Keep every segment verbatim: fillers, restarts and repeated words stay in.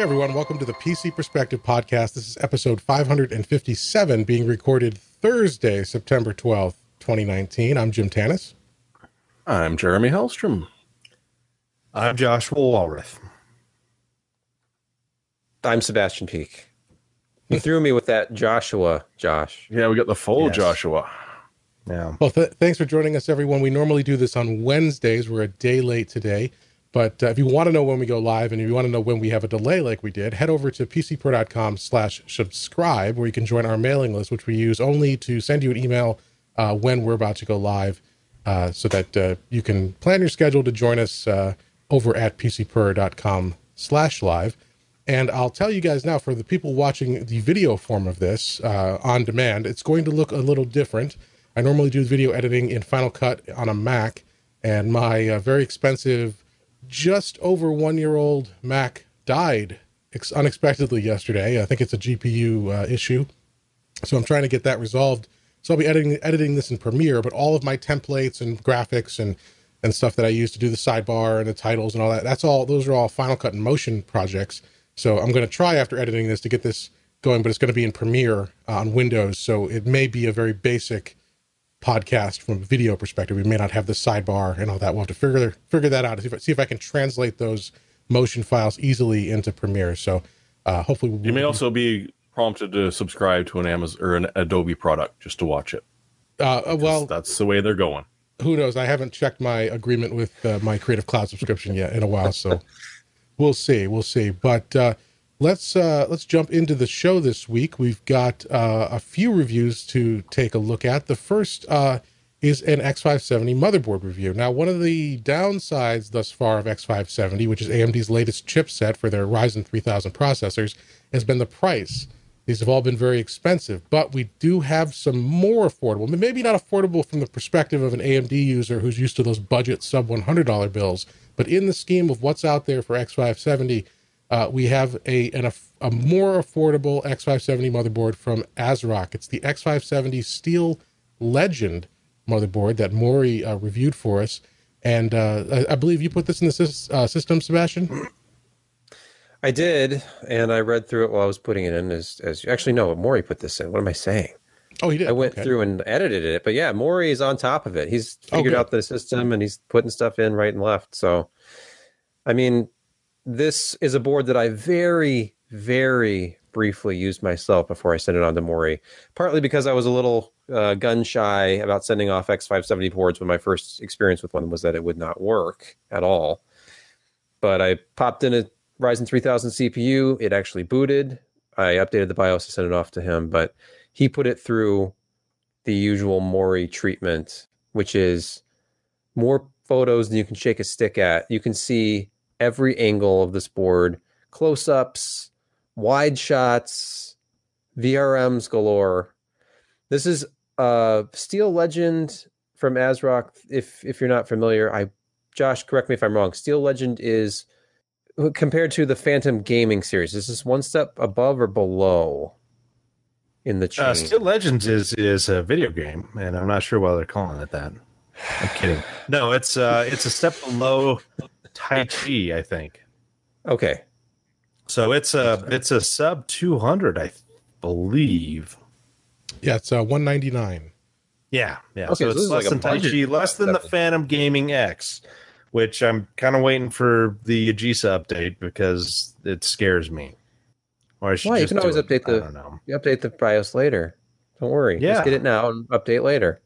Hey everyone, welcome to the P C Perspective Podcast. This is episode five hundred fifty-seven being recorded Thursday, September twelfth, twenty nineteen. I'm Jim Tannis. I'm Jeremy Hellstrom. I'm Joshua Walrath. I'm Sebastian Peake. You threw me with that Joshua, Josh. Yeah, we got the full yes. Joshua. Yeah. Well, th- thanks for joining us, everyone. We normally do this on Wednesdays. We're a day late today. But uh, if you want to know when we go live and if you want to know when we have a delay like we did, head over to PCPer.com slash subscribe, where you can join our mailing list, which we use only to send you an email uh, when we're about to go live uh, so that uh, you can plan your schedule to join us uh, over at PCPer.com slash live. And I'll tell you guys now, for the people watching the video form of this uh, on demand, it's going to look a little different. I normally do video editing in Final Cut on a Mac, and my uh, very expensive... just over one-year-old Mac died ex- unexpectedly yesterday. I think it's a G P U uh, issue, so I'm trying to get that resolved. So I'll be editing editing this in Premiere, but all of my templates and graphics and, and stuff that I use to do the sidebar and the titles and all that, that's all. Those are all Final Cut and Motion projects. So I'm going to try after editing this to get this going, but it's going to be in Premiere on Windows, so it may be a very basic podcast from a video perspective. We may not have the sidebar and all that. We'll have to figure figure that out, see if, see if I can translate those motion files easily into Premiere. So uh, hopefully we'll, you may also be prompted to subscribe to an Amazon or an Adobe product just to watch it. Uh, well, that's the way they're going. Who knows? I haven't checked my agreement with uh, my Creative Cloud subscription yet in a while, so we'll see. We'll see. But uh, let's uh, let's jump into the show this week. We've got uh, a few reviews to take a look at. The first uh, is an X five seventy motherboard review. Now, one of the downsides thus far of X five seventy, which is A M D's latest chipset for their Ryzen three thousand processors, has been the price. These have all been very expensive, but we do have some more affordable, maybe not affordable from the perspective of an A M D user who's used to those budget sub one hundred dollar bills, but in the scheme of what's out there for X five seventy, Uh, we have a, an, a more affordable X five seventy motherboard from ASRock. It's the X five seventy Steel Legend motherboard that Maury uh, reviewed for us. And uh, I, I believe you put this in the sis, uh, system, Sebastian? I did, and I read through it while I was putting it in. As, as Actually, no, Maury put this in. What am I saying? Oh, he did. I went okay. through and edited it. But yeah, Maury is on top of it. He's figured oh, out the system, and he's putting stuff in right and left. So, I mean... this is a board that I very, very briefly used myself before I sent it on to Maury, partly because I was a little uh, gun-shy about sending off X five seventy boards when my first experience with one was that it would not work at all. But I popped in a Ryzen three thousand C P U. It actually booted. I updated the BIOS to send it off to him, but he put it through the usual Maury treatment, which is more photos than you can shake a stick at. You can see every angle of this board, close-ups, wide shots, V R Ms galore. This is a Steel Legend from ASRock. If if you're not familiar, I Josh, correct me if I'm wrong. Steel Legend is compared to the Phantom Gaming series. Is this one step above or below in the chain? Uh, Steel Legends is is a video game, and I'm not sure why they're calling it that. I'm kidding. No, it's uh, it's a step below Tai Chi, I think. Okay, so it's a it's a sub two hundred, I believe. Yeah, it's uh, one ninety nine. Yeah, yeah. Okay, so it's so less like than Tai Chi, less than the Phantom Gaming X, which I'm kind of waiting for the Aegisa update because it scares me. Or I should. Why? You can always it. update the. I don't know. You update the BIOS later. Don't worry. Yeah. Just get it now and update later.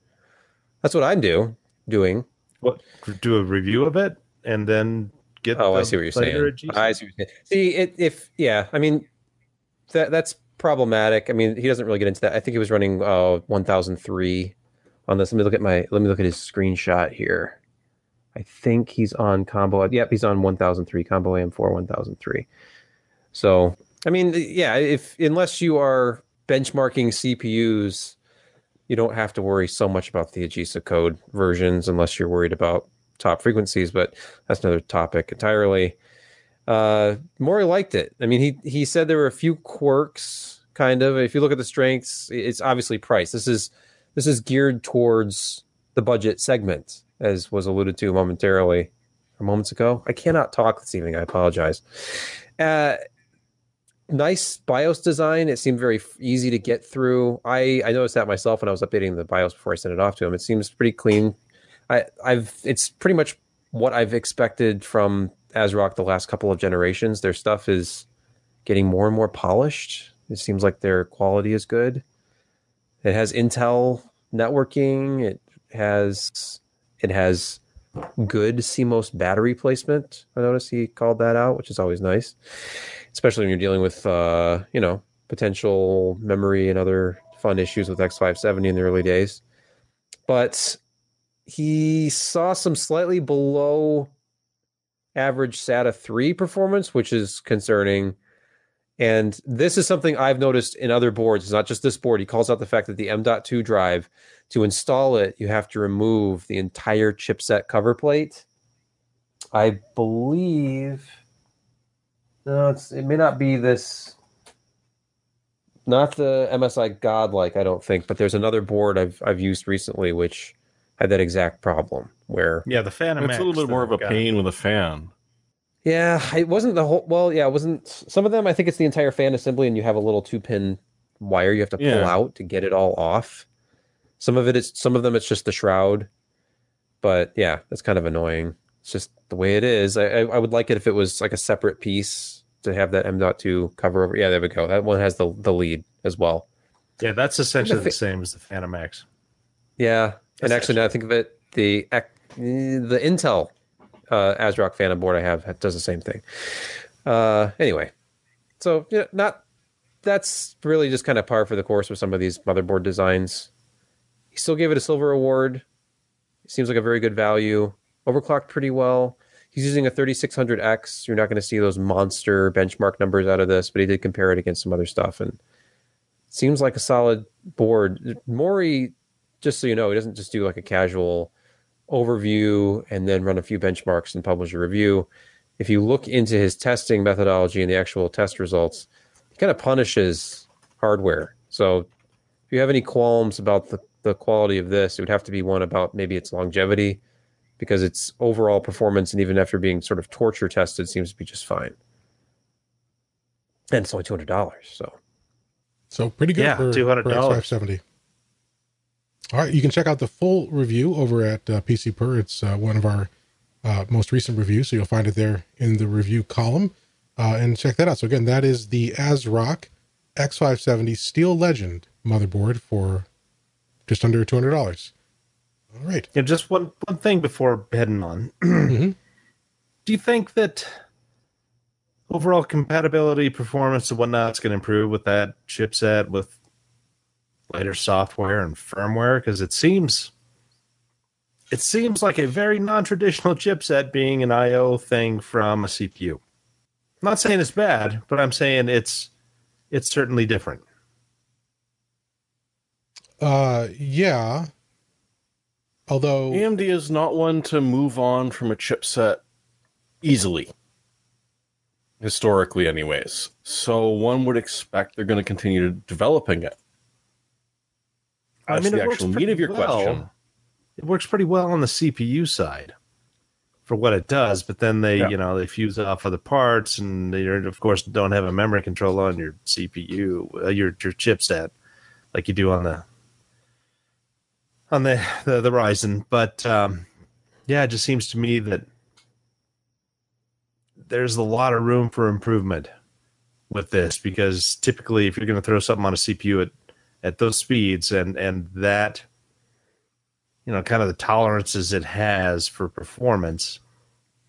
That's what I'm do doing. What? Do a review of it. And then get. Oh, I see what you're saying. I see what you're saying. See, it, if yeah, I mean, that that's problematic. I mean, he doesn't really get into that. I think he was running uh, one thousand three on this. Let me look at my. Let me look at his screenshot here. I think he's on combo. Yep, he's on one thousand three combo A M four one thousand three. So, I mean, yeah, if unless you are benchmarking C P Us, you don't have to worry so much about the Aegisa code versions unless you're worried about top frequencies, but that's another topic entirely. Uh, Maury liked it. I mean, he he said there were a few quirks, kind of. If you look at the strengths, it's obviously price. This is this is geared towards the budget segment, as was alluded to momentarily or moments ago. I cannot talk this evening. I apologize. Uh, nice BIOS design. It seemed very easy to get through. I, I noticed that myself when I was updating the BIOS before I sent it off to him. It seems pretty clean. I, I've it's pretty much what I've expected from ASRock the last couple of generations. Their stuff is getting more and more polished. It seems like their quality is good. It has Intel networking. It has it has good C MOS battery placement. I noticed he called that out, which is always nice, especially when you're dealing with uh, you know, potential memory and other fun issues with X five seventy in the early days. But he saw some slightly below average SATA three performance, which is concerning. And this is something I've noticed in other boards. It's not just this board. He calls out the fact that the M dot two drive, to install it, you have to remove the entire chipset cover plate. I believe... No, it's, it may not be this... Not the M S I Godlike, I don't think, but there's another board I've I've used recently which had that exact problem where... Yeah, the Phantom Max. It's a little bit more of a pain with a fan. Yeah, it wasn't the whole... Well, yeah, it wasn't... Some of them, I think it's the entire fan assembly, and you have a little two-pin wire you have to pull yeah. out to get it all off. Some of it is... Some of them, it's just the shroud. But, yeah, that's kind of annoying. It's just the way it is. I, I, I would like it if it was, like, a separate piece to have that M dot two cover over... Yeah, there we go. That one has the, the lead as well. Yeah, that's essentially the, the same as the Phantom Max. Yeah, and actually, now I think of it, the the Intel uh, ASRock Phantom board I have does the same thing. Uh, anyway, so you know, not that's really just kind of par for the course with some of these motherboard designs. He still gave it a silver award. It seems like a very good value. Overclocked pretty well. He's using a thirty-six hundred X. You're not going to see those monster benchmark numbers out of this, but he did compare it against some other stuff, and it seems like a solid board. Maury... Just so you know, he doesn't just do like a casual overview and then run a few benchmarks and publish a review. If you look into his testing methodology and the actual test results, he kind of punishes hardware. So if you have any qualms about the, the quality of this, it would have to be one about maybe its longevity, because its overall performance, and even after being sort of torture tested, seems to be just fine. And it's only two hundred dollars. So, so pretty good yeah, for, two hundred dollars. For X five seventy. All right, you can check out the full review over at uh, PCPer. It's uh, one of our uh, most recent reviews, so you'll find it there in the review column. Uh, and check that out. So again, that is the ASRock X five seventy Steel Legend motherboard for just under two hundred dollars. All right. Yeah, just one, one thing before heading on. Mm-hmm. Do you think that overall compatibility, performance, and whatnot is going to improve with that chipset, with later software and firmware? Because it seems it seems like a very non-traditional chipset being an I O thing from a C P U. I'm not saying it's bad, but I'm saying it's it's certainly different. Uh, yeah. Although... A M D is not one to move on from a chipset easily. Historically, anyways. So one would expect they're going to continue developing it. That's I mean, the actual meat of your well. question. It works pretty well on the C P U side for what it does, but then they, yeah. you know, they fuse off other parts, and they, of course, don't have a memory control on your C P U, uh, your your chipset, like you do on the on the the, the Ryzen. But um, yeah, it just seems to me that there's a lot of room for improvement with this, because typically, if you're going to throw something on a C P U, it at those speeds and, and that, you know, kind of the tolerances it has for performance,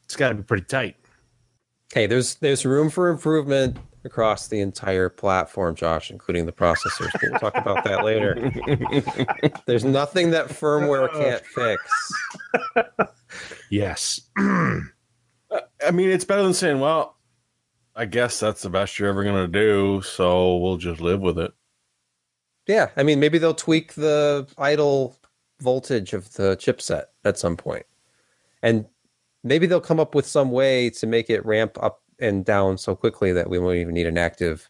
it's got to be pretty tight. Hey, there's there's room for improvement across the entire platform, Josh, including the processors. We'll talk about that later. There's nothing that firmware can't fix. Yes. I mean, it's better than saying, well, I guess that's the best you're ever going to do, so we'll just live with it. Yeah, I mean, maybe they'll tweak the idle voltage of the chipset at some point. And maybe they'll come up with some way to make it ramp up and down so quickly that we won't even need an active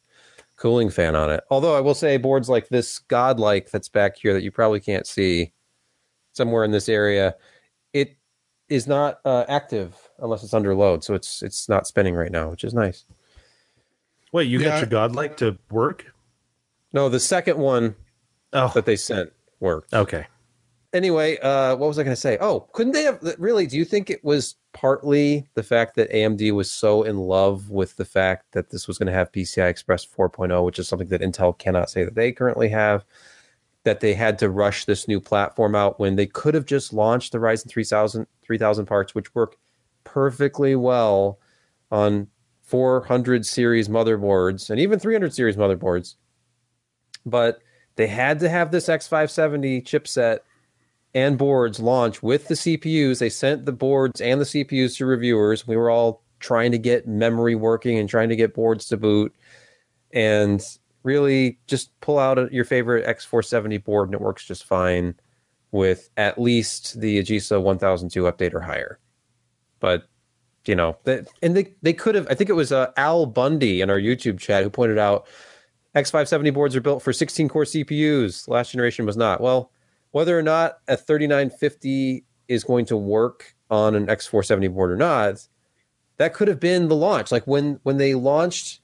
cooling fan on it. Although I will say boards like this Godlike that's back here that you probably can't see somewhere in this area, it is not uh, active unless it's under load. So it's it's not spinning right now, which is nice. Wait, you yeah, got your godlike to work? No, the second one oh. that they sent worked. Okay. Anyway, uh, what was I going to say? Oh, couldn't they have... Really, do you think it was partly the fact that A M D was so in love with the fact that this was going to have P C I Express four point oh, which is something that Intel cannot say that they currently have, that they had to rush this new platform out when they could have just launched the Ryzen three thousand parts, which work perfectly well on four hundred series motherboards and even three hundred series motherboards. But they had to have this X five seventy chipset and boards launch with the C P Us. They sent the boards and the C P Us to reviewers. We were all trying to get memory working and trying to get boards to boot. And really just pull out your favorite X four seventy board and it works just fine with at least the Aegisa one thousand two update or higher. But, you know, they, and they, they could have, I think it was uh, Al Bundy in our YouTube chat who pointed out X five seventy boards are built for sixteen core C P Us. Last generation was not. Well, whether or not a thirty-nine fifty is going to work on an X four seventy board or not, that could have been the launch. Like when when they launched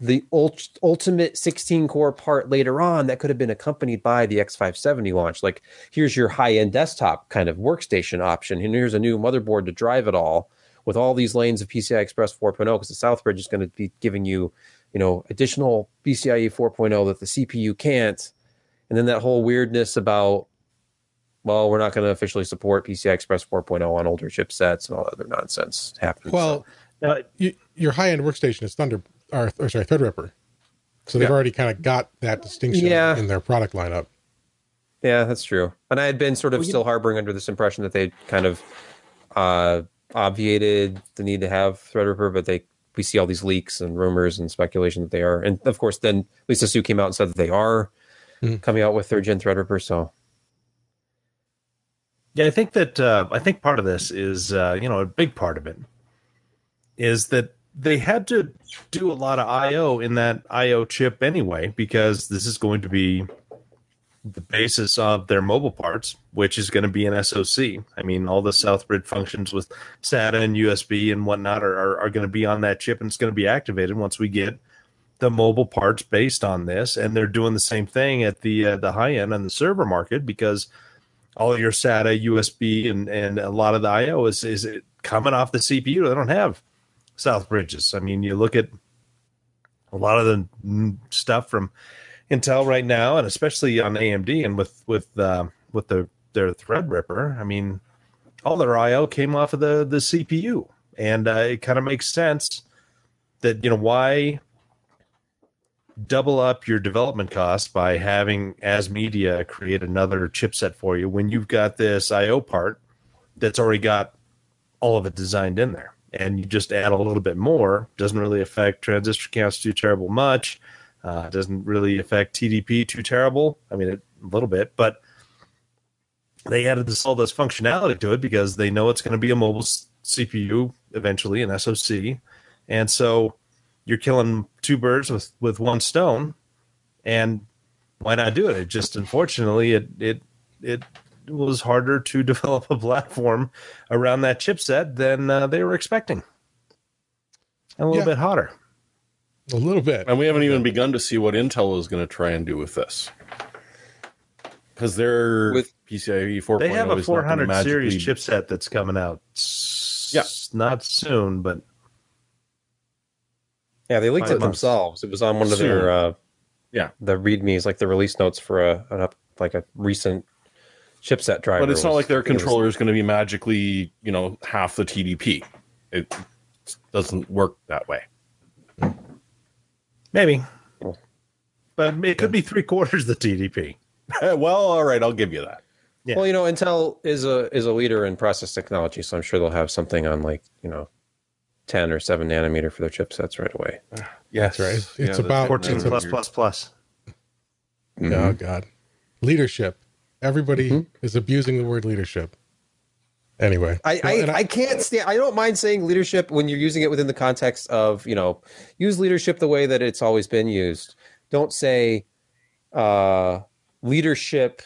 the ult- ultimate sixteen core part later on, that could have been accompanied by the X five seventy launch. Like here's your high-end desktop kind of workstation option, and here's a new motherboard to drive it all with all these lanes of P C I Express four point oh, because the Southbridge is going to be giving you, you know, additional PCIe four point oh that the C P U can't. And then that whole weirdness about, well, we're not going to officially support P C I Express four point oh on older chipsets and all that other nonsense happens. Well, so, uh, you, your high-end workstation is Thunder, or, or sorry, Threadripper. So they've yeah. already kind of got that distinction yeah. in their product lineup. Yeah, that's true. And I had been sort of well, still harboring under this impression that they kind of uh, obviated the need to have Threadripper, but they we see all these leaks and rumors and speculation that they are. And, of course, then Lisa Su came out and said that they are coming out with third gen Threadripper. So yeah, I think that uh, I think part of this is uh, you know a big part of it is that they had to do a lot of I O in that I O chip anyway, because this is going to be the basis of their mobile parts, which is going to be an S O C. I mean, all the Southbridge functions with SATA and U S B and whatnot are are, are going to be on that chip, and it's going to be activated once we get the mobile parts based on this. And they're doing the same thing at the uh, the high end on the server market, because all of your SATA, U S B, and, and a lot of the I O is, is it coming off the C P U. They don't have Southbridges. I mean, you look at a lot of the stuff from Intel right now, and especially on A M D and with with uh, with the their Threadripper, I mean, all their I O came off of the, the C P U. And uh, it kind of makes sense that, you know, why double up your development cost by having ASMedia create another chipset for you when you've got this I O part that's already got all of it designed in there, and you just add a little bit more. Doesn't really affect transistor counts too terrible much. Uh, doesn't really affect T D P too terrible. I mean, it, a little bit, but they added this all this functionality to it because they know it's going to be a mobile C P U eventually, an S O C, and so you're killing two birds with, with one stone, and why not do it? It just, unfortunately, it it it was harder to develop a platform around that chipset than uh, they were expecting. And a little yeah. bit hotter. A little bit. And we haven't even begun to see what Intel is going to try and do with this. Because they're with PCIe four point oh. They have a four hundred series chipset that's coming out. Yeah. Not soon, but yeah, they leaked it themselves. It was on one of their, uh, yeah, the readmes, like the release notes for a an up, like a recent chipset driver. But it's not like their controller is going to be magically, you know, half the T D P. It doesn't work that way. Maybe, but it could be three quarters the T D P. Well, all right, I'll give you that. Yeah. Well, you know, Intel is a is a leader in process technology, so I'm sure they'll have something on, like, you know, ten or seven nanometer for their chipsets right away. Yes, that's right. It's, yeah, it's about fourteen plus plus plus. Mm-hmm. Oh God, leadership! Everybody mm-hmm. is abusing the word leadership. Anyway, I I, I I can't stand. I don't mind saying leadership when you're using it within the context of, you know, use leadership the way that it's always been used. Don't say uh, leadership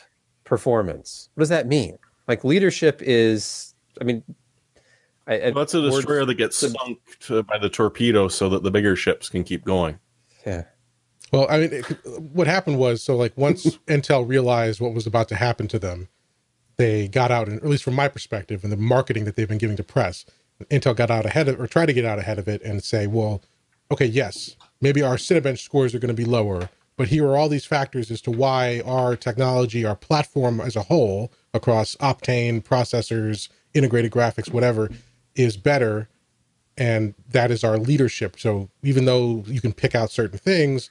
performance. What does that mean? Like leadership is, I mean. I, I, well, that's a destroyer that gets sunk to, by the torpedo so that the bigger ships can keep going. Yeah. Well, I mean, it, what happened was, so like once Intel realized what was about to happen to them, they got out, and at least from my perspective and the marketing that they've been giving to press, Intel got out ahead of, or tried to get out ahead of it and say, well, okay, yes, maybe our Cinebench scores are going to be lower, but here are all these factors as to why our technology, our platform as a whole, across Optane, processors, integrated graphics, whatever, is better, and that is our leadership. So even though you can pick out certain things,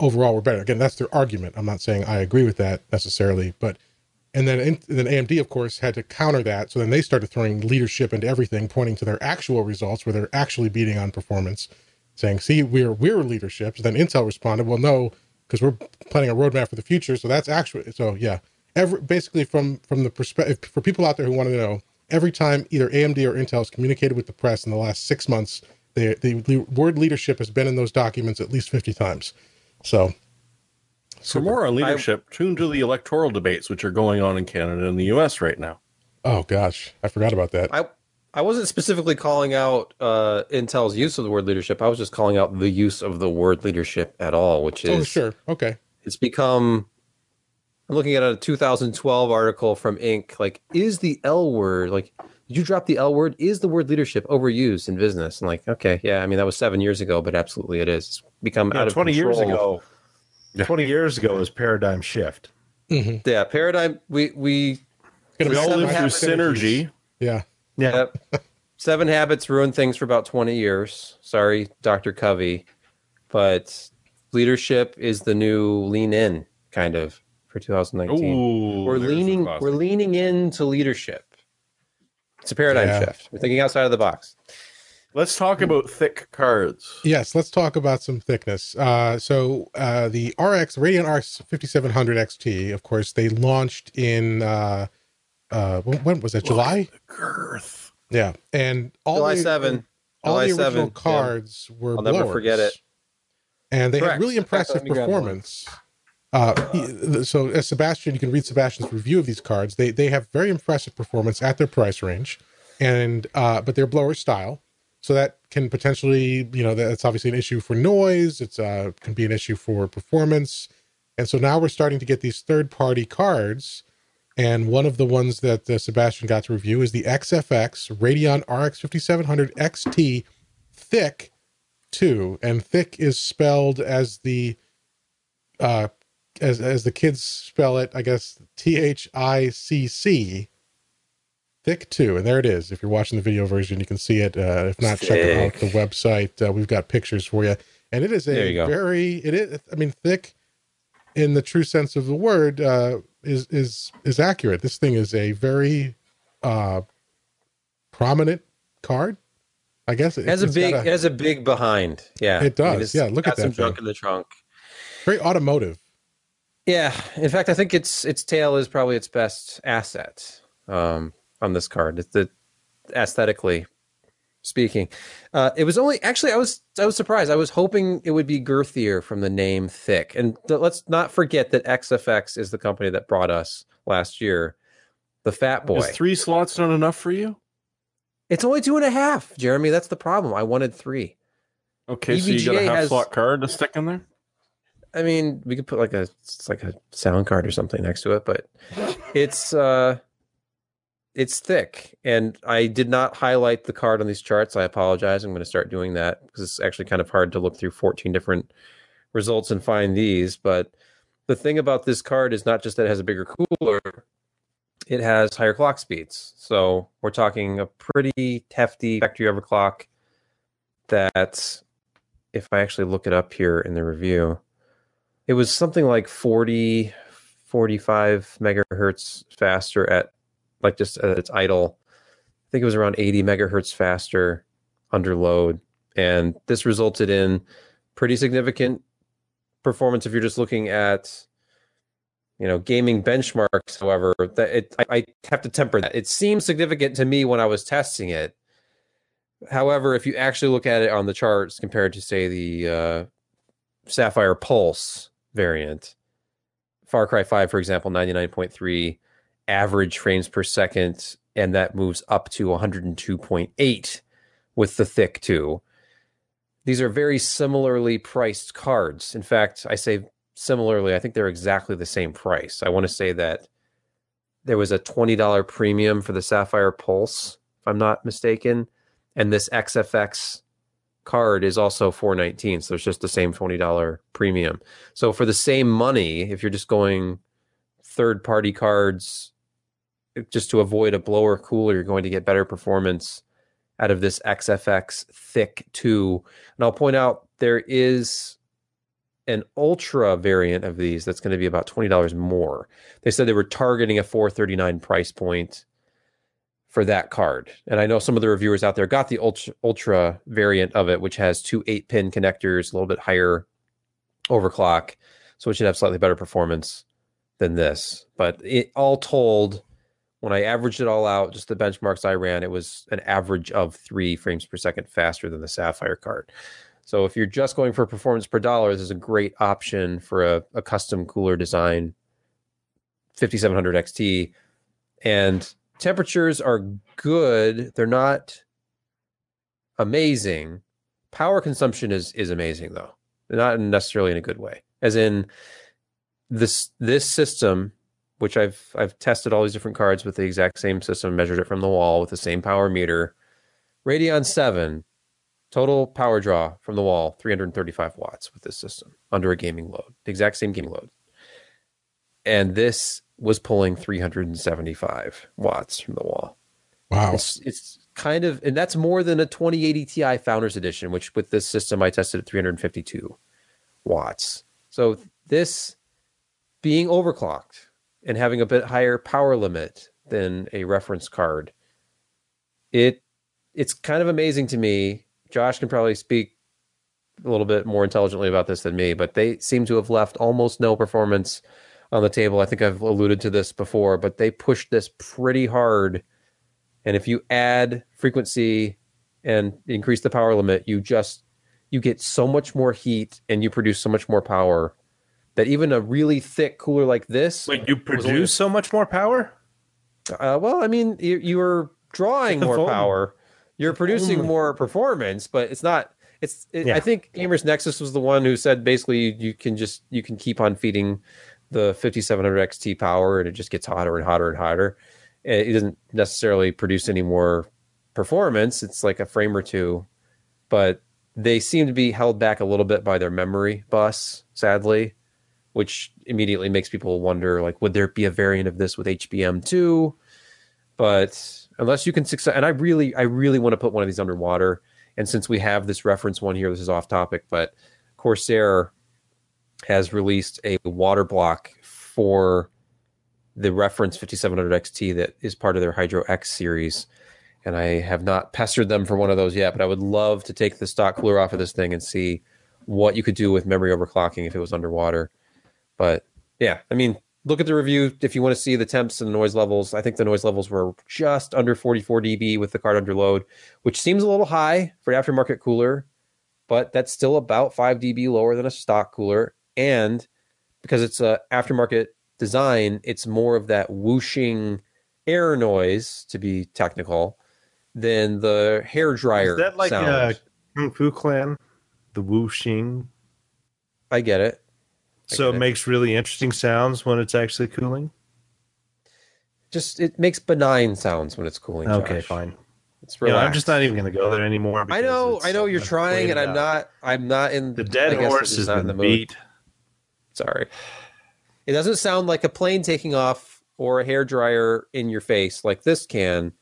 overall we're better. Again, that's their argument. I'm not saying I agree with that necessarily, but and then and then A M D, of course, had to counter that. So then they started throwing leadership into everything, pointing to their actual results where they're actually beating on performance, saying, see, we're we're leadership. So then Intel responded, well, no, because we're planning a roadmap for the future. So that's actually, so yeah, every, basically from from the perspective, for people out there who want to know, every time either A M D or Intel has communicated with the press in the last six months, the, the word leadership has been in those documents at least fifty times. So, so more on leadership, I, tune to the electoral debates, which are going on in Canada and the U S right now. Oh, gosh. I forgot about that. I, I wasn't specifically calling out uh, Intel's use of the word leadership. I was just calling out the use of the word leadership at all, which is... Oh, sure. Okay. It's become... I'm looking at a two thousand twelve article from Inc. Like, is the L word, like, did you drop the L word? Is the word leadership overused in business? And like, okay, yeah, I mean, that was seven years ago, but absolutely it is. It's become yeah, out of twenty control. years ago. twenty years ago was paradigm shift. Mm-hmm. Yeah, paradigm. We we, we all live through synergy. Yeah. Yeah. Yep. Seven habits ruined things for about twenty years. Sorry, Doctor Covey. But leadership is the new lean in kind of. For two thousand nineteen, Ooh, we're leaning we're leaning into leadership. It's a paradigm yeah. shift. We're thinking outside of the box. Let's talk about thick cards. Yes, let's talk about some thickness. Uh, so uh, the R X Radeon R X fifty-seven hundred X T, of course, they launched in uh, uh, when, when was that? July. Girth. Yeah, and all July the, seven. All July the original seven. cards yeah. were. I'll blowers, never forget it. And they Correct. had really impressive performance. Uh, so as Sebastian, you can read Sebastian's review of these cards. They they have very impressive performance at their price range, and uh, but they're blower style, so that can potentially, you know, that's obviously an issue for noise. It's uh can be an issue for performance, and so now we're starting to get these third party cards, and one of the ones that uh, Sebastian got to review is the X F X Radeon R X fifty-seven hundred X T THICC two, and THICC is spelled as the uh. As as the kids spell it, I guess T H I C C, THICC two, and there it is. If you're watching the video version, you can see it. Uh, if not, Thick. check out the website. Uh, we've got pictures for you, and it is a very. It is. I mean, thick, in the true sense of the word, uh, is is is accurate. This thing is a very uh, prominent card. I guess it has a big a, has a big behind. Yeah, it does. I mean, yeah, look got at that. Some junk in the trunk. Very automotive. Yeah, in fact, I think its its tail is probably its best asset um, on this card. It's the aesthetically speaking, uh, it was only actually I was I was surprised. I was hoping it would be girthier from the name THICC. And th- let's not forget that X F X is the company that brought us last year the Fat Boy. Is three slots not enough for you? It's only two and a half, Jeremy. That's the problem. I wanted three. Okay, E V G A so you got a half has, slot card to stick in there. I mean, we could put like a it's like a sound card or something next to it, but it's uh, it's thick. And I did not highlight the card on these charts. I apologize. I'm going to start doing that because it's actually kind of hard to look through fourteen different results and find these. But the thing about this card is not just that it has a bigger cooler; it has higher clock speeds. So we're talking a pretty hefty factory overclock. That, if I actually look it up here in the review. It was something like forty, forty-five megahertz faster at, like just at its idle. I think it was around eighty megahertz faster under load. And this resulted in pretty significant performance if you're just looking at, you know, gaming benchmarks. However, that it, I, I have to temper that. It seemed significant to me when I was testing it. However, if you actually look at it on the charts compared to, say, the uh, Sapphire Pulse variant, Far Cry five, for example, ninety-nine point three average frames per second, and that moves up to one oh two point eight with the THICC two. These are very similarly priced cards. In fact, I say similarly, I think they're exactly the same price. I want to say that there was a twenty dollars premium for the Sapphire Pulse, if I'm not mistaken. And this X F X card is also four nineteen, so it's just the same twenty dollars premium. So for the same money, if you're just going third-party cards, just to avoid a blower cooler, you're going to get better performance out of this X F X THICC two. And I'll point out there is an ultra variant of these that's going to be about twenty dollars more. They said they were targeting a four thirty-nine price point for that card. And I know some of the reviewers out there got the ultra, ultra variant of it, which has two eight-pin connectors, a little bit higher overclock, so it should have slightly better performance than this. But it, all told, when I averaged it all out, just the benchmarks I ran, it was an average of three frames per second faster than the Sapphire card. So if you're just going for performance per dollar, this is a great option for a, a custom cooler design, fifty-seven hundred X T. And temperatures are good. They're not amazing. Power consumption is is amazing, though. Not necessarily in a good way. As in, this this system, which I've I've tested all these different cards with the exact same system, measured it from the wall with the same power meter. Radeon seven, total power draw from the wall, three hundred thirty-five watts with this system under a gaming load, the exact same gaming load. And this was pulling three hundred seventy-five watts from the wall. Wow. It's, it's kind of, and that's more than a twenty eighty Ti Founders Edition, which with this system I tested at three hundred fifty-two watts. So this being overclocked and having a bit higher power limit than a reference card, it it's kind of amazing to me. Josh can probably speak a little bit more intelligently about this than me, but they seem to have left almost no performance on the table. I think I've alluded to this before, but they pushed this pretty hard. And if you add frequency and increase the power limit, you just, you get so much more heat and you produce so much more power that even a really thick cooler like this... Wait, you produce so much more power? Uh, well, I mean, you, you're drawing more volume. Power. You're producing mm. more performance, but it's not... It's. It, yeah. I think Gamers Nexus was the one who said, basically, you can just you can keep on feeding the fifty-seven hundred X T power, and it just gets hotter and hotter and hotter. It doesn't necessarily produce any more performance. It's like a frame or two, but they seem to be held back a little bit by their memory bus, sadly, which immediately makes people wonder, like, would there be a variant of this with H B M two? But unless you can succeed, and I really, I really want to put one of these underwater. And since we have this reference one here, this is off topic, but Corsair has released a water block for the reference fifty-seven hundred X T that is part of their Hydro X series. And I have not pestered them for one of those yet, but I would love to take the stock cooler off of this thing and see what you could do with memory overclocking if it was underwater. But yeah, I mean, look at the review if you want to see the temps and the noise levels. I think the noise levels were just under forty-four decibels with the card under load, which seems a little high for an aftermarket cooler, but that's still about five decibels lower than a stock cooler. And because it's an aftermarket design, it's more of that whooshing air noise, to be technical, than the hairdryer. Is that like sound. A Kung Fu Clan? The whooshing? I get it. I so get it, it makes really interesting sounds when it's actually cooling? Just, it makes benign sounds when it's cooling. Okay, Josh. Fine. It's you know, I'm just not even going to go there anymore. I know, I know you're trying, and I'm out. not, I'm not in the dead horse is not in the beat. Sorry. It doesn't sound like a plane taking off or a hairdryer in your face like this can,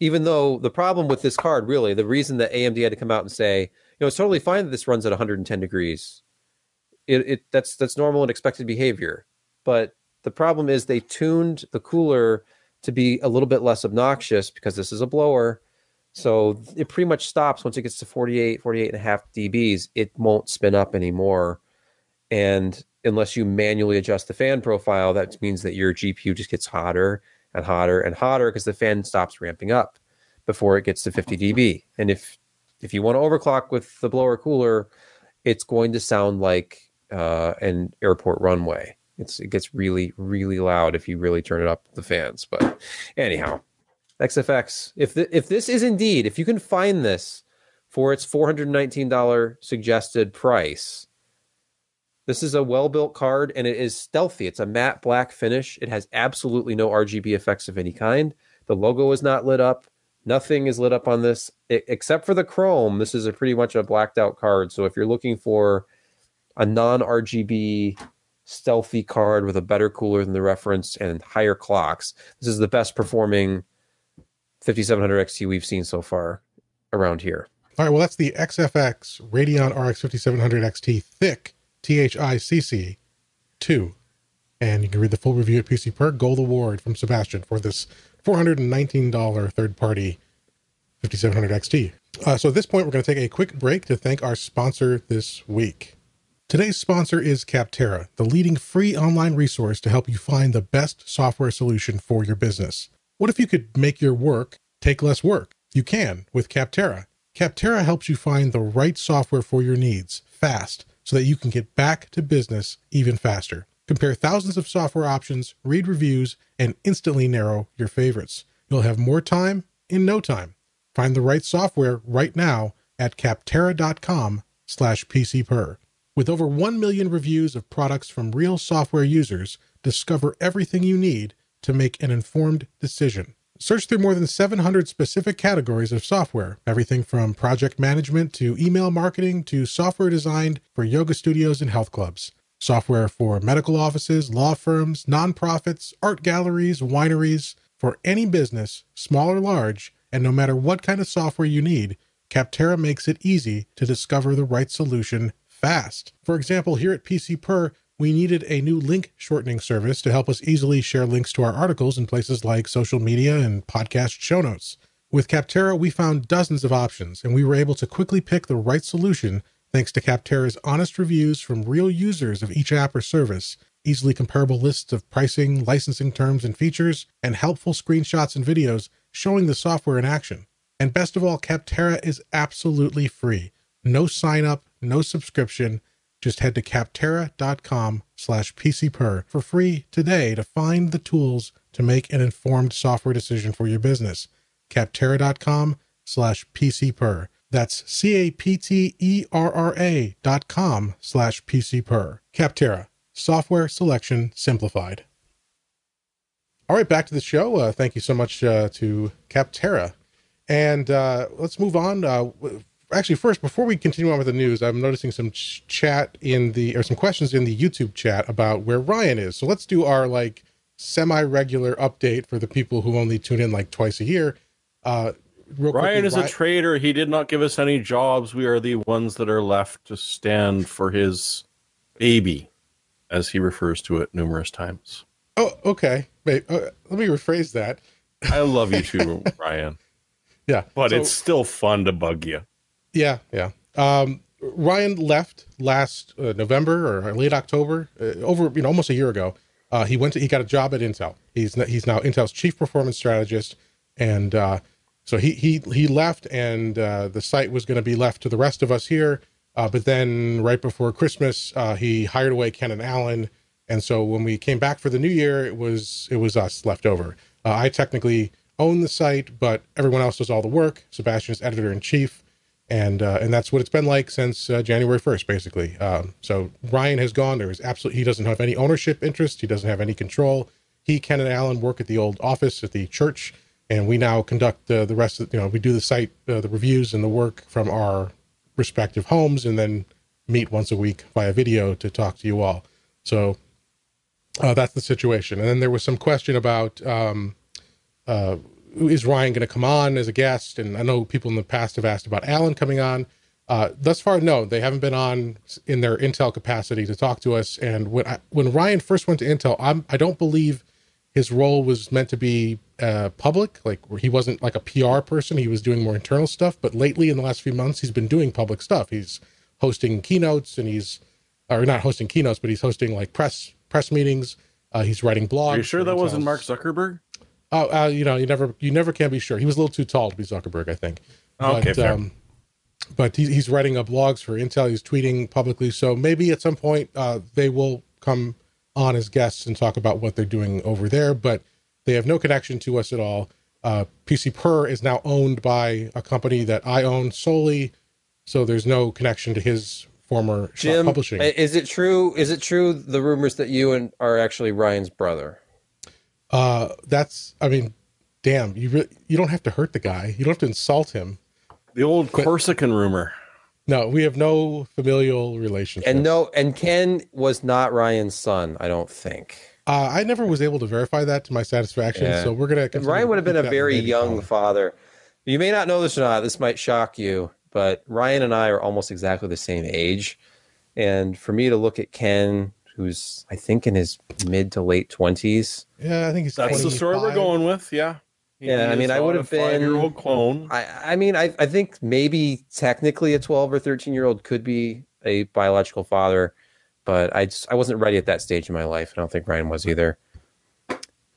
even though the problem with this card, really, the reason that A M D had to come out and say, you know, it's totally fine that this runs at one hundred ten degrees. It, it that's that's normal and expected behavior. But the problem is they tuned the cooler to be a little bit less obnoxious because this is a blower. So it pretty much stops once it gets to forty-eight, forty-eight and a half decibels. It won't spin up anymore. And unless you manually adjust the fan profile, that means that your G P U just gets hotter and hotter and hotter because the fan stops ramping up before it gets to fifty decibels. And if if you want to overclock with the blower cooler, it's going to sound like uh, an airport runway. It's, it gets really, really loud if you really turn it up, the fans. But anyhow, X F X, if the, if this is indeed, if you can find this for its four hundred nineteen dollars suggested price, this is a well-built card, and it is stealthy. It's a matte black finish. It has absolutely no R G B effects of any kind. The logo is not lit up. Nothing is lit up on this, it, except for the chrome. This is a pretty much a blacked out card. So if you're looking for a non-R G B stealthy card with a better cooler than the reference and higher clocks, this is the best performing fifty-seven hundred X T we've seen so far around here. All right, well, that's the X F X Radeon R X fifty-seven hundred X T THICC, T H I C C, two. And you can read the full review at PCPer. Gold Award from Sebastian for this four hundred nineteen dollars third-party fifty-seven hundred X T. Uh, so at this point, we're going to take a quick break to thank our sponsor this week. Today's sponsor is Capterra, the leading free online resource to help you find the best software solution for your business. What if you could make your work take less work? You can with Capterra. Capterra helps you find the right software for your needs fast so that you can get back to business even faster. Compare thousands of software options, read reviews, and instantly narrow your favorites. You'll have more time in no time. Find the right software right now at capterra dot com slash P C Per. With over one million reviews of products from real software users, discover everything you need to make an informed decision. Search through more than seven hundred specific categories of software, everything from project management to email marketing to software designed for yoga studios and health clubs. Software for medical offices, law firms, nonprofits, art galleries, wineries, for any business, small or large, and no matter what kind of software you need, Capterra makes it easy to discover the right solution fast. For example, here at PCPer, we needed a new link shortening service to help us easily share links to our articles in places like social media and podcast show notes. With Capterra, we found dozens of options, and we were able to quickly pick the right solution thanks to Capterra's honest reviews from real users of each app or service, easily comparable lists of pricing, licensing terms and features, and helpful screenshots and videos showing the software in action. And best of all, Capterra is absolutely free. No sign up, no subscription. Just head to capterra dot com slash P C Per for free today to find the tools to make an informed software decision for your business. capterra dot com slash P C Per. That's C-A-P-T-E-R-R-A dot com slash PCPer. Capterra, software selection simplified. All right, back to the show. Uh, thank you so much uh, to Capterra. And uh, let's move on. Uh, actually, first, before we continue on with the news, I'm noticing some ch- chat in the, or some questions in the YouTube chat about where Ryan is. So let's do our like semi-regular update for the people who only tune in like twice a year. Uh, Real Ryan quickly, is Ryan, a traitor. He did not give us any jobs. We are the ones that are left to stand for his baby, as he refers to it numerous times. Oh, okay. Wait, uh, let me rephrase that. I love you too, Ryan. Yeah. But so, it's still fun to bug you. Yeah, yeah. Um, Ryan left last uh, November or late October, uh, over you know almost a year ago. Uh, he went to, he got a job at Intel. He's, he's now Intel's chief performance strategist, and uh, So he he he left, and uh, the site was going to be left to the rest of us here. Uh, but then right before Christmas, uh, he hired away Ken and Alan. And so when we came back for the new year, it was it was us left over. Uh, I technically own the site, but everyone else does all the work. Sebastian's editor-in-chief. And uh, and that's what it's been like since uh, January first, basically. Um, so Ryan has gone. There is absolutely, he doesn't have any ownership interest. He doesn't have any control. He, Ken, and Alan work at the old office at the church. And we now conduct uh, the rest of, you know, we do the site, uh, the reviews and the work from our respective homes, and then meet once a week via video to talk to you all. So uh, that's the situation. And then there was some question about, um, uh, is Ryan going to come on as a guest? And I know people in the past have asked about Alan coming on. Uh, thus far, no, they haven't been on in their Intel capacity to talk to us. And when I, when Ryan first went to Intel, I'm, I don't believe his role was meant to be uh, public. Like, he wasn't like a P R person. He was doing more internal stuff. But lately, in the last few months, he's been doing public stuff. He's hosting keynotes, and he's, or not hosting keynotes, but he's hosting like press press meetings. Uh, he's writing blogs. Are you sure that wasn't Mark Zuckerberg? Oh, uh, you know, you never you never can be sure. He was a little too tall to be Zuckerberg, I think. Oh, okay, but, fair. Um, but he's, he's writing up blogs for Intel. He's tweeting publicly. So maybe at some point uh, they will come on as guests and talk about what they're doing over there, but they have no connection to us at all. Uh, PCPer is now owned by a company that I own solely, so there's no connection to his former Jim, publishing. Is it true? Is it true the rumors that you and are actually Ryan's brother? Uh, that's. I mean, damn you. Re- you don't have to hurt the guy. You don't have to insult him. The old Corsican but, rumor. No, we have no familial relationship. And no, and Ken was not Ryan's son, I don't think. Uh, I never was able to verify that to my satisfaction, yeah. so we're going to... Ryan would have been a very young father. You may not know this or not. This might shock you, but Ryan and I are almost exactly the same age. And for me to look at Ken, who's, I think, in his mid to late twenties... Yeah, I think he's That's twenty-five. The story we're going with, yeah. He yeah, I mean, I would have been a five-year-old clone. I, I mean, I, I think maybe technically a twelve or thirteen-year-old could be a biological father, but I just I wasn't ready at that stage in my life. I don't think Ryan was either.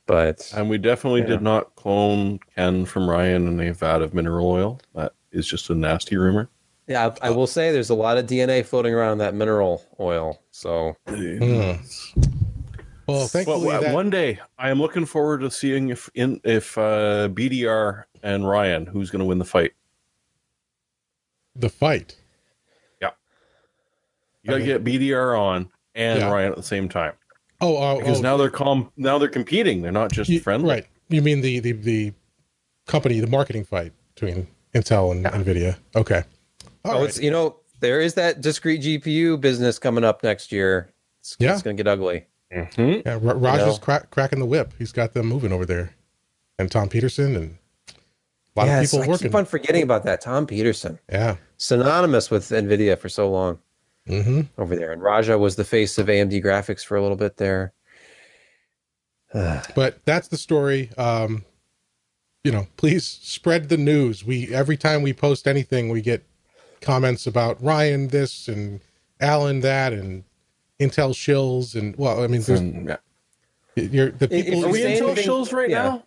But and we definitely yeah. did not clone Ken from Ryan in a vat of mineral oil. That is just a nasty rumor. Yeah, I, I will say there's a lot of D N A floating around in that mineral oil. So. Mm. Well, thankfully, well, that... one day I am looking forward to seeing if in if uh, B D R and Ryan, who's going to win the fight. The fight, yeah. You gotta I mean... get B D R on and yeah. Ryan at the same time. Oh, uh, because oh, now they're com- now they're competing. They're not just you, friendly, right? You mean the, the the company, the marketing fight between Intel and yeah. Nvidia? Okay. All oh, right. It's you know there is that discrete G P U business coming up next year. It's, yeah. it's going to get ugly. Mm-hmm. Yeah, R- Raj you know. is crack, cracking the whip. He's got them moving over there, and Tom Peterson and a lot yes, of people I working. Keep on forgetting about that Tom Peterson. Yeah, synonymous with NVIDIA for so long mm-hmm. over there. And Raja was the face of A M D graphics for a little bit there. But that's the story. Um, you know, please spread the news. We every time we post anything, we get comments about Ryan this and Alan that and. Intel shills and well, I mean, there's um, yeah. you're, the people. Are we Intel shills right yeah. now?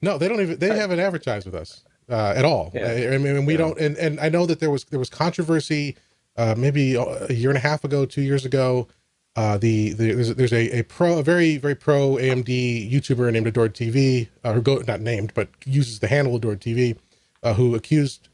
No, they don't even. They haven't advertised with us uh, at all. Yeah. I, I mean, we yeah. don't. And, and I know that there was there was controversy uh, maybe a year and a half ago, two years ago. Uh, the, the there's, there's a, a pro, a very very pro A M D YouTuber named Adored T V, uh, who go not named but uses the handle Adored T V, uh, who accused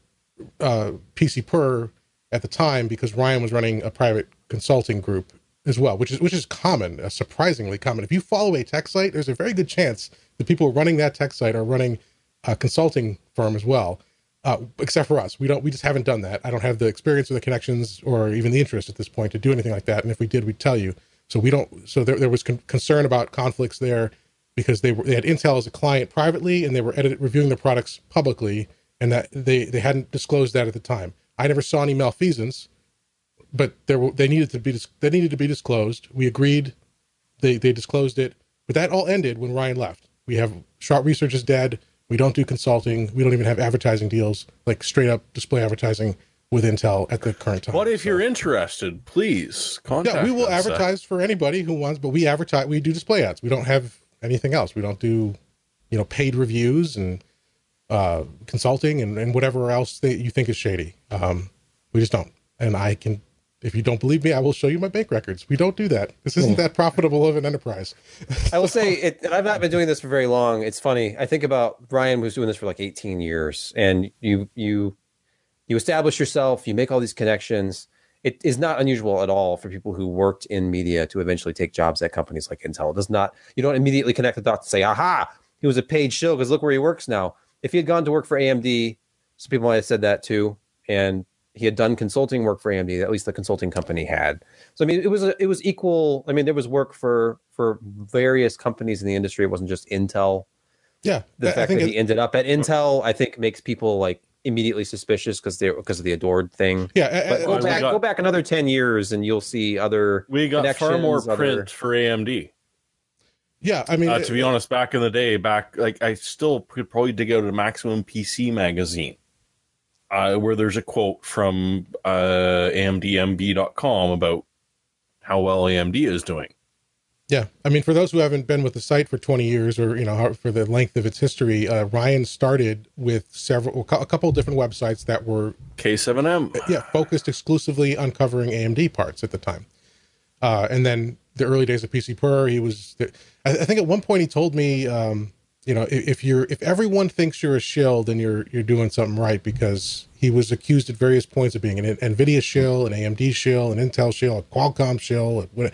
uh, PCPer at the time because Ryan was running a private consulting group. As well, which is which is common, uh, surprisingly common. If you follow a tech site, there's a very good chance that people running that tech site are running a consulting firm as well, uh, except for us. We don't. We just haven't done that. I don't have the experience or the connections or even the interest at this point to do anything like that. And if we did, we'd tell you. So we don't. So there, there was con- concern about conflicts there because they were they had Intel as a client privately and they were edit, reviewing their products publicly, and that they they hadn't disclosed that at the time. I never saw any malfeasance. But there were, they needed to be they needed to be disclosed. We agreed, they they disclosed it. But that all ended when Ryan left. We have Short Research is dead. We don't do consulting. We don't even have advertising deals like straight up display advertising with Intel at the current time. But if so. You're interested, please contact us. Yeah, we will us, advertise uh, for anybody who wants. But we advertise. We do display ads. We don't have anything else. We don't do, you know, paid reviews and uh, consulting and, and whatever else that you think is shady. Um, we just don't. And I can. If you don't believe me, I will show you my bank records. We don't do that. This isn't that profitable of an enterprise. I will say, it, and I've not been doing this for very long. It's funny. I think about Ryan was doing this for like eighteen years, and you you you establish yourself. You make all these connections. It is not unusual at all for people who worked in media to eventually take jobs at companies like Intel. It does not. You don't immediately connect the dots and say, "Aha, he was a paid shill because look where he works now." If he had gone to work for A M D, some people might have said that too, and. He had done consulting work for A M D, at least the consulting company had. So, I mean, it was a, it was equal. I mean, there was work for for various companies in the industry. It wasn't just Intel. Yeah. The I, fact I think that it, he ended up at Intel, I think, makes people, like, immediately suspicious because they're because of the Adored thing. Yeah. But I, I, go, back, got, go back another ten years and you'll see other We got far more other... print for A M D. Yeah, I mean... Uh, to be it, honest, back in the day, back like I still could probably dig out a Maximum P C magazine. Uh, where there's a quote from uh, A M D M B dot com about how well A M D is doing. Yeah. I mean, for those who haven't been with the site for twenty years or, you know, for the length of its history, uh, Ryan started with several, a couple of different websites that were K seven M. Yeah. Focused exclusively on covering A M D parts at the time. Uh, and then the early days of PCPer, he was, the, I, I think at one point he told me, um, you know, if, if you're, if everyone thinks you're a shill, then you're, you're doing something right, because he was accused at various points of being an NVIDIA shill, an A M D shill, an Intel shill, a Qualcomm shill, and,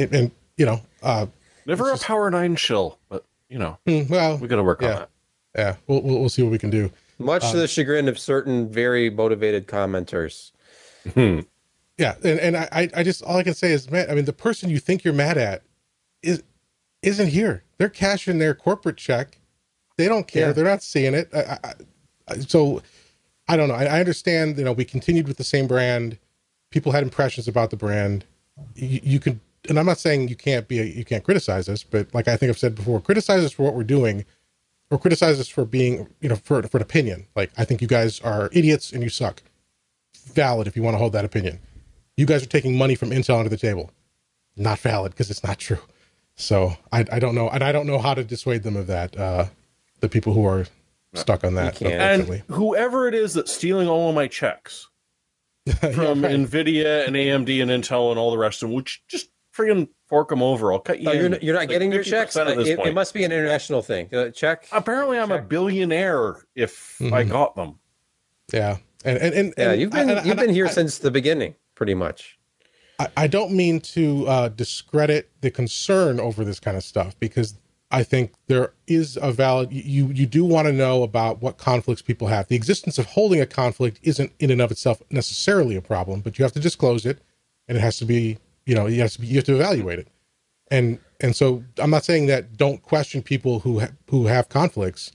and, and you know, uh, never a just, Power nine shill, but you know, well, we got to work yeah, on that. Yeah. We'll, we'll, we'll see what we can do. Much um, to the chagrin of certain very motivated commenters. Hmm. Yeah, and, and I, I just, all I can say is, man, I mean, the person you think you're mad at is, isn't here. They're cashing their corporate check. They don't care. Yeah. They're not seeing it. I, I, so I don't know. I, I understand, you know, we continued with the same brand. People had impressions about the brand. You, you can, and I'm not saying you can't be, a, you can't criticize us, but like I think I've said before, criticize us for what we're doing, or criticize us for being, you know, for, for an opinion. Like, I think you guys are idiots and you suck. Valid if you want to hold that opinion. You guys are taking money from Intel under the table. Not valid, because it's not true. So I, I don't know. And I don't know how to dissuade them of that. Uh, the people who are stuck on that. And whoever it is that's stealing all of my checks from yeah, right. NVIDIA and A M D and Intel and all the rest of them, which just freaking fork them over. I'll cut you. No, you're, not, you're not like getting your checks. It, it must be an international thing. Uh, check. Apparently I'm check. a billionaire if mm-hmm. I got them. Yeah. And, and, and, yeah, and you've been, I, I, you've I, been here I, since I, the beginning. Pretty much. I, I don't mean to uh, discredit the concern over this kind of stuff, because I think there is a valid, you, you do want to know about what conflicts people have. The existence of holding a conflict isn't in and of itself necessarily a problem, but you have to disclose it, and it has to be, you know, you have to, be, you have to evaluate it. And, and so I'm not saying that don't question people who, ha- who have conflicts,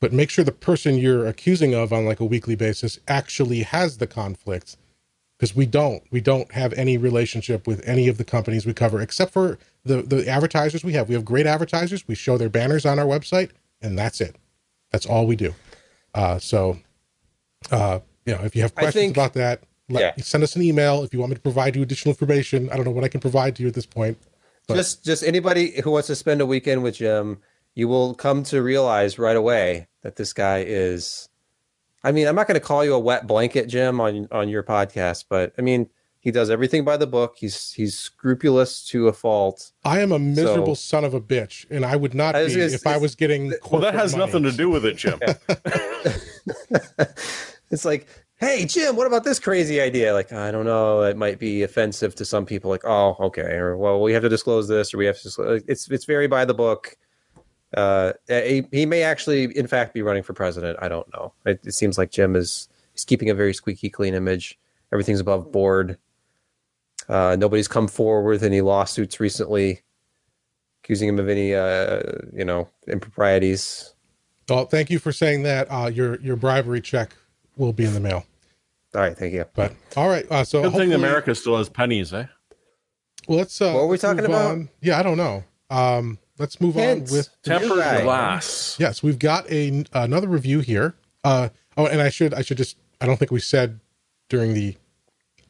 but make sure the person you're accusing of on like a weekly basis actually has the conflicts. Because we don't, we don't have any relationship with any of the companies we cover, except for the, the advertisers we have. We have great advertisers. We show their banners on our website, and that's it. That's all we do. Uh, so, uh, you know, if you have questions think, about that, let, yeah. send us an email. If you want me to provide you additional information, I don't know what I can provide to you at this point. But. Just, just anybody who wants to spend a weekend with Jim, you will come to realize right away that this guy is... I mean, I'm not going to call you a wet blanket, Jim, on, on your podcast, but I mean, he does everything by the book. He's he's scrupulous to a fault. I am a miserable so, son of a bitch, and I would not it's, be it's, if it's, I was getting corporate Well, that has money. Nothing to do with it, Jim. It's like, hey, Jim, what about this crazy idea? Like, I don't know. It might be offensive to some people. Like, oh, okay. Or, well, we have to disclose this, or we have to disclose. It's, it's very by the book. Uh, he, he may actually, in fact, be running for president. I don't know. It, it seems like Jim is he's keeping a very squeaky clean image. Everything's above board. Uh, nobody's come forward with any lawsuits recently accusing him of any, uh, you know, improprieties. Well, thank you for saying that. Uh, your your bribery check will be in the mail. All right, thank you. But all right, uh, so good thing America still has pennies, eh? Well, let's. Uh, what were we talking about? On. Yeah, I don't know. Um. Let's move Hence, on with tempered glass. Yes, we've got a another review here. Uh, oh, and I should I should just I don't think we said during the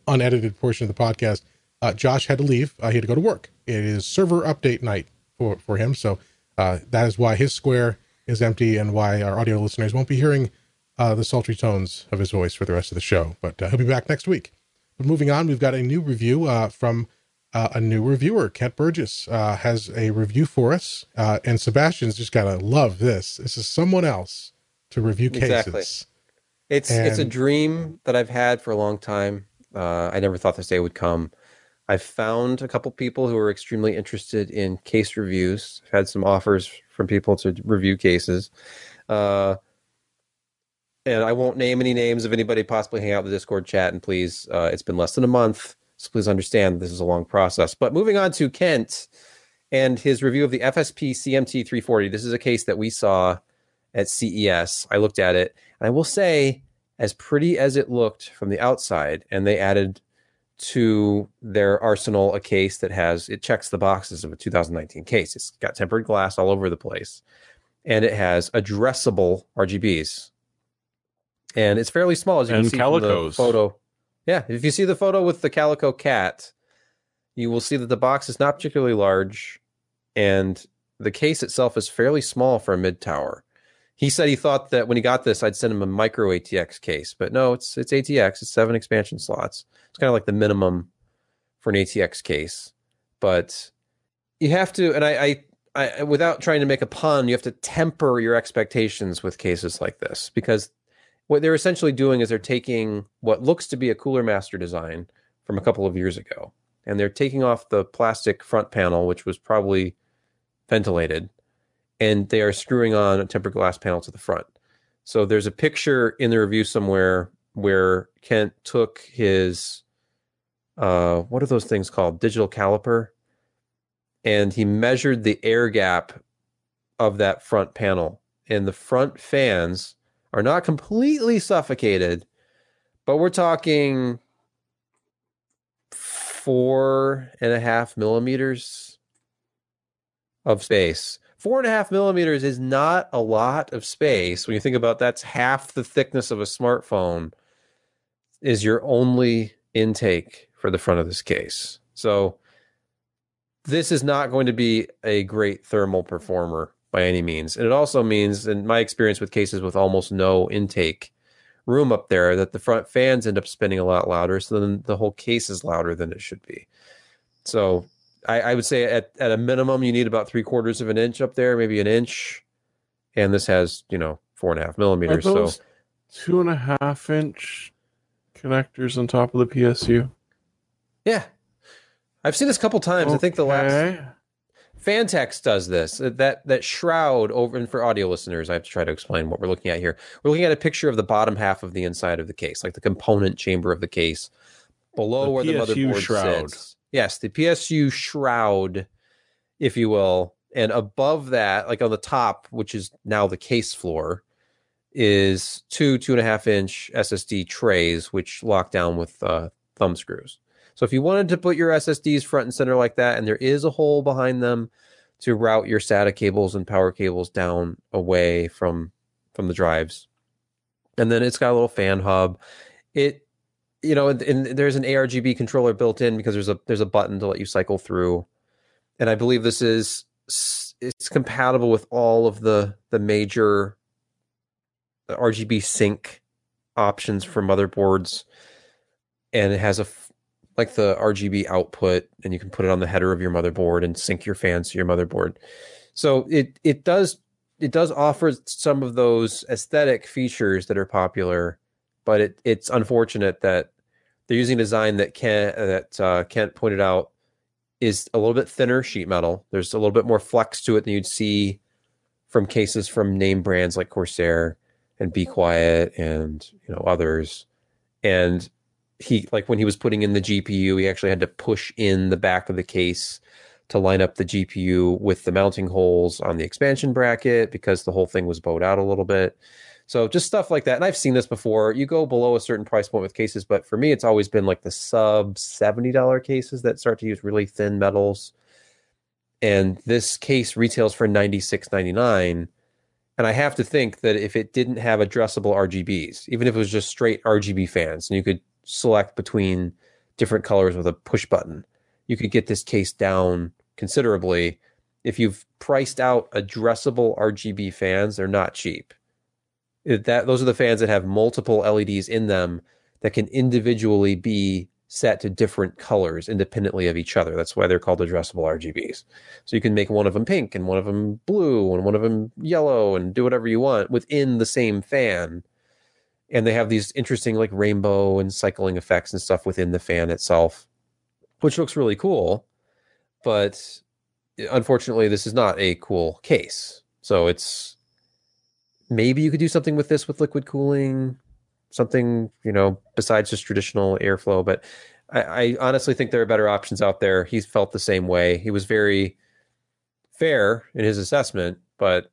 unedited portion of the podcast. Uh, Josh had to leave. Uh, he had to go to work. It is server update night for, for him, so uh, that is why his square is empty and why our audio listeners won't be hearing uh, the sultry tones of his voice for the rest of the show. But uh, he'll be back next week. But moving on, we've got a new review uh, from. Uh, a new reviewer, Kent Burgess, uh, has a review for us. Uh, and Sebastian's just got to love this. This is someone else to review cases. Exactly. It's and... it's a dream that I've had for a long time. Uh, I never thought this day would come. I've found a couple people who are extremely interested in case reviews. I've had some offers from people to review cases. Uh, and I won't name any names of anybody possibly hanging out in the Discord chat. And please, uh, it's been less than a month. So please understand this is a long process. But moving on to Kent and his review of the F S P C M T three forty. This is a case that we saw at C E S. I looked at it, and I will say, as pretty as it looked from the outside, and they added to their arsenal a case that has, it checks the boxes of a two thousand nineteen case. It's got tempered glass all over the place, and it has addressable R G Bs. And it's fairly small, as you and can see calicos. From the photo. Yeah, if you see the photo with the calico cat, you will see that the box is not particularly large, and the case itself is fairly small for a mid-tower. He said he thought that when he got this, I'd send him a micro A T X case, but no, it's it's A T X. It's seven expansion slots. It's kind of like the minimum for an A T X case, but you have to, and I, I, I, without trying to make a pun, you have to temper your expectations with cases like this, because what they're essentially doing is they're taking what looks to be a Cooler Master design from a couple of years ago, and they're taking off the plastic front panel, which was probably ventilated, and they are screwing on a tempered glass panel to the front. So there's a picture in the review somewhere where Kent took his, uh, what are those things called? Digital caliper. And he measured the air gap of that front panel. And the front fans are not completely suffocated, but we're talking four and a half millimeters of space. Four and a half millimeters is not a lot of space. When you think about that's half the thickness of a smartphone is your only intake for the front of this case. So this is not going to be a great thermal performer by any means. And it also means, in my experience with cases with almost no intake room up there, that the front fans end up spinning a lot louder. So then the whole case is louder than it should be. So I, I would say at, at a minimum, you need about three quarters of an inch up there, maybe an inch. And this has, you know, four and a half millimeters. So two and a half inch connectors on top of the P S U. Yeah. I've seen this a couple times. Okay. I think the last Fantex does this, that, that shroud over, and for audio listeners, I have to try to explain what we're looking at here. We're looking at a picture of the bottom half of the inside of the case, like the component chamber of the case below the where P S U the motherboard shroud. Sits. Yes, the P S U shroud, if you will, and above that, like on the top, which is now the case floor, is two two and a half inch S S D trays, which lock down with uh, thumb screws. So if you wanted to put your S S Ds front and center like that, and there is a hole behind them to route your SATA cables and power cables down away from from the drives, and then it's got a little fan hub. It. You know, and, and there's an A R G B controller built in because there's a there's a button to let you cycle through, and I believe this is it's compatible with all of the the major R G B sync options for motherboards, and it has a like the R G B output, and you can put it on the header of your motherboard and sync your fans to your motherboard. So it it does it does offer some of those aesthetic features that are popular. But it, it's unfortunate that they're using a design that Kent, that, uh, Kent pointed out is a little bit thinner sheet metal. There's a little bit more flex to it than you'd see from cases from name brands like Corsair and Be Quiet and, you know, others. And he, like when he was putting in the G P U, he actually had to push in the back of the case to line up the G P U with the mounting holes on the expansion bracket because the whole thing was bowed out a little bit. So just stuff like that. And I've seen this before. You go below a certain price point with cases, but for me, it's always been like the sub seventy dollars cases that start to use really thin metals. And this case retails for ninety-six ninety-nine. And I have to think that if it didn't have addressable R G Bs, even if it was just straight R G B fans, and you could select between different colors with a push button, you could get this case down considerably. If you've priced out addressable R G B fans, they're not cheap. That those are the fans that have multiple L E Ds in them that can individually be set to different colors independently of each other. That's why they're called addressable R G Bs. So you can make one of them pink and one of them blue and one of them yellow and do whatever you want within the same fan. And they have these interesting like rainbow and cycling effects and stuff within the fan itself, which looks really cool. But unfortunately, this is not a cool case. So it's, maybe you could do something with this with liquid cooling, something, you know, besides just traditional airflow. But I, I honestly think there are better options out there. He's felt the same way. He was very fair in his assessment, but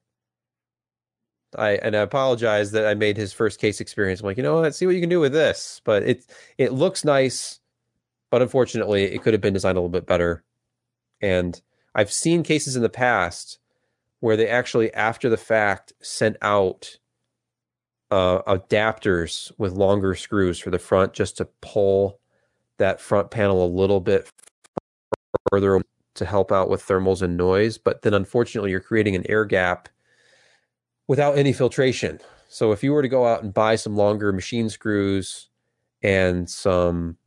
I, and I apologize that I made his first case experience. I'm like, you know what, see what you can do with this. But it, it looks nice, but unfortunately it could have been designed a little bit better. And I've seen cases in the past where they actually, after the fact, sent out uh, adapters with longer screws for the front just to pull that front panel a little bit further to help out with thermals and noise. But then, unfortunately, you're creating an air gap without any filtration. So if you were to go out and buy some longer machine screws and some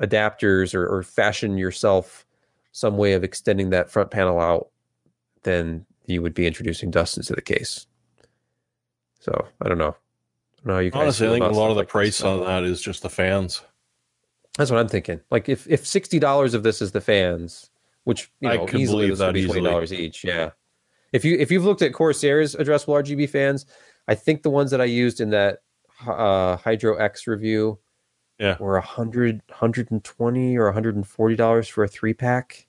adapters or, or fashion yourself some way of extending that front panel out, then you would be introducing dust into the case. So I don't know. I don't know how you guys Honestly, I think a lot of the like price on that is just the fans. That's what I'm thinking. Like if, if sixty dollars of this is the fans, which you know, I can easily believe that easily. twenty dollars each. Yeah. If you, if you've looked at Corsair's addressable R G B fans, I think the ones that I used in that uh, Hydro X review yeah. were one hundred, one hundred twenty or one hundred forty dollars for a three pack.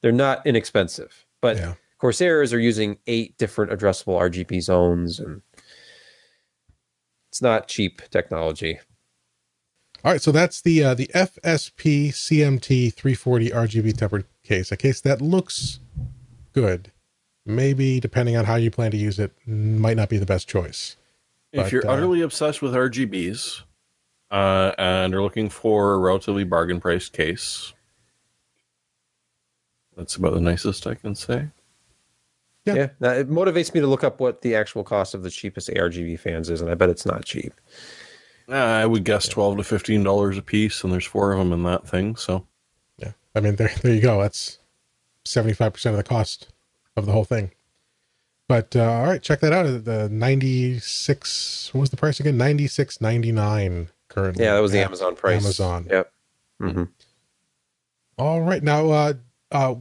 They're not inexpensive, but yeah. Corsairs are using eight different addressable R G B zones, and it's not cheap technology. All right, so that's the uh, the F S P C M T three forty R G B tempered case, a case that looks good. Maybe, depending on how you plan to use it, might not be the best choice. If but, you're uh, utterly obsessed with R G Bs uh, and are looking for a relatively bargain-priced case, that's about the nicest I can say. Yeah. yeah. Now, it motivates me to look up what the actual cost of the cheapest A R G B fans is, and I bet it's not cheap. Uh, I would guess twelve to fifteen dollars a piece, and there's four of them in that thing. So, yeah, I mean, there, there you go. That's seventy-five percent of the cost of the whole thing. But uh, all right, check that out. The ninety-six. What was the price again? ninety-six ninety-nine currently. Yeah, that was the Amazon price. Amazon. Yep. Mm-hmm. All right, now uh, uh,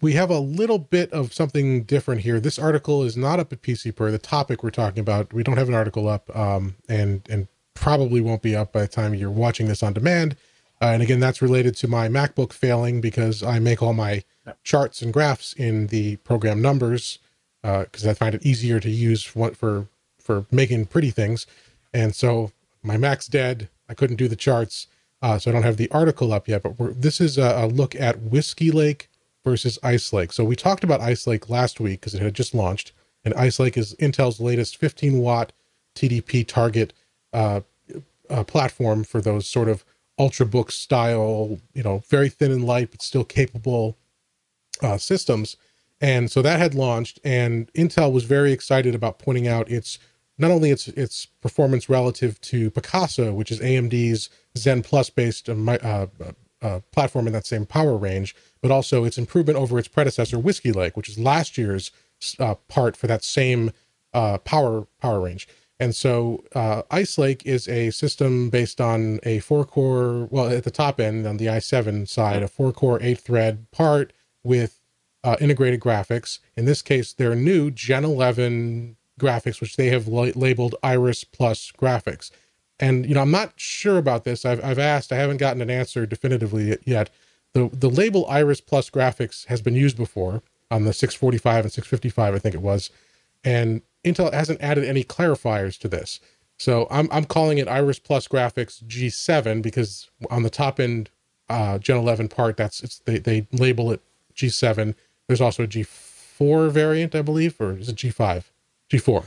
we have a little bit of something different here. This article is not up at PCPer. The topic we're talking about, we don't have an article up, um, and and probably won't be up by the time you're watching this on demand. Uh, and again, that's related to my MacBook failing because I make all my charts and graphs in the program Numbers. Because uh, I find it easier to use for, for for making pretty things. And so my Mac's dead. I couldn't do the charts, uh, so I don't have the article up yet. But we're, this is a, a look at Whiskey Lake versus Ice Lake. So we talked about Ice Lake last week because it had just launched. And Ice Lake is Intel's latest fifteen-watt T D P target uh, uh, platform for those sort of Ultrabook-style, you know, very thin and light but still capable uh, systems. And so that had launched, and Intel was very excited about pointing out its not only its its performance relative to Picasso, which is A M D's Zen Plus based uh, uh, platform in that same power range, but also its improvement over its predecessor Whiskey Lake, which is last year's uh, part for that same uh, power power range. And so uh, Ice Lake is a system based on a four-core, well, at the top end on the i seven side, a four-core, eight-thread part with Uh, integrated graphics. In this case, their new Gen eleven graphics, which they have li- labeled Iris Plus graphics. And, you know, I'm not sure about this. I've, I've asked, I haven't gotten an answer definitively yet. The, the label Iris Plus graphics has been used before on the six forty-five and six fifty-five, I think it was. And Intel hasn't added any clarifiers to this. So I'm, I'm calling it Iris Plus graphics G seven because on the top end uh, Gen eleven part, that's it's, they, they label it G seven. There's also a G four variant, I believe, or is it G five? G four,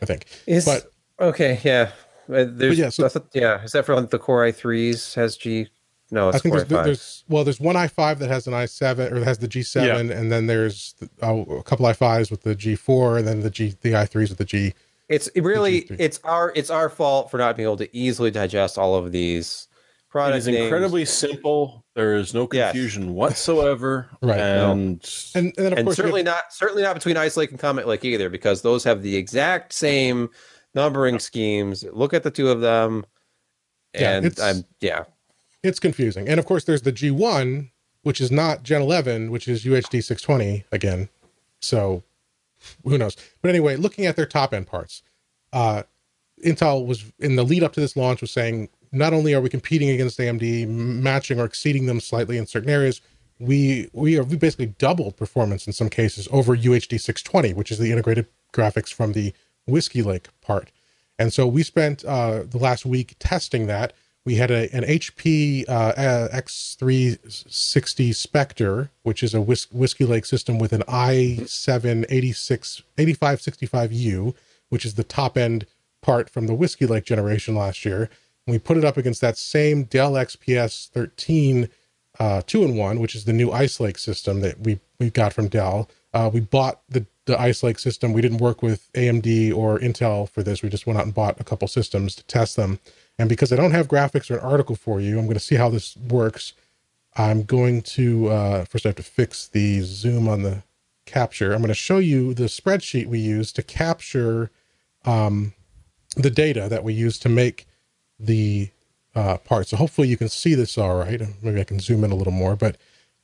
I think. Is, but okay, yeah. There's, yeah, so, thought, yeah. Is that for like the Core i threes has G? No, it's I think Core there's, i five. There's, well, there's one i five that has an i seven or has the G seven, yeah. And then there's the, oh, a couple i fives with the G four, and then the G the i threes with the G. It's really G three. it's our it's our fault for not being able to easily digest all of these. It is incredibly names. simple. There is no confusion yes. whatsoever, right? And no. and, and, then of and course certainly have... not certainly not between Ice Lake and Comet Lake either, because those have the exact same numbering schemes. Look at the two of them, and yeah, it's, I'm yeah, it's confusing. And of course, there's the G one, which is not Gen eleven, which is U H D six twenty again. So who knows? But anyway, looking at their top end parts, uh, Intel was in the lead up to this launch was saying, not only are we competing against A M D, matching or exceeding them slightly in certain areas, we we are we basically doubled performance in some cases over U H D six twenty, which is the integrated graphics from the Whiskey Lake part. And so we spent uh, the last week testing that. We had a, an H P uh, X three sixty Spectre, which is a Whis- Whiskey Lake system with an i seven eighty-six eighty-five sixty-five U, which is the top end part from the Whiskey Lake generation last year. We put it up against that same Dell X P S thirteen uh, two in one, which is the new Ice Lake system that we we got from Dell. Uh, we bought the, the Ice Lake system. We didn't work with A M D or Intel for this. We just went out and bought a couple systems to test them. And because I don't have graphics or an article for you, I'm going to see how this works. I'm going to, uh, first I have to fix the zoom on the capture. I'm going to show you the spreadsheet we use to capture um, the data that we use to make the uh, part. So hopefully you can see this all right. Maybe I can zoom in a little more, but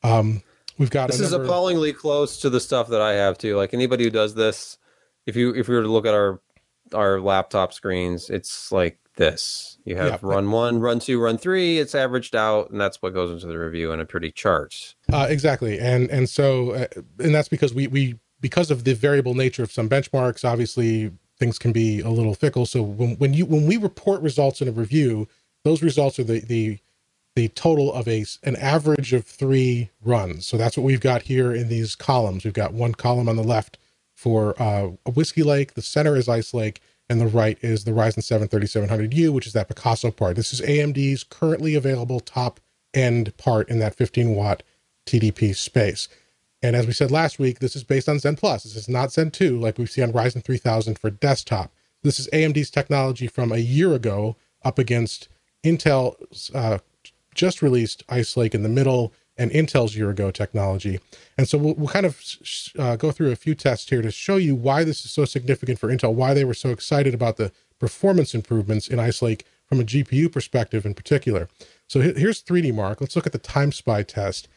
um, we've got... This is appallingly close to the stuff that I have too. Like anybody who does this, if you if we were to look at our our laptop screens, it's like this. You have yeah, run one, run two, run three. It's averaged out, and that's what goes into the review in a pretty chart. Uh, exactly, and and so uh, and that's because we we because of the variable nature of some benchmarks, obviously things can be a little fickle. So when when you when we report results in a review, those results are the the the total of a an average of three runs. So that's what we've got here in these columns. We've got one column on the left for uh, Whiskey Lake, the center is Ice Lake, and the right is the Ryzen seven thirty-seven hundred U, which is that Picasso part. This is A M D's currently available top-end part in that fifteen watt T D P space. And as we said last week, this is based on Zen Plus. This is not Zen two like we see on Ryzen three thousand for desktop. This is A M D's technology from a year ago up against Intel's uh, just-released Ice Lake in the middle and Intel's year-ago technology. And so we'll, we'll kind of uh, go through a few tests here to show you why this is so significant for Intel, why they were so excited about the performance improvements in Ice Lake from a G P U perspective in particular. So here's three D Mark. Let's look at the TimeSpy test.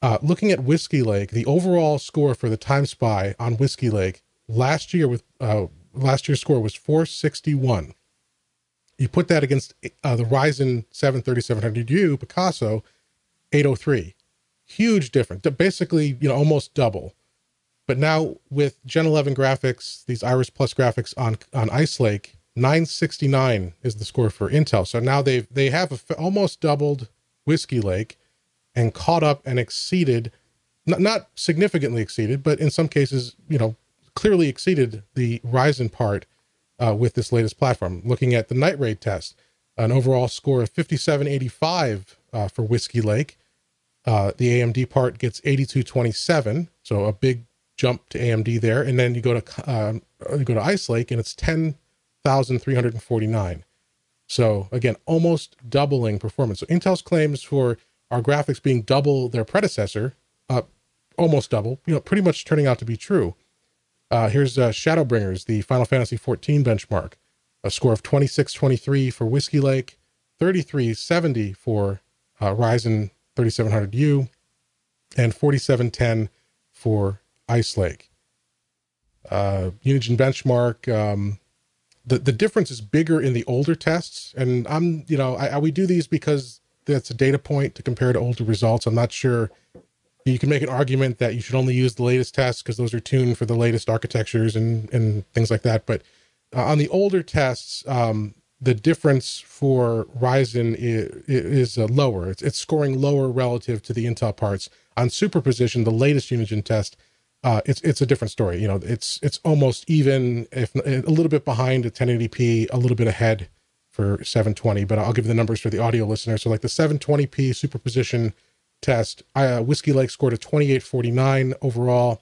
Uh, looking at Whiskey Lake, the overall score for the TimeSpy on Whiskey Lake last year with uh, last year's score was four sixty-one. You put that against uh, the Ryzen seven thirty-seven hundred U Picasso, eight oh three. Huge difference, basically, you know, almost double. But now with Gen eleven graphics, these Iris Plus graphics on on Ice Lake, nine sixty-nine is the score for Intel. So now they've they have a, almost doubled Whiskey Lake and caught up and exceeded, not, not significantly exceeded, but in some cases, you know, clearly exceeded the Ryzen part uh, with this latest platform. Looking at the Night Raid test, an overall score of fifty-seven eighty-five uh, for Whiskey Lake. Uh, the A M D part gets eighty-two twenty-seven, so a big jump to A M D there. And then you go to um, you go to Ice Lake, and it's ten thousand three hundred forty-nine. So again, almost doubling performance. So Intel's claims for our graphics being double their predecessor, uh, almost double, you know, pretty much turning out to be true. Uh, here's uh, Shadowbringers, the Final Fantasy fourteen benchmark, a score of twenty-six twenty-three for Whiskey Lake, thirty-three seventy for uh, Ryzen thirty-seven hundred U, and forty-seven ten for Ice Lake. Uh, Unigen benchmark, um, the, the difference is bigger in the older tests, and I'm, you know, I, I, we do these because that's a data point to compare to older results. I'm not sure, you can make an argument that you should only use the latest tests because those are tuned for the latest architectures and, and things like that, but uh, on the older tests, um, the difference for Ryzen is, is uh, lower. It's, it's scoring lower relative to the Intel parts. On superposition, the latest Unigen test, uh, it's it's a different story. You know, it's it's almost even, if a little bit behind at ten eighty p, a little bit ahead for seven twenty. But I'll give the numbers for the audio listener. So like the seven twenty p superposition test, uh, Whiskey Lake scored a twenty-eight forty-nine overall.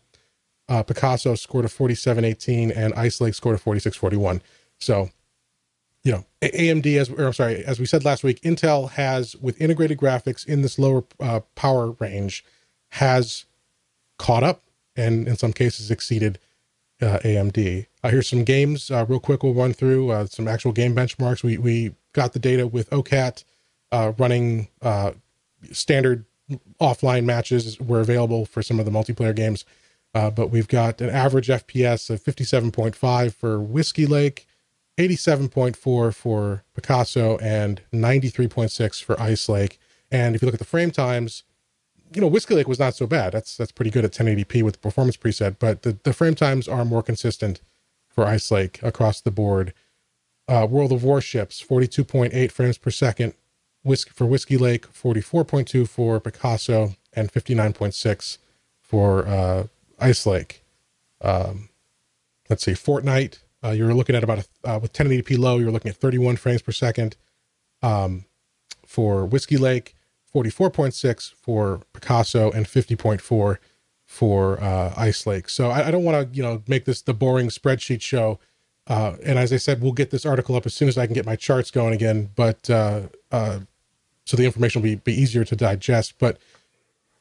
Uh, Picasso scored a forty-seven eighteen, and Ice Lake scored a forty-six forty-one. So, you know, A M D, as or I'm sorry, as we said last week, Intel has, with integrated graphics in this lower uh, power range, has caught up and in some cases exceeded uh, A M D. Uh, here's some games uh, real quick. We'll run through uh, some actual game benchmarks. We we got the data with O C A T uh, running uh, standard offline matches were available for some of the multiplayer games, uh, but we've got an average F P S of fifty-seven point five for Whiskey Lake, eighty-seven point four for Picasso, and ninety-three point six for Ice Lake. And if you look at the frame times, you know, Whiskey Lake was not so bad. That's that's pretty good at ten eighty p with the performance preset, but the, the frame times are more consistent for Ice Lake across the board. Uh, World of Warships, forty-two point eight frames per second Whiskey, for Whiskey Lake, forty-four point two for Picasso, and fifty-nine point six for uh, Ice Lake. Um, let's see, Fortnite. Uh, you're looking at about, a, uh, with ten eighty p low, you're looking at thirty-one frames per second um, for Whiskey Lake, forty-four point six for Picasso, and fifty point four for uh, Ice Lake. So I, I don't want to, you know, make this the boring spreadsheet show. Uh, and as I said, we'll get this article up as soon as I can get my charts going again. But uh, uh, so the information will be, be easier to digest. But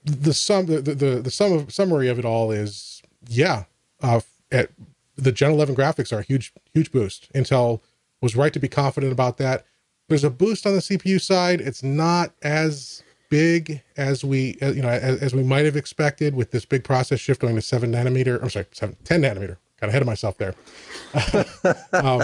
the sum, the the, the sum of, summary of it all is, yeah, uh, at the Gen eleven graphics are a huge, huge boost. Intel was right to be confident about that. There's a boost on the C P U side. It's not as big as we, as, you know, as, as we might have expected with this big process shift going to seven nanometer. I'm sorry, seven, ten nanometer. Got ahead of myself there. um,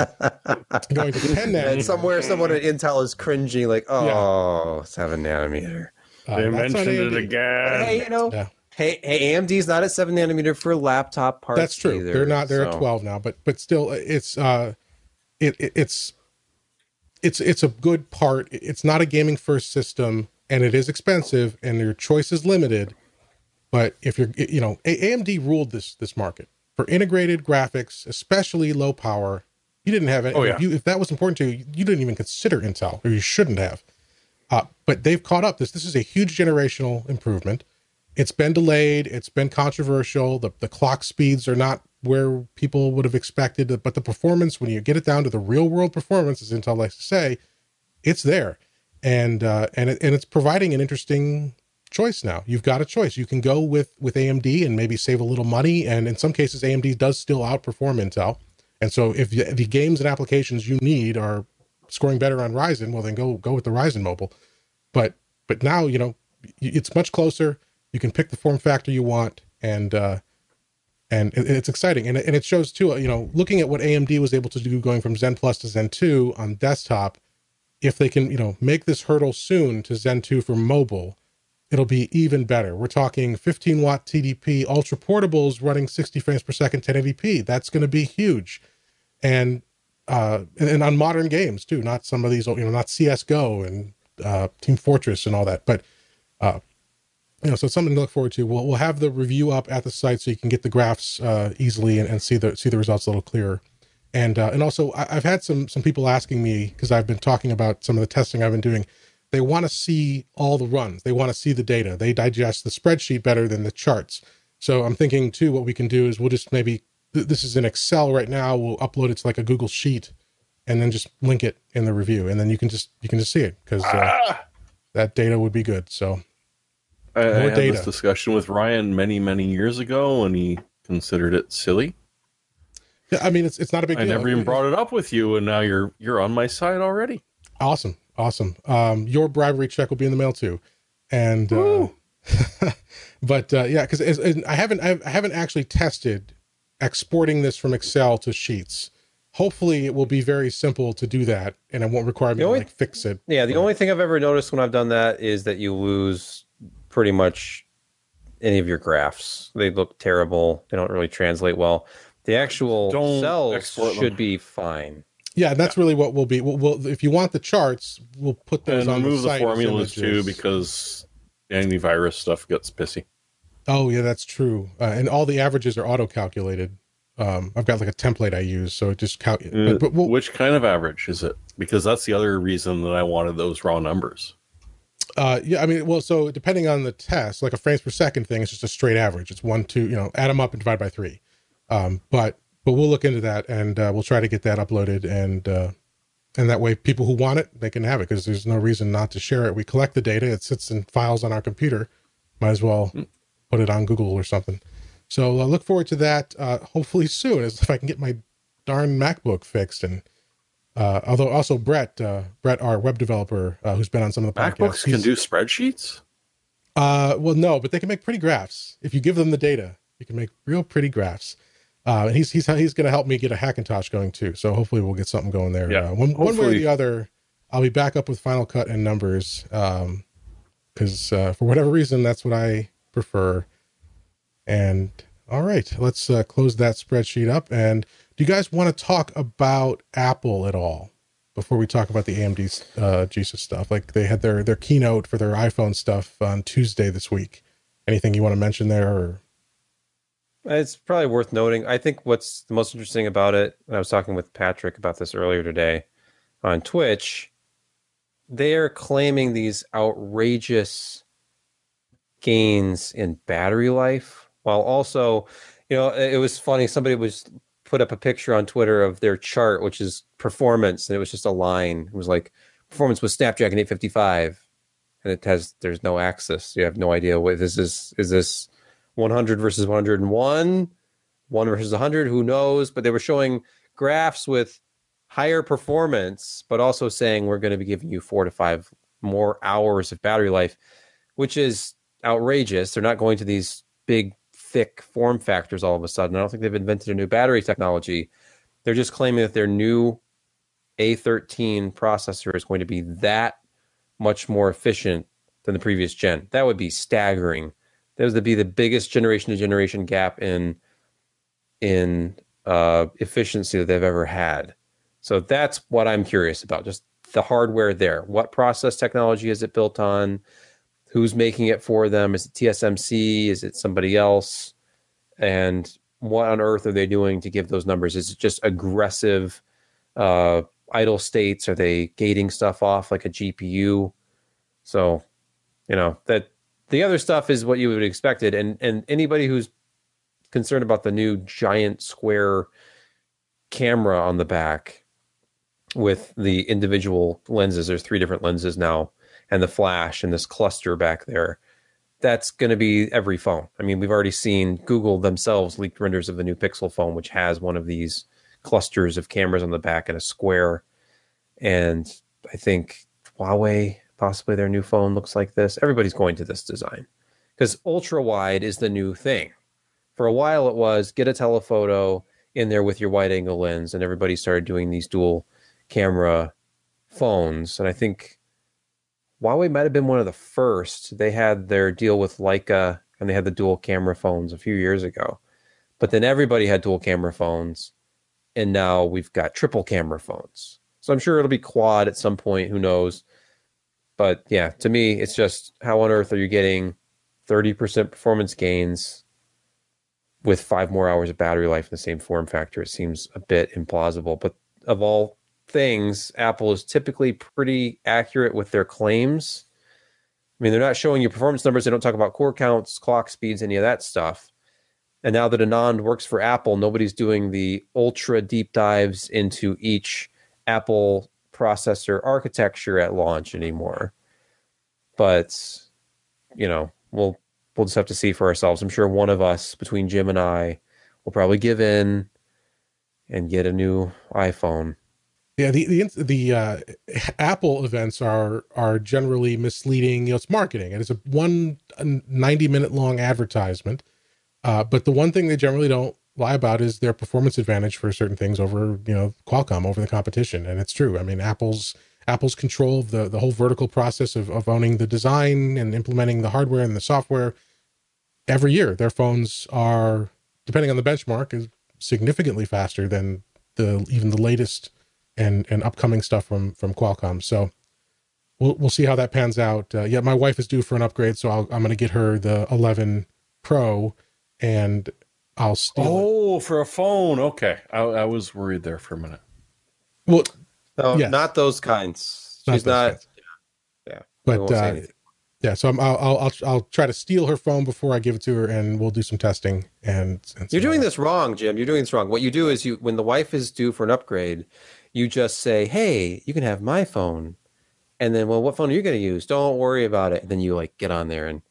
going to ten nanometer. And somewhere, someone at Intel is cringing, like, oh, yeah. seven nanometer. Uh, they mentioned it again. Hey, you know, yeah. hey, hey, A M D's not at seven nanometer for laptop parts. That's true. Either, they're not. They're so. at twelve now, but but still, it's uh, it, it it's it's it's a good part. It's not a gaming first system, and it is expensive, and your choice is limited. But if you're, you know, A M D ruled this this market. For integrated graphics, especially low power, you didn't have it. Oh, yeah. if, you, if that was important to you, you didn't even consider Intel, or you shouldn't have. Uh, but they've caught up. This this is a huge generational improvement. It's been delayed. It's been controversial. The, the clock speeds are not where people would have expected. But the performance, when you get it down to the real world performance, as Intel likes to say, it's there. And uh, and it, and it's providing an interesting choice now. You've got a choice. You can go with with A M D and maybe save a little money, and in some cases A M D does still outperform Intel. And so if the, the games and applications you need are scoring better on Ryzen, well then go go with the Ryzen mobile. But but now, you know, it's much closer. You can pick the form factor you want, and uh and it's exciting. And and it shows too, you know, looking at what A M D was able to do going from Zen Plus to Zen two on desktop, if they can, you know, make this hurdle soon to Zen two for mobile, it'll be even better. We're talking fifteen watt T D P, ultra portables running sixty frames per second, ten eighty p. That's going to be huge. And, uh, and, and on modern games too, not some of these, you know, not C S G O and, uh, Team Fortress and all that, but, uh, you know, so it's something to look forward to. We'll, we'll have the review up at the site so you can get the graphs, uh, easily and, and see the, see the results a little clearer. And, uh, and also I, I've had some, some people asking me, cause I've been talking about some of the testing I've been doing. They want to see all the runs. They want to see the data. They digest the spreadsheet better than the charts. So I'm thinking too, what we can do is we'll just maybe, th this is in Excel right now, we'll upload it to like a Google sheet and then just link it in the review. And then you can just, you can just see it, because uh, ah! that data would be good. So I, I had data. this discussion with Ryan many, many years ago, and he considered it silly. Yeah, I mean, it's, it's not a big deal. I never even brought it up with you, and now you're, you're on my side already. Awesome. Awesome. Um, your bribery check will be in the mail too. And, uh, but, uh, yeah, cause as, as I haven't, I haven't actually tested exporting this from Excel to sheets. Hopefully it will be very simple to do that, and it won't require me only, to like, fix it. Yeah. The but, only thing I've ever noticed when I've done that is that you lose pretty much any of your graphs. They look terrible. They don't really translate well. The actual cells should them. be fine. Yeah, that's yeah. really what we'll be. We'll, we'll, if you want the charts, we'll put those and on the site. And remove the formulas too, because antivirus stuff gets pissy. Oh yeah, that's true. Uh, and all the averages are auto-calculated. Um, I've got like a template I use, so it just count. Uh, but, but we'll, which kind of average is it? Because that's the other reason that I wanted those raw numbers. Uh, yeah, I mean, well, so depending on the test, like a frames per second thing, it's just a straight average. It's one, two, you know, add them up and divide by three. Um, but But we'll look into that, and uh, we'll try to get that uploaded, and uh, and that way people who want it, they can have it, because there's no reason not to share it. We collect the data. It sits in files on our computer. Might as well put it on Google or something. So uh, look forward to that uh, hopefully soon, as if I can get my darn MacBook fixed. And uh, although also Brett, uh, Brett, our web developer, uh, who's been on some of the podcasts. MacBooks can do spreadsheets? Uh, well, no, but they can make pretty graphs. If you give them the data, you can make real pretty graphs. Uh, and he's he's he's going to help me get a Hackintosh going too. So hopefully we'll get something going there. Yeah, uh, one, one way or the other, I'll be back up with Final Cut and Numbers, um, because uh, for whatever reason that's what I prefer. And all right, let's uh, close that spreadsheet up. And do you guys want to talk about Apple at all before we talk about the A M D uh, Aegisa stuff? Like they had their their keynote for their iPhone stuff on Tuesday this week. Anything you want to mention there? Or? It's probably worth noting. I think what's the most interesting about it, and I was talking with Patrick about this earlier today on Twitch, they're claiming these outrageous gains in battery life, while also, you know, it was funny. Somebody was put up a picture on Twitter of their chart, which is performance, and it was just a line. It was like performance with Snapdragon eight fifty-five, and it has, there's no axis. You have no idea what this is. Is this one hundred versus one hundred one, one versus one hundred? Who knows? But they were showing graphs with higher performance, but also saying we're going to be giving you four to five more hours of battery life, which is outrageous. They're not going to these big, thick form factors all of a sudden. I don't think they've invented a new battery technology. They're just claiming that their new A thirteen processor is going to be that much more efficient than the previous gen. That would be staggering. That would be the biggest generation-to-generation gap in in uh, efficiency that they've ever had. So that's what I'm curious about, just the hardware there. What process technology is it built on? Who's making it for them? Is it T S M C? Is it somebody else? And what on earth are they doing to give those numbers? Is it just aggressive uh, idle states? Are they gating stuff off like a G P U? So, you know, that the other stuff is what you would have expected. And, and anybody who's concerned about the new giant square camera on the back with the individual lenses, there's three different lenses now, and the flash and this cluster back there, that's going to be every phone. I mean, we've already seen Google themselves leaked renders of the new Pixel phone, which has one of these clusters of cameras on the back and a square. And I think Huawei, possibly their new phone, looks like this. Everybody's going to this design because ultra wide is the new thing. For a while it was get a telephoto in there with your wide angle lens, and everybody started doing these dual camera phones. And I think Huawei might have been one of the first. They had their deal with Leica and they had the dual camera phones a few years ago. But then everybody had dual camera phones, and now we've got triple camera phones. So I'm sure it'll be quad at some point, who knows. But yeah, to me, it's just how on earth are you getting thirty percent performance gains with five more hours of battery life in the same form factor? It seems a bit implausible. But of all things, Apple is typically pretty accurate with their claims. I mean, they're not showing you performance numbers. They don't talk about core counts, clock speeds, any of that stuff. And now that Anand works for Apple, nobody's doing the ultra deep dives into each Apple processor architecture at launch anymore. But, you know, we'll we'll just have to see for ourselves. I'm sure one of us, between Jim and I, will probably give in and get a new iPhone. Yeah, the the the uh, Apple events are are generally misleading. You know, it's marketing, and it's a one ninety minute long advertisement. Uh, but the one thing they generally don't lie about is their performance advantage for certain things over, you know, Qualcomm, over the competition. And it's true. I mean, Apple's Apple's control of the the whole vertical process of of owning the design and implementing the hardware and the software. Every year, their phones are, depending on the benchmark, is significantly faster than the even the latest and and upcoming stuff from from Qualcomm. So we'll we'll see how that pans out. Uh, yeah, my wife is due for an upgrade, so I'll, I'm going to get her the eleven Pro, and I'll steal Oh, it. For a phone. Okay. I, I was worried there for a minute. Well, no, yes. Not those kinds. Not She's those not kinds. Yeah. yeah. But uh, yeah, so I'm, I'll I'll I'll try to steal her phone before I give it to her, and we'll do some testing. And, and you're doing this wrong, Jim. You're doing this wrong. What you do is you when the wife is due for an upgrade, you just say, "Hey, you can have my phone," and then, well, what phone are you going to use? Don't worry about it. And then you like get on there and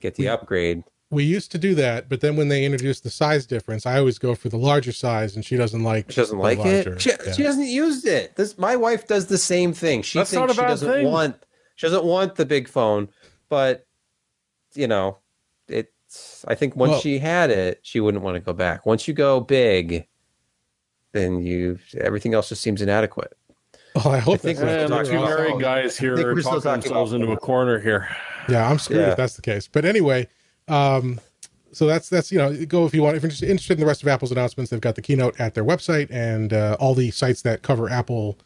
get the we, upgrade. We used to do that, but then when they introduced the size difference, I always go for the larger size, and she doesn't like. She doesn't like larger. it. She, yeah. she hasn't used it. This my wife does the same thing. She That's thinks she doesn't thing. want she doesn't want the big phone. But, you know, it's, I think once well, she had it, she wouldn't want to go back. Once you go big, then you everything else just seems inadequate. Oh, I hope I think that's not two married guys here are talking themselves into a corner here. Yeah, I'm screwed yeah. if that's the case. But anyway, um, so that's, that's you know, go if you want. If you're interested in the rest of Apple's announcements, they've got the keynote at their website, and uh, all the sites that cover Apple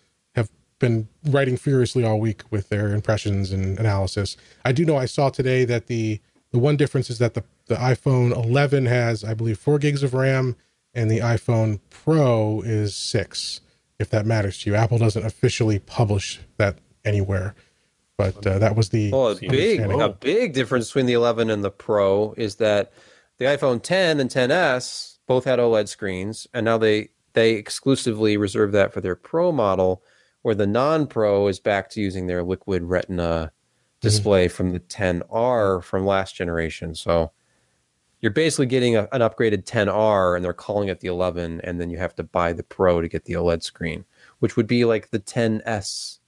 been writing furiously all week with their impressions and analysis. I do know I saw today that the the one difference is that the, the iPhone eleven has, I believe, four gigs of RAM, and the iPhone Pro is six, if that matters to you. Apple doesn't officially publish that anywhere, but uh, that was the... Oh, a big, a big difference between the eleven and the Pro is that the iPhone ten and ten S both had OLED screens, and now they they exclusively reserve that for their Pro model, where the non-Pro is back to using their Liquid Retina display mm-hmm. from the ten R from last generation. So you're basically getting a, an upgraded ten R, and they're calling it the eleven, and then you have to buy the Pro to get the OLED screen, which would be like the ten S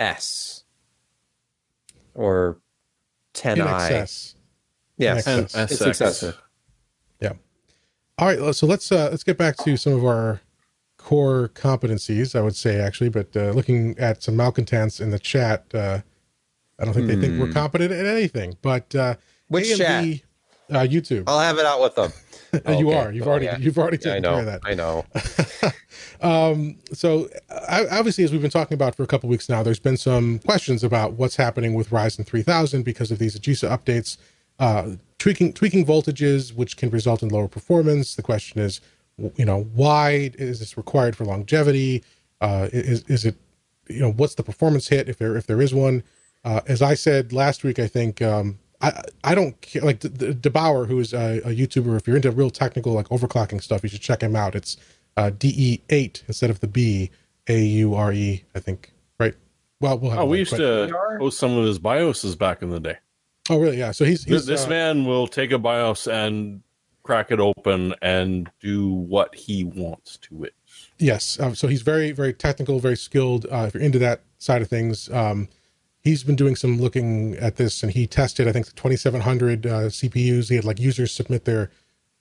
S or ten I. Yeah, it's excessive. Yeah. All right, so let's uh, let's get back to some of our core competencies, I would say, actually, but uh, looking at some malcontents in the chat, uh, I don't think mm. they think we're competent at anything, but uh, which A M D, chat? Uh, YouTube. I'll have it out with them. Oh, you okay. are. You've oh, already yeah. you've already taken yeah, I know. care of that. I know. Um, so I, obviously, as we've been talking about for a couple of weeks now, there's been some questions about what's happening with Ryzen three thousand because of these Aegisa updates, uh, tweaking tweaking voltages, which can result in lower performance. The question is, you know, why is this required for longevity? Uh, is is it, you know, what's the performance hit if there if there is one? Uh, as I said last week, I think. Um, I, I don't care, like DeBauer, who is a, a YouTuber. If you're into real technical, like overclocking stuff, you should check him out. It's uh, D E eight instead of the B, A U R E, I think, right? Well, we'll have oh, we used to owe some of his BIOSes back in the day. Oh, really? Yeah. So he's... he's this uh, man will take a BIOS and crack it open and do what he wants to it. Yes. Um, so he's very, very technical, very skilled. Uh, if you're into that side of things... Um, he's been doing some looking at this, and he tested, I think, the twenty-seven hundred uh, C P Us. He had like users submit their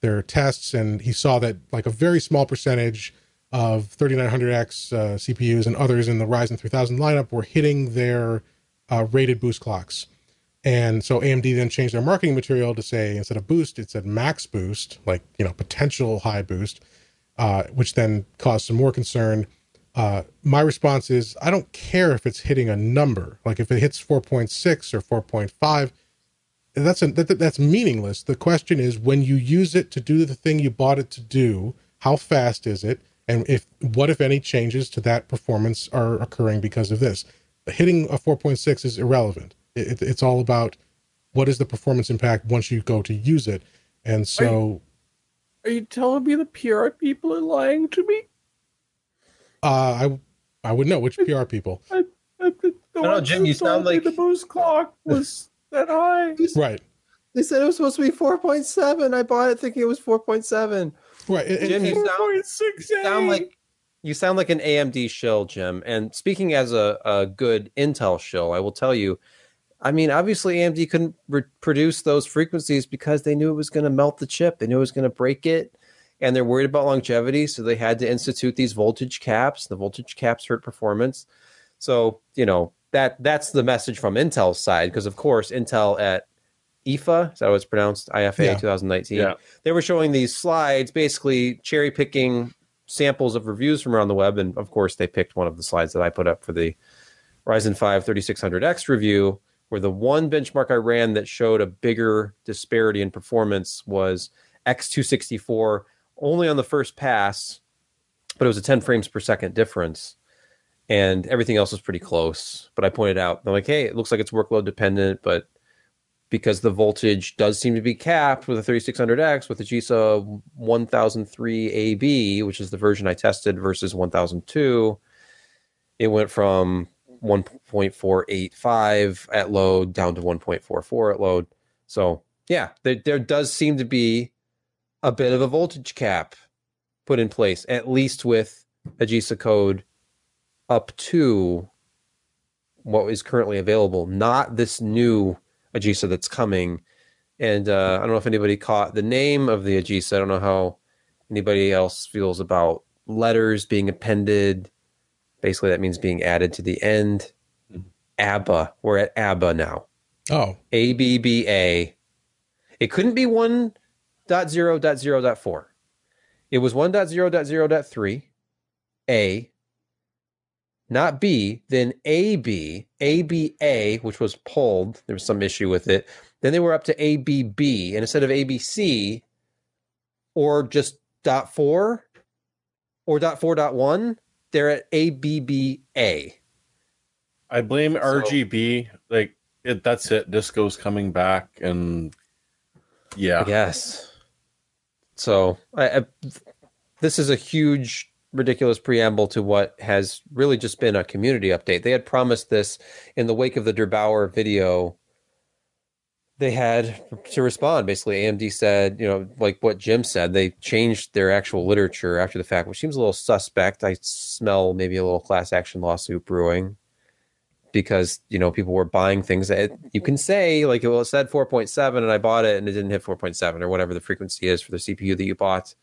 their tests, and he saw that like a very small percentage of thirty-nine hundred X uh, C P Us and others in the Ryzen three thousand lineup were hitting their uh, rated boost clocks. And so A M D then changed their marketing material to say, instead of boost, it said max boost, like, you know, potential high boost, uh, which then caused some more concern. Uh, my response is, I don't care if it's hitting a number. Like if it hits four point six or four point five, that's a, that, that's meaningless. The question is, when you use it to do the thing you bought it to do, how fast is it? And if what, if any, changes to that performance are occurring because of this? Hitting a four point six is irrelevant. It, it, it's all about what is the performance impact once you go to use it. And so... Are you, are you telling me the P R people are lying to me? Uh, I I would know which P R people. I, I, the no, no, Jim, you sound like the boost clock was that high. Right. They said it was supposed to be four point seven. I bought it thinking it was four point seven. Right. It, Jim, it, you, sound, you sound like you sound like an A M D shill, Jim. And speaking as a, a good Intel shill, I will tell you. I mean, obviously A M D couldn't re- produce those frequencies because they knew it was going to melt the chip. They knew it was going to break it. And they're worried about longevity, so they had to institute these voltage caps. The voltage caps hurt performance. So, you know, that that's the message from Intel's side, because, of course, Intel at I F A, is that how it's pronounced? I F A yeah. twenty nineteen. Yeah. They were showing these slides, basically cherry-picking samples of reviews from around the web. And, of course, they picked one of the slides that I put up for the Ryzen five thirty-six hundred X review, where the one benchmark I ran that showed a bigger disparity in performance was X two sixty-four, only on the first pass, but it was a ten frames per second difference, and everything else was pretty close. But I pointed out, I'm like, hey, it looks like it's workload dependent, but because the voltage does seem to be capped with a thirty-six hundred X with the Aegisa one thousand three A B, which is the version I tested, versus one thousand two, it went from one point four eight five at load down to one point four four at load. So yeah, there, there does seem to be a bit of a voltage cap put in place, at least with Aegisa code up to what is currently available, not this new Aegisa that's coming. And uh, I don't know if anybody caught the name of the Aegisa. I don't know how anybody else feels about letters being appended. Basically, that means being added to the end. ABBA. We're at ABBA now. Oh. A B B A. It couldn't be one... Dot zero dot zero dot four. It was one dot zero dot zero dot three, A, not B, then A B, A B A, which was pulled. There was some issue with it. Then they were up to A B B, and instead of A B C, or just dot four, or dot four dot one, they're at A B B A. I blame so, R G B. Like it, that's it. Disco's coming back, and yeah. Yes. So I, I, this is a huge, ridiculous preamble to what has really just been a community update. They had promised this in the wake of the Derbauer video. They had to respond. Basically, A M D said, you know, like what Jim said, they changed their actual literature after the fact, which seems a little suspect. I smell maybe a little class action lawsuit brewing because, you know, people were buying things that you can say, like, well, it said four point seven and I bought it and it didn't hit four point seven or whatever the frequency is for the C P U that you bought.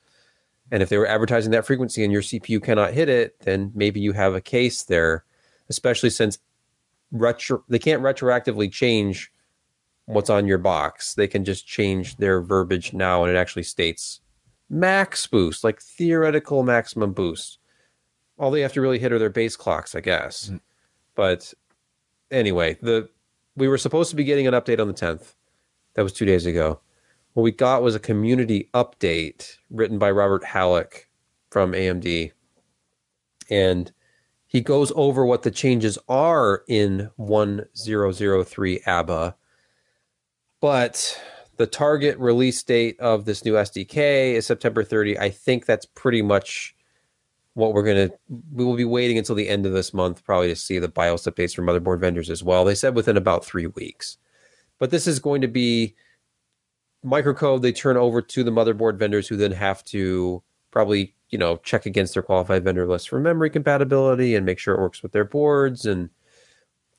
And if they were advertising that frequency and your C P U cannot hit it, then maybe you have a case there, especially since retro- they can't retroactively change what's on your box. They can just change their verbiage now, and it actually states max boost, like theoretical maximum boost. All they have to really hit are their base clocks, I guess. Mm. But anyway, the we were supposed to be getting an update on the tenth. That was two days ago. What we got was a community update written by Robert Halleck from A M D. And he goes over what the changes are in one thousand three A B B A. But the target release date of this new S D K is September thirtieth. I think that's pretty much what we're going to... We will be waiting until the end of this month probably to see the BIOS updates from motherboard vendors as well. They said within about three weeks. But this is going to be microcode they turn over to the motherboard vendors, who then have to probably, you know, check against their qualified vendor list for memory compatibility and make sure it works with their boards and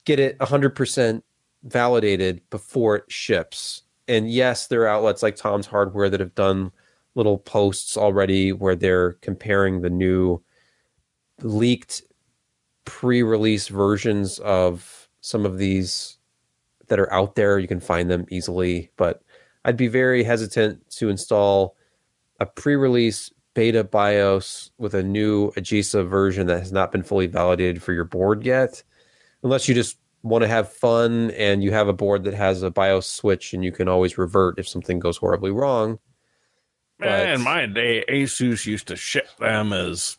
get it one hundred percent validated before it ships. And yes, there are outlets like Tom's Hardware that have done little posts already where they're comparing the new leaked pre-release versions of some of these that are out there. You can find them easily, but I'd be very hesitant to install a pre-release beta BIOS with a new Aegisa version that has not been fully validated for your board yet, unless you just want to have fun and you have a board that has a BIOS switch and you can always revert if something goes horribly wrong. Man, but in my day, Asus used to ship them as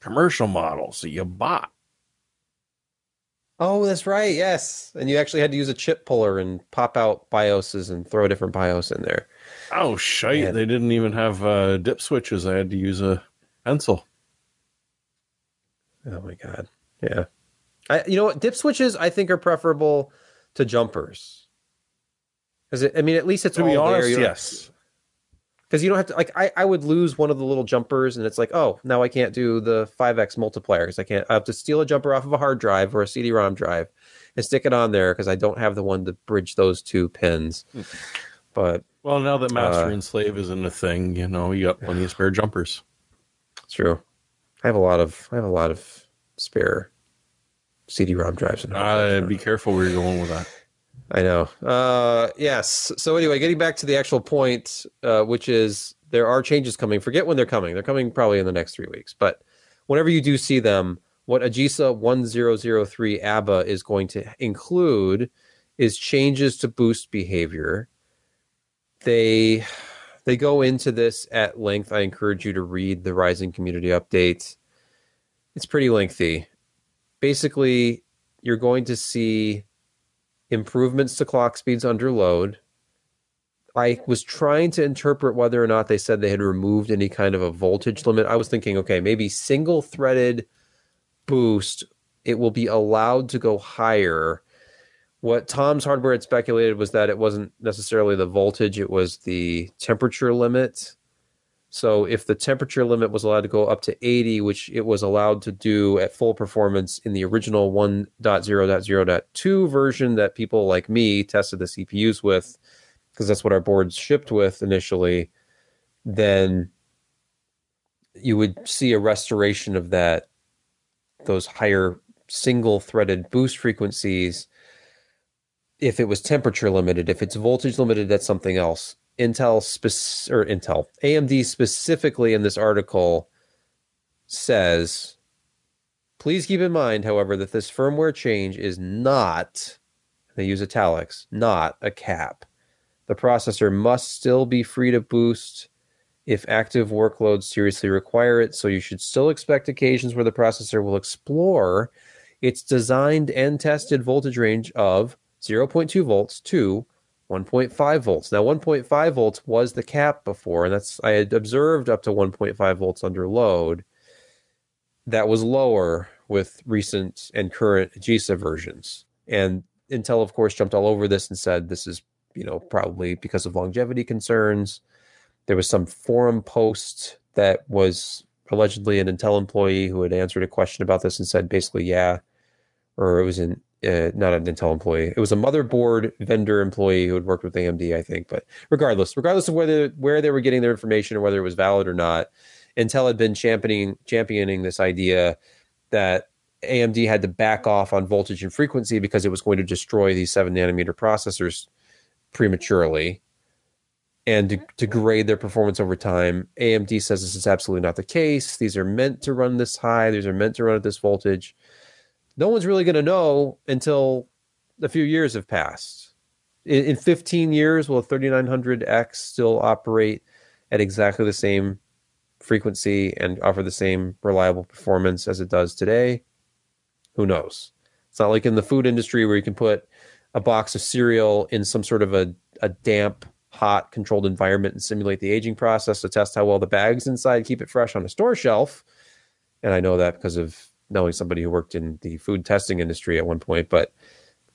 commercial models that you bought. Oh, that's right. Yes. And you actually had to use a chip puller and pop out BIOSes and throw a different BIOS in there. Oh, shite. Man. They didn't even have uh, dip switches. I had to use a pencil. Oh, my God. Yeah. I, you know what? Dip switches, I think, are preferable to jumpers. Because, I mean, at least it's to all be honest, there. Yes. Because you don't have to, like, I, I would lose one of the little jumpers, and it's like, oh, now I can't do the five X multiplier because I can't, I have to steal a jumper off of a hard drive or a C D ROM drive and stick it on there because I don't have the one to bridge those two pins. But well, now that master uh, and slave isn't a thing, you know, you got plenty of spare jumpers. True. I have a lot of, I have a lot of spare C D ROM drives. And uh, be careful where you're going with that. I know. Uh, yes. So anyway, getting back to the actual point, uh, which is there are changes coming. Forget when they're coming. They're coming probably in the next three weeks. But whenever you do see them, what Aegisa one thousand three A B B A is going to include is changes to boost behavior. They they go into this at length. I encourage you to read the Ryzen community update. It's pretty lengthy. Basically, you're going to see improvements to clock speeds under load. I was trying to interpret whether or not they said they had removed any kind of a voltage limit. I was thinking, okay, maybe single-threaded boost, it will be allowed to go higher. What Tom's Hardware had speculated was that it wasn't necessarily the voltage, it was the temperature limit. So if the temperature limit was allowed to go up to eighty, which it was allowed to do at full performance in the original one point oh point oh point two version that people like me tested the C P Us with, because that's what our boards shipped with initially, then you would see a restoration of that, those higher single-threaded boost frequencies, if it was temperature limited. If it's voltage limited, that's something else. Intel spec- or Intel A M D specifically in this article says, please keep in mind, however, that this firmware change is not, they use italics, not a cap. The processor must still be free to boost if active workloads seriously require it, so you should still expect occasions where the processor will explore its designed and tested voltage range of zero point two volts to one point five volts. Now, one point five volts was the cap before, and that's I had observed up to one point five volts under load. That was lower with recent and current Aegisa versions. And Intel, of course, jumped all over this and said this is, you know, probably because of longevity concerns. There was some forum post that was allegedly an Intel employee who had answered a question about this and said basically, yeah, or it was in Uh, not an Intel employee. It was a motherboard vendor employee who had worked with A M D, I think. But regardless, regardless of whether where they were getting their information or whether it was valid or not, Intel had been championing championing this idea that A M D had to back off on voltage and frequency because it was going to destroy these seven nanometer processors prematurely and de- degrade their performance over time. A M D says this is absolutely not the case. These are meant to run this high. These are meant to run at this voltage. No one's really going to know until a few years have passed. In, in fifteen years, will a thirty-nine hundred X still operate at exactly the same frequency and offer the same reliable performance as it does today? Who knows? It's not like in the food industry where you can put a box of cereal in some sort of a, a damp, hot, controlled environment and simulate the aging process to test how well the bags inside keep it fresh on a store shelf. And I know that because of knowing somebody who worked in the food testing industry at one point. But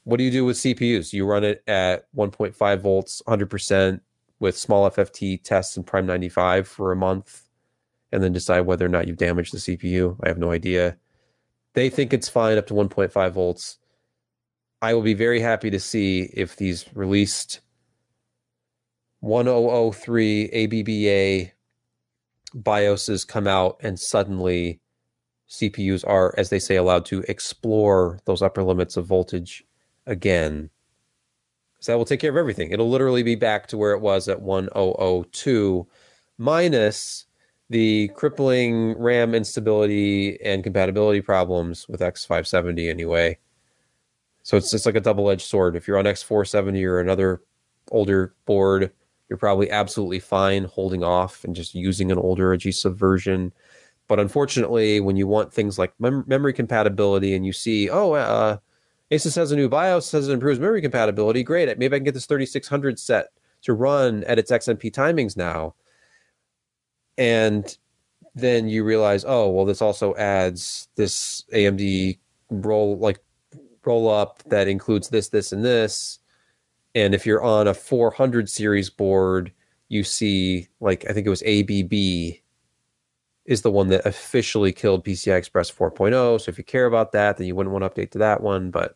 what do you do with C P Us? You run it at one point five volts, one hundred percent with small F F T tests in Prime ninety-five for a month, and then decide whether or not you've damaged the C P U. I have no idea. They think it's fine up to one point five volts. I will be very happy to see if these released ten oh three A B B A BIOSes come out and suddenly C P Us are, as they say, allowed to explore those upper limits of voltage again. So that will take care of everything. It'll literally be back to where it was at ten oh two, minus the crippling RAM instability and compatibility problems with X five seventy anyway. So it's just like a double-edged sword. If you're on X four seventy or another older board, you're probably absolutely fine holding off and just using an older Aegisa version. But unfortunately, when you want things like mem- memory compatibility and you see, oh, uh, Asus has a new BIOS, says it improves memory compatibility. Great. Maybe I can get this thirty-six hundred set to run at its X M P timings now. And then you realize, oh, well, this also adds this A M D roll, like roll up that includes this, this, and this. And if you're on a four hundred series board, you see, like, I think it was A B B is the one that officially killed P C I Express four point oh. So if you care about that, then you wouldn't want to update to that one, but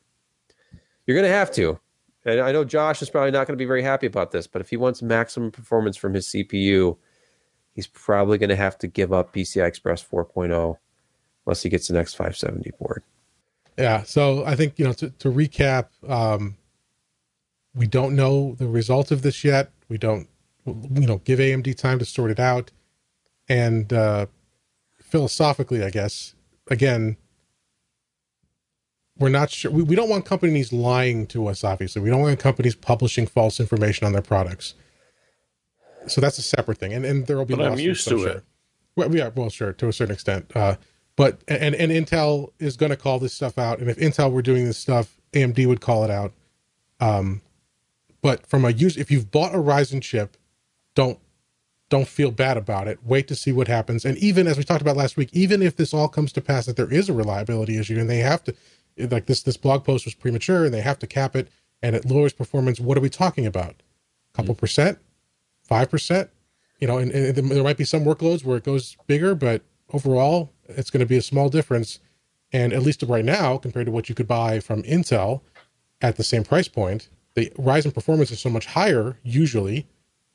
you're going to have to. And I know Josh is probably not going to be very happy about this, but if he wants maximum performance from his C P U, he's probably going to have to give up P C I Express four point oh unless he gets an X five seventy board. Yeah, so I think, you know, to, to recap, um, we don't know the result of this yet. We don't, you know, give A M D time to sort it out. And uh, philosophically, I guess, again, we're not sure. We, we don't want companies lying to us, obviously. We don't want companies publishing false information on their products. So that's a separate thing. And, and there will be... But I'm used to it. Well, yeah, well, sure, to a certain extent. Uh, but and, and Intel is going to call this stuff out. And if Intel were doing this stuff, A M D would call it out. Um, but from a user, if you've bought a Ryzen chip, don't Don't feel bad about it. Wait to see what happens. And even as we talked about last week, even if this all comes to pass that there is a reliability issue and they have to, like this, this blog post was premature and they have to cap it and it lowers performance. What are we talking about? A couple mm-hmm. percent, five percent, you know, and, and there might be some workloads where it goes bigger, but overall it's going to be a small difference. And at least right now, compared to what you could buy from Intel at the same price point, the Ryzen performance is so much higher usually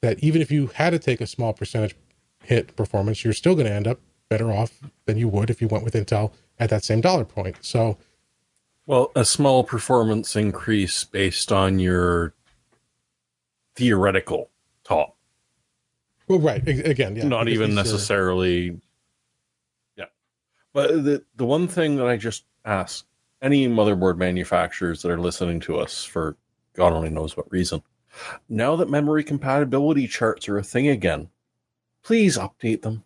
that even if you had to take a small percentage hit performance, you're still going to end up better off than you would if you went with Intel at that same dollar point. So, well, a small performance increase based on your theoretical top. Well, right. Again, yeah, not even necessarily. Yeah. But the, the one thing that I just ask any motherboard manufacturers that are listening to us for God only knows what reason, now that memory compatibility charts are a thing again, please update them.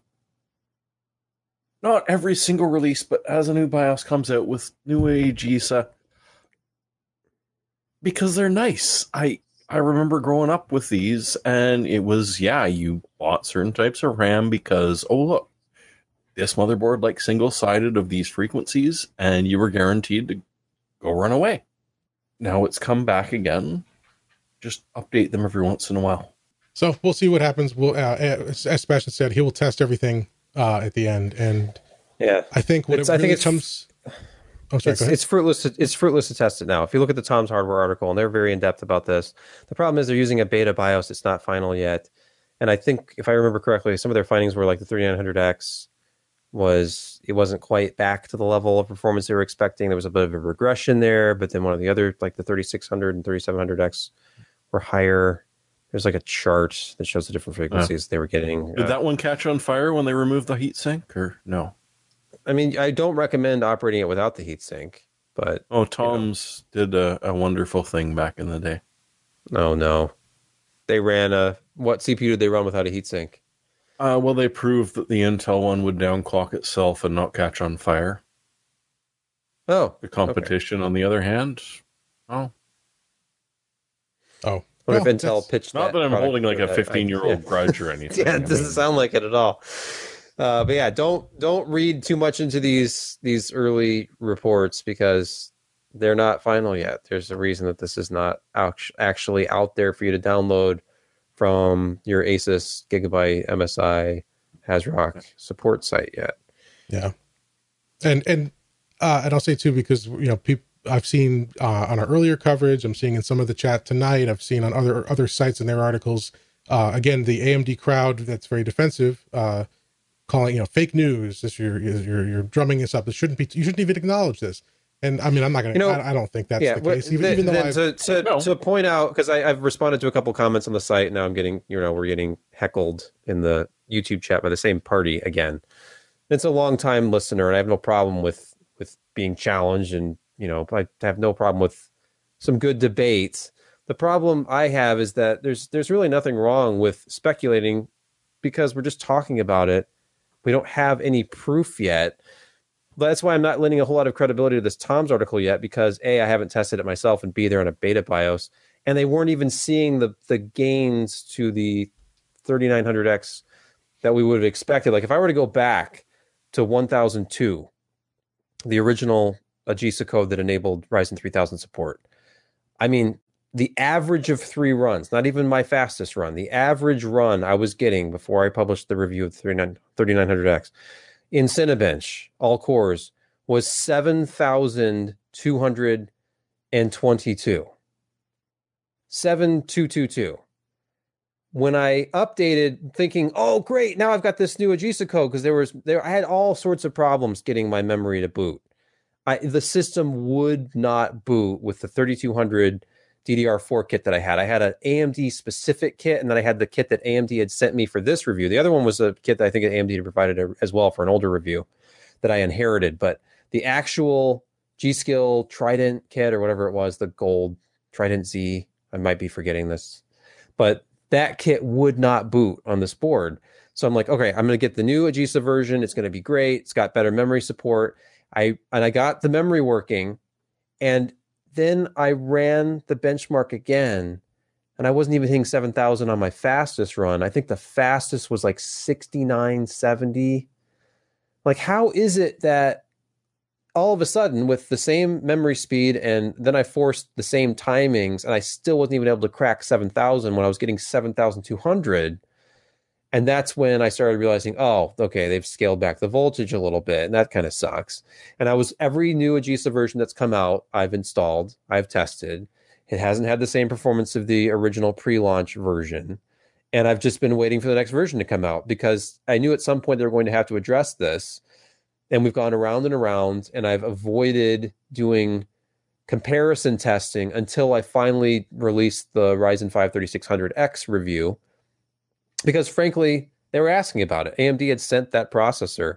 Not every single release, but as a new BIOS comes out with new Aegisa, because they're nice. I I remember growing up with these, and it was, yeah, you bought certain types of RAM because, oh, look, this motherboard like single-sided of these frequencies, and you were guaranteed to go run away. Now it's come back again. Just update them every once in a while. So we'll see what happens. We'll, uh, as, as Sebastian said, he will test everything uh, at the end. And yeah, I think what it's, it really I think it's, comes... Oh, sorry, it's, it's fruitless. To, it's fruitless to test it now. If you look at the Tom's Hardware article, and they're very in depth about this. The problem is they're using a beta BIOS. It's not final yet. And I think, if I remember correctly, some of their findings were like the thirty-nine hundred X was it wasn't quite back to the level of performance they were expecting. There was a bit of a regression there, but then one of the other, like the thirty-six hundred and thirty-seven hundred X, were higher. There's like a chart that shows the different frequencies uh, they were getting. Did uh, that one catch on fire when they removed the heatsink, or no? I mean, I don't recommend operating it without the heatsink, but... Oh, Tom's you know. did a, a wonderful thing back in the day. Oh, no. They ran a... What C P U did they run without a heatsink? Uh, well, they proved that the Intel one would downclock itself and not catch on fire. Oh. The competition, okay. On the other hand, oh. Oh. What well, if Intel pitched not that? Not that I'm holding like a fifteen-year-old grudge or anything. Yeah, it doesn't I mean, sound like it at all. Uh, but yeah, don't don't read too much into these these early reports because they're not final yet. There's a reason that this is not out, actually out there for you to download from your Asus, Gigabyte, M S I, ASRock support site yet. Yeah, and and uh, and I'll say too, because you know people I've seen uh, on our earlier coverage, I'm seeing in some of the chat tonight, I've seen on other other sites in their articles. Uh, again, the A M D crowd that's very defensive. Uh, calling, you know, fake news, this you're, you're, you're drumming this up. This shouldn't be, you shouldn't even acknowledge this. And I mean, I'm not going to, you know, I, I don't think that's yeah, the case. Even, the, even though to, to, no. to point out, because I've responded to a couple comments on the site. Now I'm getting, you know, we're getting heckled in the YouTube chat by the same party again. It's a long time listener, and I have no problem with, with being challenged. And, you know, I have no problem with some good debates. The problem I have is that there's, there's really nothing wrong with speculating because we're just talking about it. We don't have any proof yet. That's why I'm not lending a whole lot of credibility to this Tom's article yet, because A, I haven't tested it myself, and B, they're on a beta BIOS, and they weren't even seeing the the gains to the thirty-nine hundred X that we would have expected. Like if I were to go back to one thousand two, the original Aegisa code that enabled Ryzen three thousand support, I mean, the average of three runs, not even my fastest run, the average run I was getting before I published the review of thirty-nine hundred X in Cinebench, all cores, was seven thousand two hundred twenty-two. seven thousand two hundred twenty-two. When I updated thinking, oh, great, now I've got this new Aegisa code, because there was there I had all sorts of problems getting my memory to boot. I, the system would not boot with the thirty-two hundred D D R four kit that I had. I had an A M D specific kit, and then I had the kit that A M D had sent me for this review. The other one was a kit that I think A M D provided as well for an older review that I inherited. But the actual G-Skill Trident kit or whatever it was, the gold Trident Z, I might be forgetting this, but that kit would not boot on this board. So I'm like, okay, I'm going to get the new Aegisa version. It's going to be great. It's got better memory support. I and I got the memory working, and then I ran the benchmark again, and I wasn't even hitting seven thousand on my fastest run. I think the fastest was like sixty-nine seventy. Like, how is it that all of a sudden with the same memory speed, and then I forced the same timings, and I still wasn't even able to crack seven thousand when I was getting seven thousand two hundred? And that's when I started realizing, oh, okay, they've scaled back the voltage a little bit, and that kind of sucks. And I was every new Aegisa version that's come out, I've installed, I've tested. It hasn't had the same performance of the original pre-launch version. And I've just been waiting for the next version to come out, because I knew at some point they were going to have to address this. And we've gone around and around, and I've avoided doing comparison testing until I finally released the Ryzen five thirty-six hundred X review. Because frankly, they were asking about it. A M D had sent that processor,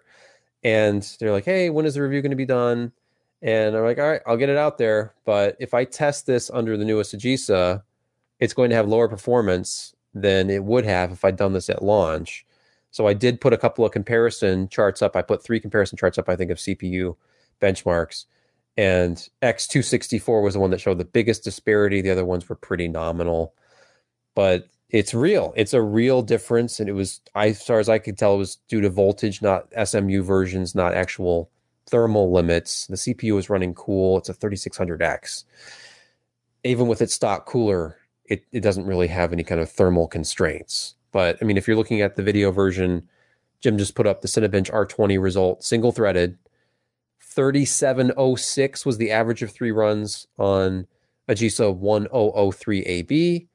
and they're like, hey, when is the review going to be done? And I'm like, all right, I'll get it out there. But if I test this under the newest Aegisa, it's going to have lower performance than it would have if I'd done this at launch. So I did put a couple of comparison charts up. I put three comparison charts up, I think, of C P U benchmarks. And X two sixty-four was the one that showed the biggest disparity. The other ones were pretty nominal, but it's real. It's a real difference. And it was, as far as I could tell, it was due to voltage, not S M U versions, not actual thermal limits. The C P U is running cool. It's a thirty-six hundred X. Even with its stock cooler, it, it doesn't really have any kind of thermal constraints. But, I mean, if you're looking at the video version, Jim just put up the Cinebench R twenty result, single-threaded. thirty-seven oh six was the average of three runs on Aegisa ten oh three A B,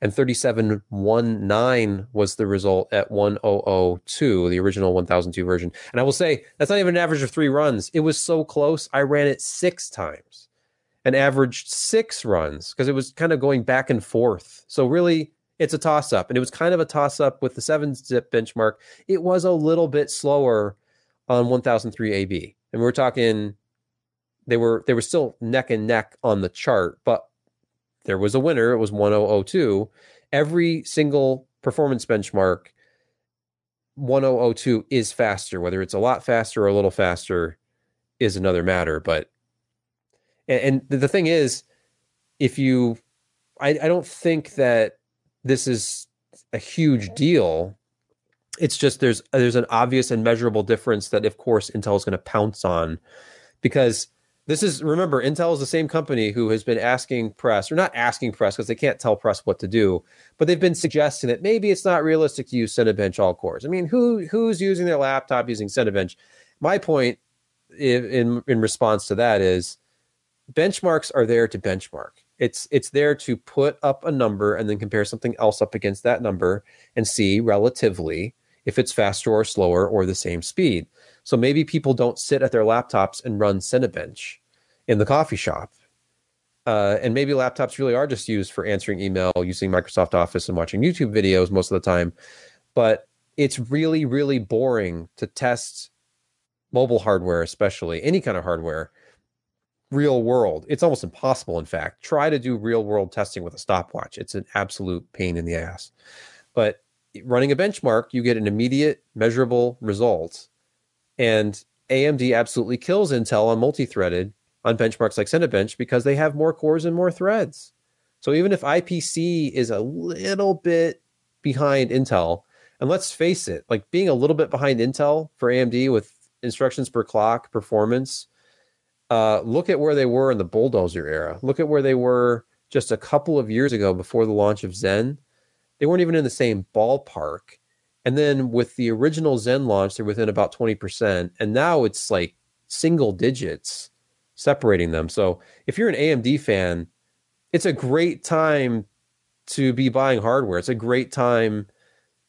and thirty-seven nineteen was the result at ten oh two, the original one thousand two version. And I will say, that's not even an average of three runs. It was so close, I ran it six times and averaged six runs because it was kind of going back and forth. So really, it's a toss-up. And it was kind of a toss-up with the seven zip benchmark. It was a little bit slower on one thousand three A B. And we we're talking, they were they were still neck and neck on the chart, but there was a winner. It was ten oh two. Every single performance benchmark, ten oh two is faster. Whether it's a lot faster or a little faster is another matter. But and, and the thing is, if you, I, I don't think that this is a huge deal. It's just there's there's an obvious and measurable difference that, of course, Intel is going to pounce on, because this is, remember, Intel is the same company who has been asking press, or not asking press because they can't tell press what to do, but they've been suggesting that maybe it's not realistic to use Cinebench all cores. I mean, who who's using their laptop using Cinebench? My point in in response to that is benchmarks are there to benchmark. It's it's there to put up a number and then compare something else up against that number and see relatively if it's faster or slower or the same speed. So maybe people don't sit at their laptops and run Cinebench in the coffee shop. Uh, and maybe laptops really are just used for answering email, using Microsoft Office, and watching YouTube videos most of the time. But it's really, really boring to test mobile hardware, especially any kind of hardware, real world. It's almost impossible, in fact. Try to do real world testing with a stopwatch. It's an absolute pain in the ass. But running a benchmark, you get an immediate measurable result. And A M D absolutely kills Intel on multi-threaded on benchmarks like Cinebench because they have more cores and more threads. So even if I P C is a little bit behind Intel, and let's face it, like being a little bit behind Intel for A M D with instructions per clock, performance, uh, look at where they were in the Bulldozer era. Look at where they were just a couple of years ago before the launch of Zen. They weren't even in the same ballpark. And then with the original Zen launch, they're within about twenty percent. And now it's like single digits separating them. So if you're an A M D fan, it's a great time to be buying hardware. It's a great time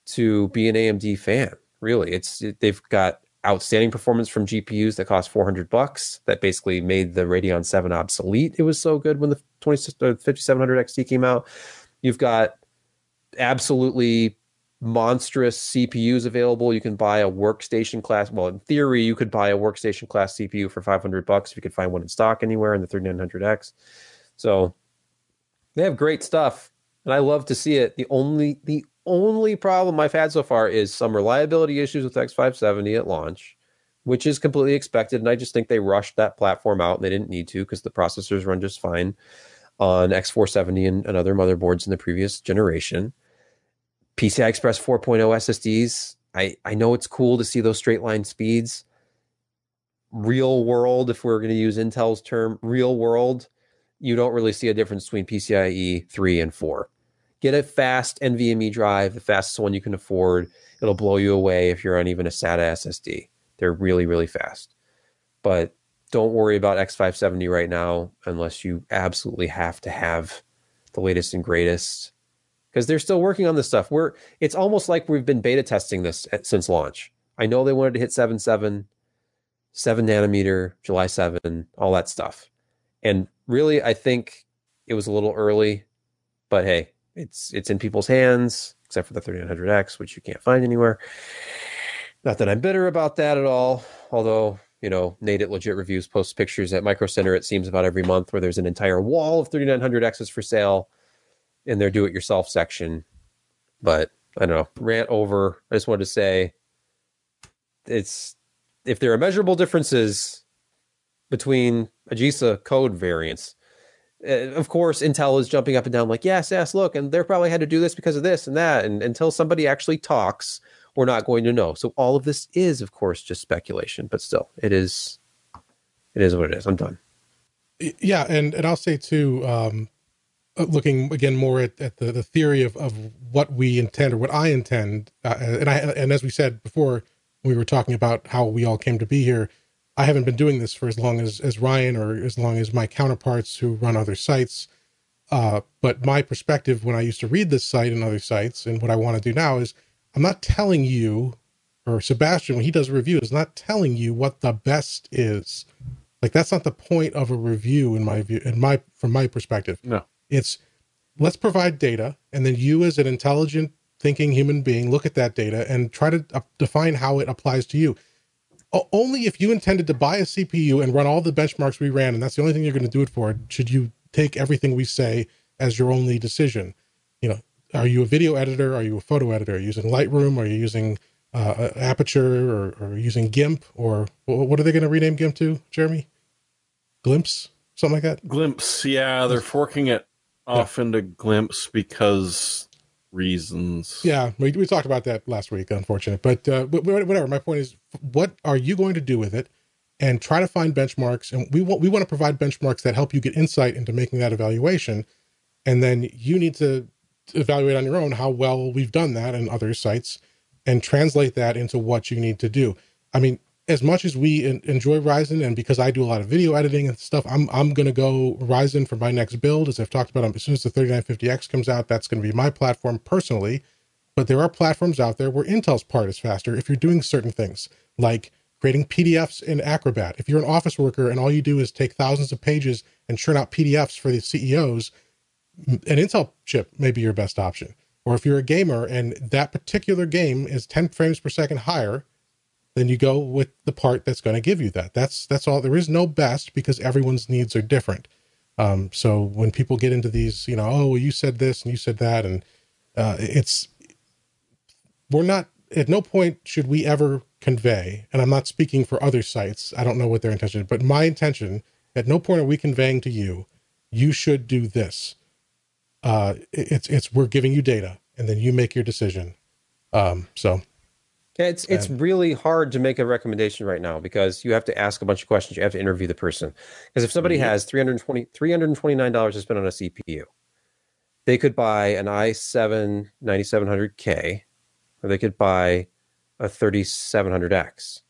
to be an A M D fan, really. It's it, they've got outstanding performance from G P Us that cost four hundred bucks. That basically made the Radeon seven obsolete. It was so good when the fifty-seven hundred X T came out. You've got absolutely monstrous C P Us available. You can buy a workstation class. Well, in theory, you could buy a workstation class C P U for five hundred bucks if you could find one in stock anywhere in the thirty-nine hundred X. So they have great stuff, and I love to see it. The only the only problem I've had so far is some reliability issues with X five seventy at launch, which is completely expected, and I just think they rushed that platform out, and they didn't need to because the processors run just fine on X four seventy and, and other motherboards in the previous generation. P C I Express four point oh S S Ds. I, I know it's cool to see those straight line speeds. Real world, if we're going to use Intel's term, real world, you don't really see a difference between PCIe three and four. Get a fast NVMe drive, the fastest one you can afford. It'll blow you away if you're on even a SATA S S D. They're really, really fast. But don't worry about X five seventy right now unless you absolutely have to have the latest and greatest, because they're still working on this stuff. We're it's almost like we've been beta testing this at, since launch. I know they wanted to hit seven seven, seven nanometer, July seventh, all that stuff. And really, I think it was a little early, but hey, it's it's in people's hands, except for the thirty-nine hundred X, which you can't find anywhere. Not that I'm bitter about that at all, although, you know, Nate at Legit Reviews posts pictures at Micro Center, it seems, about every month, where there's an entire wall of thirty-nine hundred X's for sale in their do-it-yourself section. But I don't know, rant over. I just wanted to say, it's if there are measurable differences, between Aegisa code variants. Uh, of course, Intel is jumping up and down like, yes, yes, look, and they're probably had to do this because of this and that. And until somebody actually talks, we're not going to know. So all of this is, of course, just speculation. But still, it is it is what it is. I'm done. Yeah, and, and I'll say, too, um, looking, again, more at, at the, the theory of, of what we intend or what I intend, uh, and, I, and as we said before, we were talking about how we all came to be here, I haven't been doing this for as long as, as Ryan or as long as my counterparts who run other sites. Uh, but my perspective when I used to read this site and other sites and what I want to do now is I'm not telling you, or Sebastian, when he does a review, is not telling you what the best is. Like, that's not the point of a review in my view, in my, from my perspective. No. It's let's provide data, and then you as an intelligent thinking human being, look at that data and try to define how it applies to you. Only if you intended to buy a C P U and run all the benchmarks we ran, and that's the only thing you're going to do it for, should you take everything we say as your only decision. You know, are you a video editor? Are you a photo editor? Are you using Lightroom? Are you using uh, Aperture or, or using GIMP? Or what are they going to rename GIMP to, Jeremy? Glimpse? Something like that? Glimpse, yeah. They're forking it off yeah. into Glimpse because... reasons. Yeah, we, we talked about that last week, unfortunate, but uh, whatever. My point is, what are you going to do with it? And try to find benchmarks. And we want we want to provide benchmarks that help you get insight into making that evaluation. And then you need to evaluate on your own how well we've done that and other sites, and translate that into what you need to do. I mean, as much as we in, enjoy Ryzen, and because I do a lot of video editing and stuff, I'm I'm going to go Ryzen for my next build. As I've talked about, as soon as the thirty-nine fifty X comes out, that's going to be my platform personally. But there are platforms out there where Intel's part is faster if you're doing certain things, like creating P D Fs in Acrobat. If you're an office worker and all you do is take thousands of pages and churn out P D Fs for the C E Os, an Intel chip may be your best option. Or if you're a gamer and that particular game is ten frames per second higher, then you go with the part that's going to give you that. That's that's all. There is no best because everyone's needs are different. Um, so when people get into these, you know, oh, you said this and you said that, and uh, it's, we're not, at no point should we ever convey, and I'm not speaking for other sites, I don't know what their intention is, but my intention, at no point are we conveying to you, you should do this. Uh, it's, it's, we're giving you data, and then you make your decision. Um, so... Yeah, it's it's really hard to make a recommendation right now because you have to ask a bunch of questions. You have to interview the person. Because if somebody mm-hmm. has three hundred twenty-nine dollars to spend on a C P U, they could buy an i seven ninety-seven hundred K or they could buy a thirty-seven hundred X.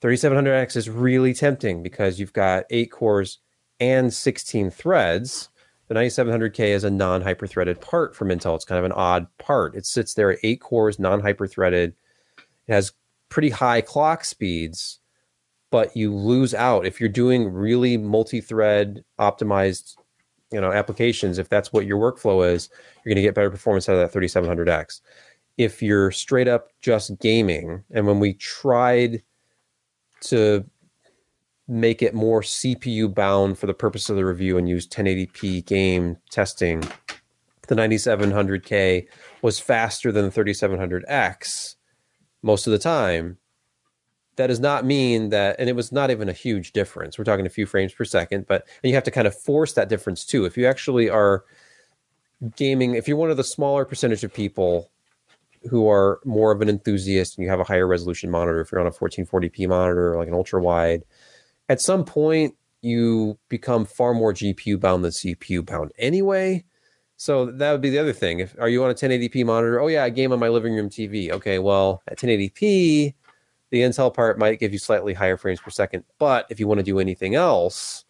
thirty-seven hundred X is really tempting because you've got eight cores and sixteen threads. The ninety-seven hundred K is a non-hyper-threaded part from Intel. It's kind of an odd part. It sits there at eight cores, non-hyper-threaded. It has pretty high clock speeds, but you lose out if you're doing really multi-thread optimized, you know, applications. If that's what your workflow is, you're going to get better performance out of that thirty-seven hundred X. If you're straight up just gaming, and when we tried to make it more C P U bound for the purpose of the review and use ten eighty p game testing, the ninety-seven hundred K was faster than the thirty-seven hundred X. Most of the time. That does not mean that, and it was not even a huge difference. We're talking a few frames per second, but and you have to kind of force that difference too. If you actually are gaming, if you're one of the smaller percentage of people who are more of an enthusiast and you have a higher resolution monitor, if you're on a fourteen forty p monitor, like an ultra wide, at some point you become far more G P U bound than C P U bound anyway. So that would be the other thing. If, are you on a ten eighty p monitor? Oh, yeah, I game on my living room T V. Okay, well, at ten eighty p, the Intel part might give you slightly higher frames per second. But if you want to do anything else,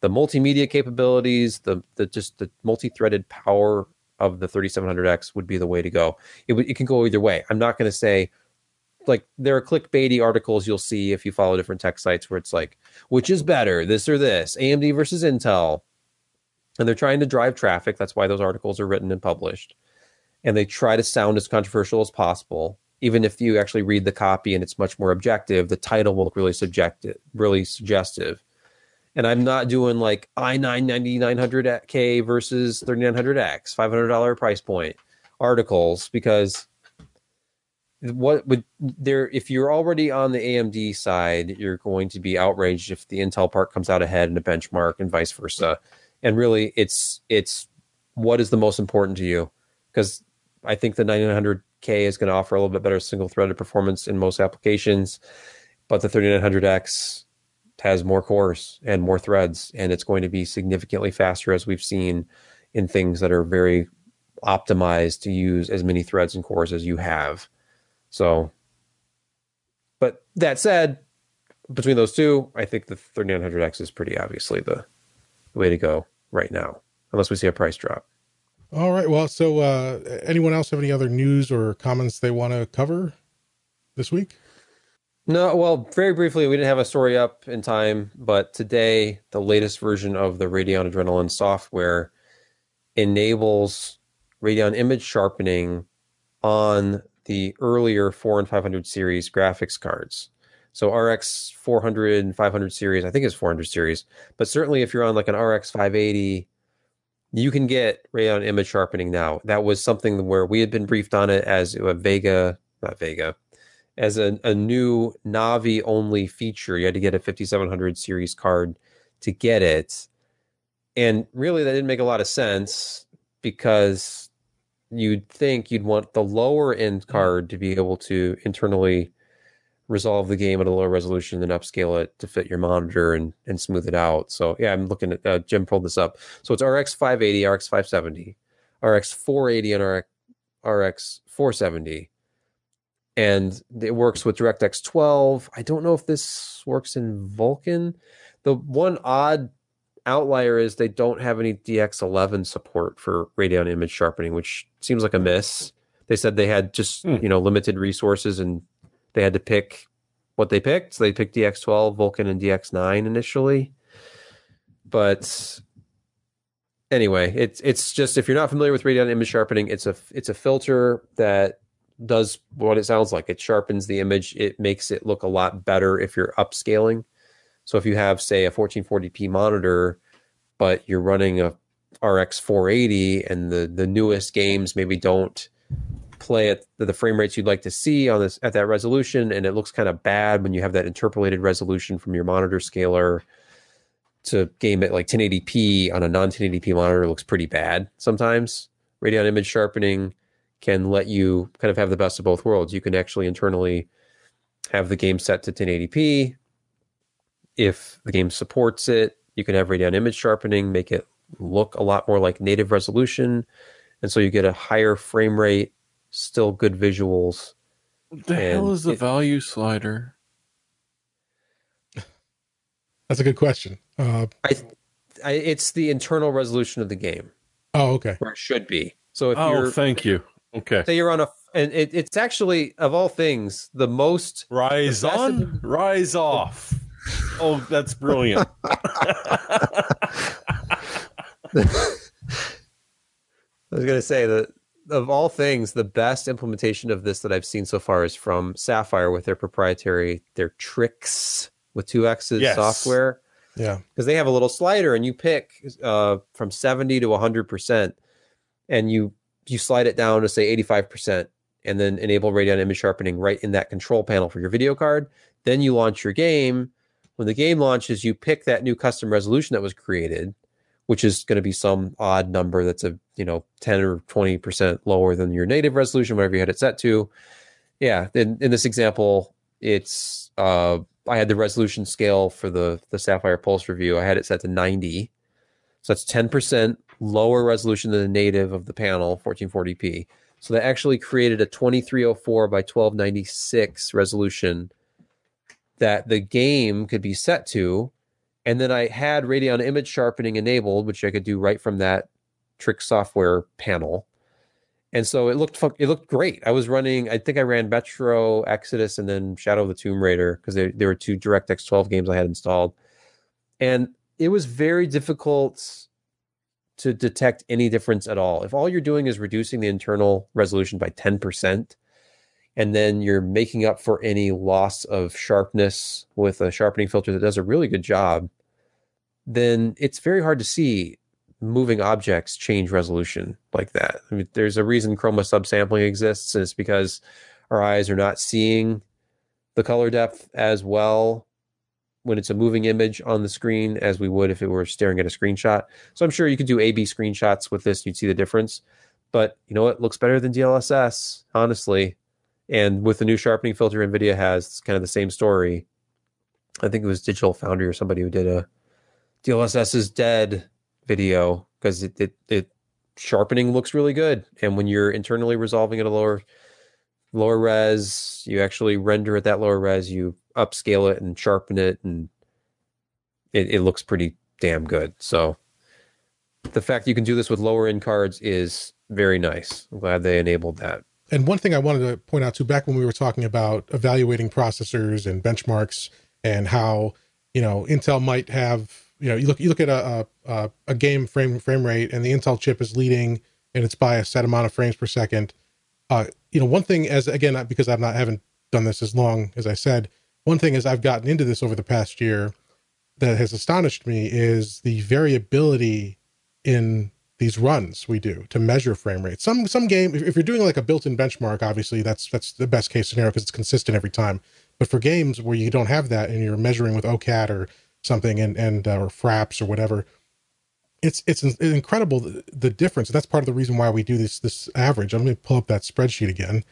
the multimedia capabilities, the the just the multi-threaded power of the thirty-seven hundred X would be the way to go. It, w- it can go either way. I'm not going to say, like, there are clickbaity articles you'll see if you follow different tech sites where it's like, which is better, this or this, A M D versus Intel. And they're trying to drive traffic. That's why those articles are written and published. And they try to sound as controversial as possible. Even if you actually read the copy and it's much more objective, the title will look really subjective, really suggestive. And I'm not doing like i nine ninety-nine hundred K versus thirty-nine hundred X, five hundred dollars price point articles because what would there, if you're already on the A M D side, you're going to be outraged if the Intel part comes out ahead in a benchmark and vice versa. And really it's, it's what is the most important to you? Because I think the ninety-nine hundred K is going to offer a little bit better single threaded performance in most applications, but the thirty-nine hundred X has more cores and more threads, and it's going to be significantly faster, as we've seen in things that are very optimized to use as many threads and cores as you have. So, but that said, between those two, I think the thirty-nine hundred X is pretty obviously the way to go right now, unless we see a price drop. All right. Well, so uh, anyone else have any other news or comments they want to cover this week? No, well, very briefly, we didn't have a story up in time, but today, the latest version of the Radeon Adrenaline software enables Radeon image sharpening on the earlier four and five hundred series graphics cards. So R X four hundred and five hundred series, I think it's four hundred series, but certainly if you're on like an R X five eighty, you can get Radeon image sharpening now. That was something where we had been briefed on it as a Vega, not Vega, as a, a new Navi only feature. You had to get a fifty-seven hundred series card to get it. And really that didn't make a lot of sense, because you'd think you'd want the lower end card to be able to internally resolve the game at a lower resolution, then upscale it to fit your monitor and, and smooth it out. So yeah, I'm looking at, uh, Jim pulled this up. So it's R X five eighty, R X five seventy, R X four eighty, and R X four seventy. And it works with DirectX twelve. I don't know if this works in Vulkan. The one odd outlier is they don't have any D X eleven support for Radeon image sharpening, which seems like a miss. They said they had just, mm. you know, limited resources, and they had to pick what they picked. So they picked D X twelve, Vulkan, and D X nine initially. But anyway, it's it's just, if you're not familiar with Radeon image sharpening, it's a it's a filter that does what it sounds like. It sharpens the image. It makes it look a lot better if you're upscaling. So if you have, say, a fourteen forty p monitor, but you're running a R X four eighty, and the, the newest games maybe don't play at the frame rates you'd like to see on this at that resolution, and it looks kind of bad when you have that interpolated resolution from your monitor scaler to game at like ten eighty p on a non ten eighty p monitor, looks pretty bad sometimes. Radeon image sharpening can let you kind of have the best of both worlds. You can actually internally have the game set to ten eighty p. If the game supports it, you can have Radeon image sharpening, make it look a lot more like native resolution. And so you get a higher frame rate, still good visuals. What the hell is the it, value slider? That's a good question. Uh, I, I, it's the internal resolution of the game. Oh, okay. Or it should be. So if oh, you're, thank you. Okay. Say you're on a, and it, it's actually, of all things, the most... Rise the on, in, rise off. Oh, that's brilliant. I was going to say that, of all things, the best implementation of this that I've seen so far is from Sapphire with their proprietary, their THICC with two X's yes. software. Yeah. Because they have a little slider, and you pick uh, from seventy to one hundred percent, and you you slide it down to, say, eighty-five percent, and then enable Radeon image sharpening right in that control panel for your video card. Then you launch your game. When the game launches, you pick that new custom resolution that was created, which is going to be some odd number that's a, you know, ten or twenty percent lower than your native resolution, whatever you had it set to. Yeah, in, in this example, it's uh, I had the resolution scale for the, the Sapphire Pulse review. I had it set to ninety. So that's ten percent lower resolution than the native of the panel, fourteen forty p. So that actually created a twenty-three oh four by twelve ninety-six resolution that the game could be set to. And then I had Radeon image sharpening enabled, which I could do right from that THICC software panel. And so it looked it looked great. I was running, I think I ran Metro Exodus and then Shadow of the Tomb Raider, because there, there were two DirectX twelve games I had installed. And it was very difficult to detect any difference at all. If all you're doing is reducing the internal resolution by ten percent, and then you're making up for any loss of sharpness with a sharpening filter that does a really good job, then it's very hard to see moving objects change resolution like that. I mean, there's a reason chroma subsampling exists, and it's because our eyes are not seeing the color depth as well when it's a moving image on the screen as we would if it were staring at a screenshot. So I'm sure you could do A B screenshots with this and you'd see the difference. But you know what? It looks better than D L S S, honestly. And with the new sharpening filter NVIDIA has, it's kind of the same story. I think it was Digital Foundry or somebody who did a D L S S is dead video because it, it, it sharpening looks really good. And when you're internally resolving at a lower... lower res, you actually render at that lower res, you upscale it and sharpen it, and it, it looks pretty damn good. So the fact you can do this with lower end cards is very nice. I'm glad they enabled that. And one thing I wanted to point out too, back when we were talking about evaluating processors and benchmarks and how, you know, Intel might have, you know, you look you look at a a, a game frame frame rate and the Intel chip is leading and it's by a set amount of frames per second. Uh, you know, one thing as, again, because I've not, haven't done this as long as I said, one thing is I've gotten into this over the past year that has astonished me is the variability in these runs we do to measure frame rate. Some, some game, if, if you're doing like a built-in benchmark, obviously that's, that's the best case scenario because it's consistent every time. But for games where you don't have that and you're measuring with O C A D or something and, and, uh, or Fraps or whatever, It's it's incredible, the, the difference. And that's part of the reason why we do this this average. I'm going to pull up that spreadsheet again,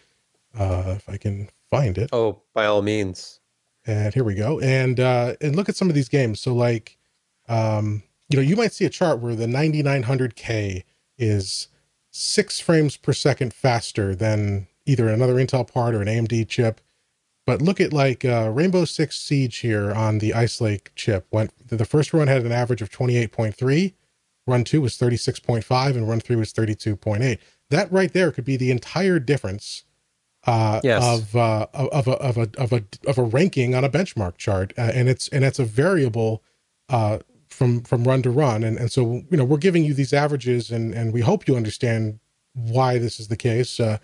uh, if I can find it. Oh, by all means. And here we go. And uh, and look at some of these games. So like, um, you know, you might see a chart where the ninety-nine hundred K is six frames per second faster than either another Intel part or an A M D chip. But look at like uh, Rainbow Six Siege here on the Ice Lake chip. Went the first run had an average of twenty-eight point three. Run two was thirty-six point five and run three was thirty-two point eight. That right there could be the entire difference uh, yes. of, uh, of, of, a, of, a, of, a, of a ranking on a benchmark chart. Uh, and it's, and that's a variable uh, from, from run to run. And, and so, you know, we're giving you these averages and, and we hope you understand why this is the case. Uh,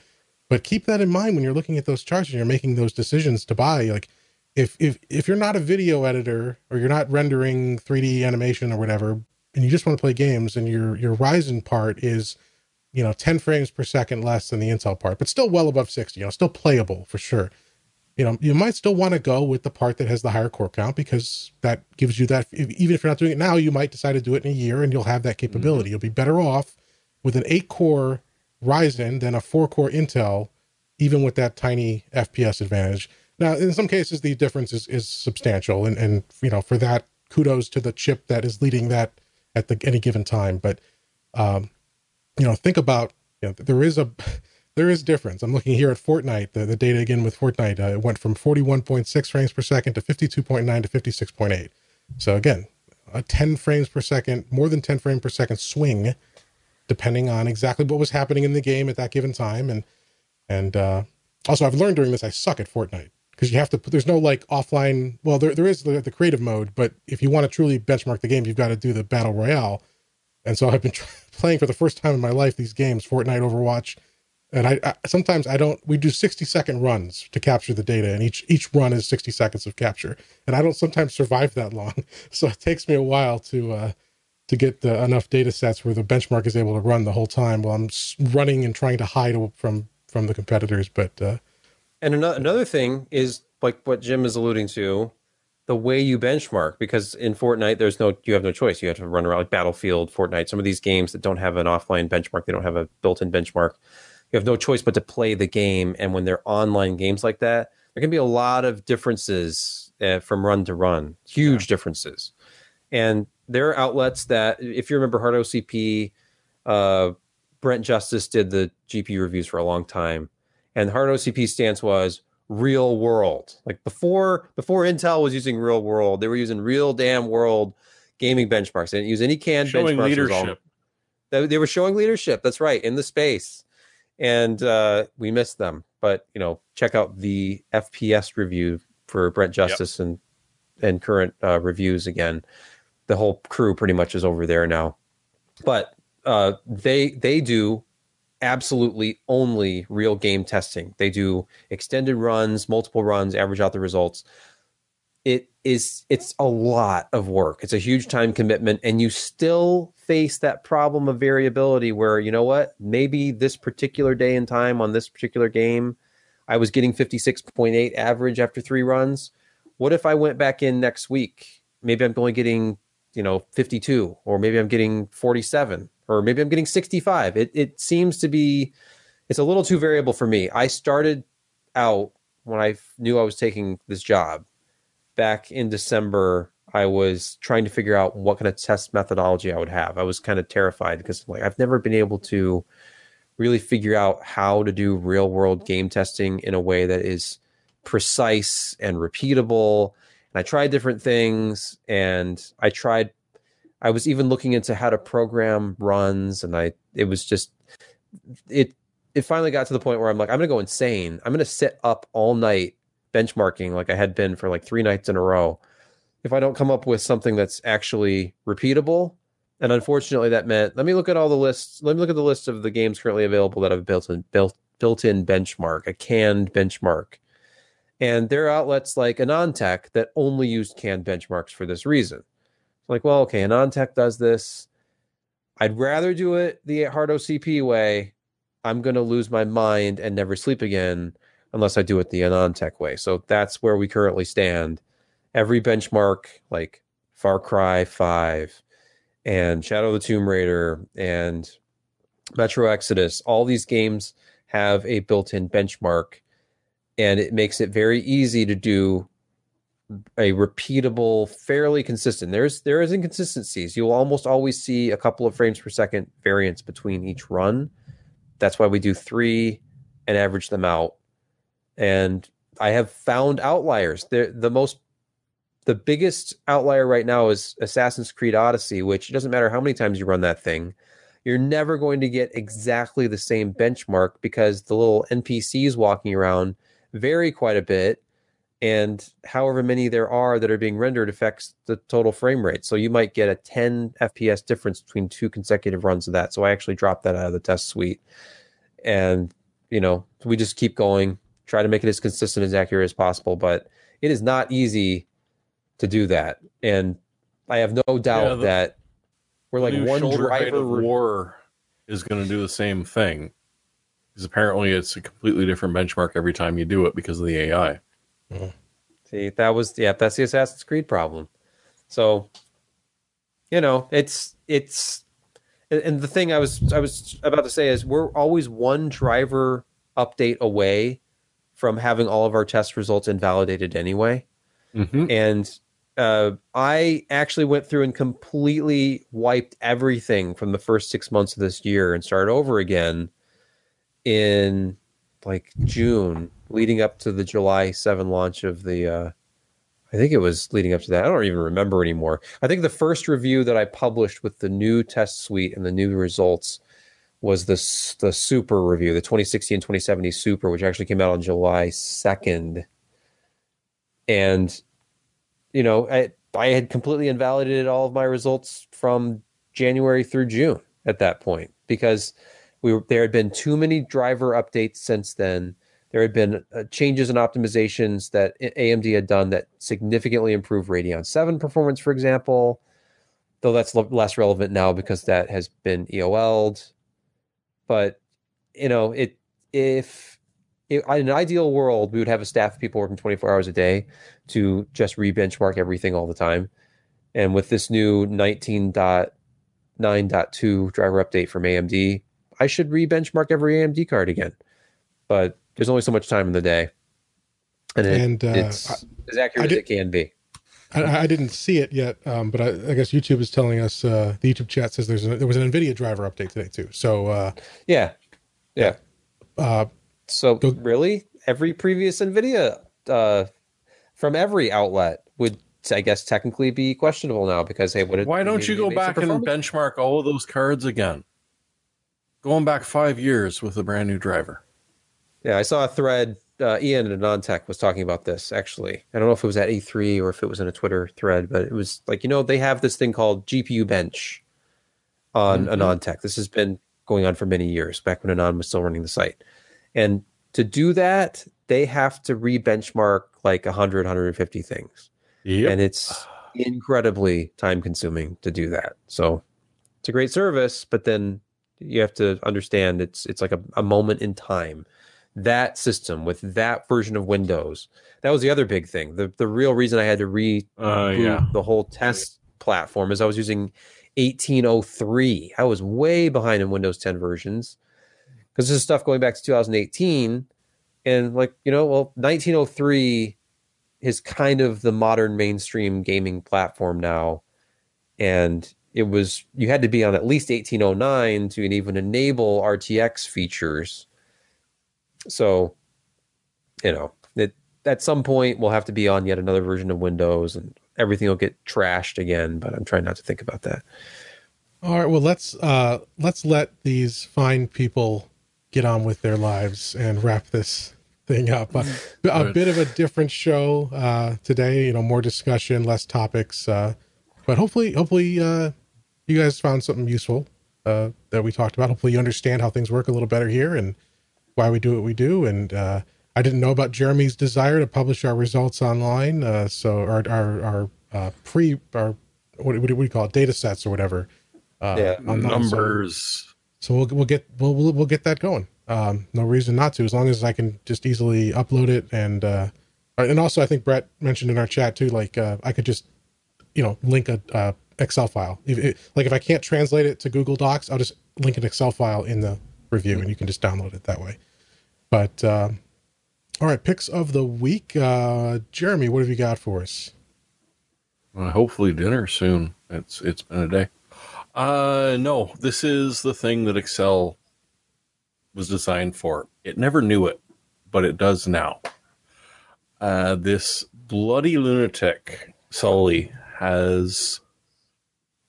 but keep that in mind when you're looking at those charts and you're making those decisions to buy. Like if, if, if you're not a video editor or you're not rendering three D animation or whatever, and you just want to play games, and your your Ryzen part is, you know, ten frames per second less than the Intel part, but still well above sixty, you know, still playable for sure. You know, you might still want to go with the part that has the higher core count because that gives you that, if, even if you're not doing it now, you might decide to do it in a year and you'll have that capability. Mm-hmm. You'll be better off with an eight-core Ryzen than a four-core Intel, even with that tiny F P S advantage. Now, in some cases, the difference is, is substantial, and, and, you know, for that, kudos to the chip that is leading that at the, any given time. But, um, you know, think about, you know, there is a, there is difference. I'm looking here at Fortnite, the, the data again with Fortnite, uh, it went from forty-one point six frames per second to fifty-two point nine to fifty-six point eight. So again, a ten frames per second, more than ten frames per second swing, depending on exactly what was happening in the game at that given time. And, and, uh, also I've learned during this, I suck at Fortnite because you have to put, there's no like offline, well, there there is the, the creative mode, but if you want to truly benchmark the game, you've got to do the battle royale. And so I've been tr- playing for the first time in my life, these games, Fortnite, Overwatch. And I, I sometimes I don't, we do sixty second runs to capture the data, and each, each run is sixty seconds of capture. And I don't sometimes survive that long. So it takes me a while to, uh, to get the, enough data sets where the benchmark is able to run the whole time while I'm running and trying to hide from, from the competitors. But, uh, and another thing is like what Jim is alluding to, the way you benchmark, because in Fortnite, there's no, you have no choice. You have to run around like Battlefield, Fortnite, some of these games that don't have an offline benchmark, they don't have a built-in benchmark. You have no choice but to play the game. And when they're online games like that, there can be a lot of differences uh, from run to run, huge yeah. differences. And there are outlets that, if you remember Hard O C P, uh, Brent Justice did the G P U reviews for a long time. And Hard O C P stance was real world. Like before, before Intel was using real world, they were using real damn world gaming benchmarks. They didn't use any canned showing benchmarks. Leadership. They, they were showing leadership. That's right, in the space, and uh, we missed them. But you know, check out the F P S review for Brent Justice yep. and and current uh, reviews again. The whole crew pretty much is over there now, but uh, they they do. Absolutely only real game testing. They do extended runs, multiple runs, average out the results. It is, it's a lot of work. It's a huge time commitment, and you still face that problem of variability where, you know what, maybe this particular day and time on this particular game I was getting fifty-six point eight average after three runs. What if I went back in next week? Maybe I'm only getting, you know, fifty-two, or maybe I'm getting forty-seven, or maybe I'm getting sixty-five. It it seems to be, it's a little too variable for me. I started out when I knew I was taking this job back in December. I was trying to figure out what kind of test methodology I would have. I was kind of terrified because, like, I've never been able to really figure out how to do real world game testing in a way that is precise and repeatable. And I tried different things, and I tried, I was even looking into how to program runs. And I, it was just, it, it finally got to the point where I'm like, I'm going to go insane. I'm going to sit up all night benchmarking like I had been for like three nights in a row if I don't come up with something that's actually repeatable. And unfortunately, that meant, let me look at all the lists. Let me look at the list of the games currently available that have built in built built-in benchmark, a canned benchmark. And there are outlets like AnonTech that only use canned benchmarks for this reason. Like, well, okay, AnonTech does this. I'd rather do it the hard O C P way. I'm going to lose my mind and never sleep again unless I do it the AnonTech way. So that's where we currently stand. Every benchmark, like Far Cry five, and Shadow of the Tomb Raider, and Metro Exodus, all these games have a built-in benchmark, and it makes it very easy to do a repeatable, fairly consistent. There's there is inconsistencies. You'll almost always see a couple of frames per second variance between each run. That's why we do three and average them out. And I have found outliers. They're the most The biggest outlier right now is Assassin's Creed Odyssey, which, it doesn't matter how many times you run that thing, you're never going to get exactly the same benchmark because the little N P Cs walking around vary quite a bit, and however many there are that are being rendered affects the total frame rate. So you might get a ten F P S difference between two consecutive runs of that. So I actually dropped that out of the test suite. And, you know, we just keep going, try to make it as consistent, as accurate as possible, but it is not easy to do that. And I have no doubt yeah, the, that we're like one driver height of war is going to do the same thing, because apparently it's a completely different benchmark every time you do it because of the A I. Mm. See, that was, yeah, that's the Assassin's Creed problem. So, you know, it's, it's, and the thing I was, I was about to say is we're always one driver update away from having all of our test results invalidated anyway. Mm-hmm. And, Uh, I actually went through and completely wiped everything from the first six months of this year and started over again in like June, leading up to the July seventh launch of the, uh, I think it was leading up to that. I don't even remember anymore. I think the first review that I published with the new test suite and the new results was the, the Super review, the twenty sixty and twenty seventy Super, which actually came out on July second. And, you know, I, I had completely invalidated all of my results from January through June at that point, because we were, there had been too many driver updates since then. There had been uh, changes and optimizations that A M D had done that significantly improved Radeon seven performance, for example, though that's l- less relevant now because that has been E O L'd. But, you know, it if... in an ideal world, we would have a staff of people working twenty-four hours a day to just re-benchmark everything all the time. And with this new nineteen point nine point two driver update from A M D, I should re-benchmark every A M D card again. But there's only so much time in the day. And, it, and uh, it's I, as accurate did, as it can be. I, I didn't see it yet, um, but I, I guess YouTube is telling us, uh, the YouTube chat says there's a, there was an NVIDIA driver update today too. So uh, Yeah. Yeah. Uh So really, every previous NVIDIA uh, from every outlet would, I guess, technically be questionable now because, hey, what? Did, why don't you go back and benchmark all of those cards again? Going back five years with a brand new driver. Yeah, I saw a thread. Uh, Ian at AnonTech was talking about this, actually. I don't know if it was at E three or if it was in a Twitter thread, but it was like, you know, they have this thing called G P U Bench on mm-hmm. AnonTech. This has been going on for many years, back when Anon was still running the site. And to do that, they have to re-benchmark like one hundred, one hundred fifty things. Yep. And it's incredibly time-consuming to do that. So it's a great service, but then you have to understand it's it's like a, a moment in time. that system, with that version of Windows. That was the other big thing. The the real reason I had to reboot uh, yeah. the whole test platform is I was using eighteen oh three. I was way behind in Windows ten versions, because this is stuff going back to two thousand eighteen. And like, you know, well, nineteen oh three is kind of the modern mainstream gaming platform now. And it was, you had to be on at least eighteen oh nine to even enable R T X features. So, you know, it, at some point we'll have to be on yet another version of Windows and everything will get trashed again, but I'm trying not to think about that. All right. Well, let's, uh, let's let these fine people get on with their lives and wrap this thing up. Uh, a bit of a different show uh, today, you know, more discussion, less topics, uh, but hopefully, hopefully uh, you guys found something useful uh, that we talked about. Hopefully you understand how things work a little better here and why we do what we do. And uh, I didn't know about Jeremy's desire to publish our results online. Uh, so our, our, our uh, pre, our, what, what do we call it? Data sets or whatever. Uh, yeah, numbers. So, so we'll, we'll get, we'll, we'll, we'll get that going. Um, no reason not to, as long as I can just easily upload it. And, uh, and also I think Brett mentioned in our chat too, like uh, I could just, you know, link a, uh, Excel file. If it, like if I can't translate it to Google Docs, I'll just link an Excel file in the review and you can just download it that way. But, uh, all right. Picks of the week. Uh, Jeremy, what have you got for us? Well, hopefully dinner soon. It's, it's been a day. Uh, no, this is the thing that Excel was designed for. It never knew it, but it does now. Uh, this bloody lunatic Sully has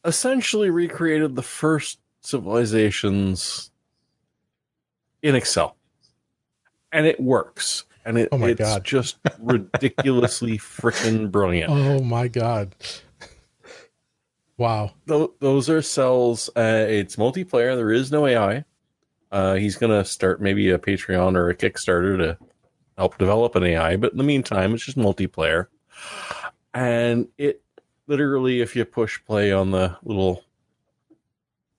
essentially recreated the first civilizations in Excel, and it works, and it, oh my it's God. just ridiculously freaking brilliant. Oh my God. Wow. Th- those are cells. Uh, it's multiplayer. There is no A I. Uh, he's going to start maybe a Patreon or a Kickstarter to help develop an A I. But in the meantime, it's just multiplayer. And it literally, if you push play on the little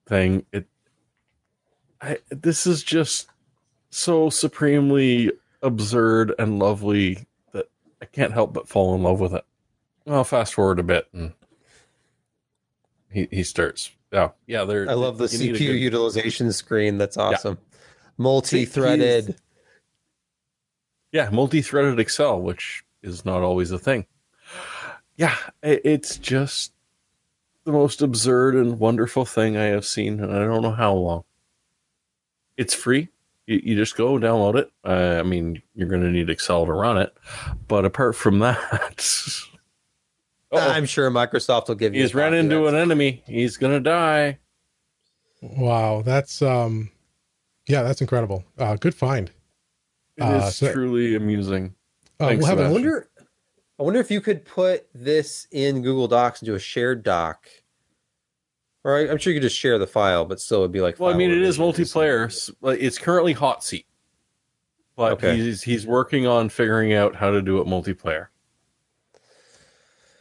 thing, it, I, this is just so supremely absurd and lovely that I can't help but fall in love with it. Well, fast forward a bit and he, he starts. Oh yeah. There, I love the C P U good... utilization screen. That's awesome. Yeah. Multi-threaded. Yeah. Multi-threaded Excel, which is not always a thing. Yeah. It's just the most absurd and wonderful thing I have seen. And I don't know how long. It's free. You, you just go download it. Uh, I mean, you're going to need Excel to run it, but apart from that, Uh-oh. I'm sure Microsoft will give you. He's ran into an enemy. He's going to die. Wow. That's, um, yeah, that's incredible. Uh, good find. It uh, is so truly that, amusing. Uh, Thanks, we'll have, I wonder, I wonder if you could put this in Google Docs into a shared doc. Or I, I'm sure you could just share the file, but still it'd be like, well, I mean, it is multiplayer. So it's currently hot seat, but okay. he's, he's working on figuring out how to do it multiplayer.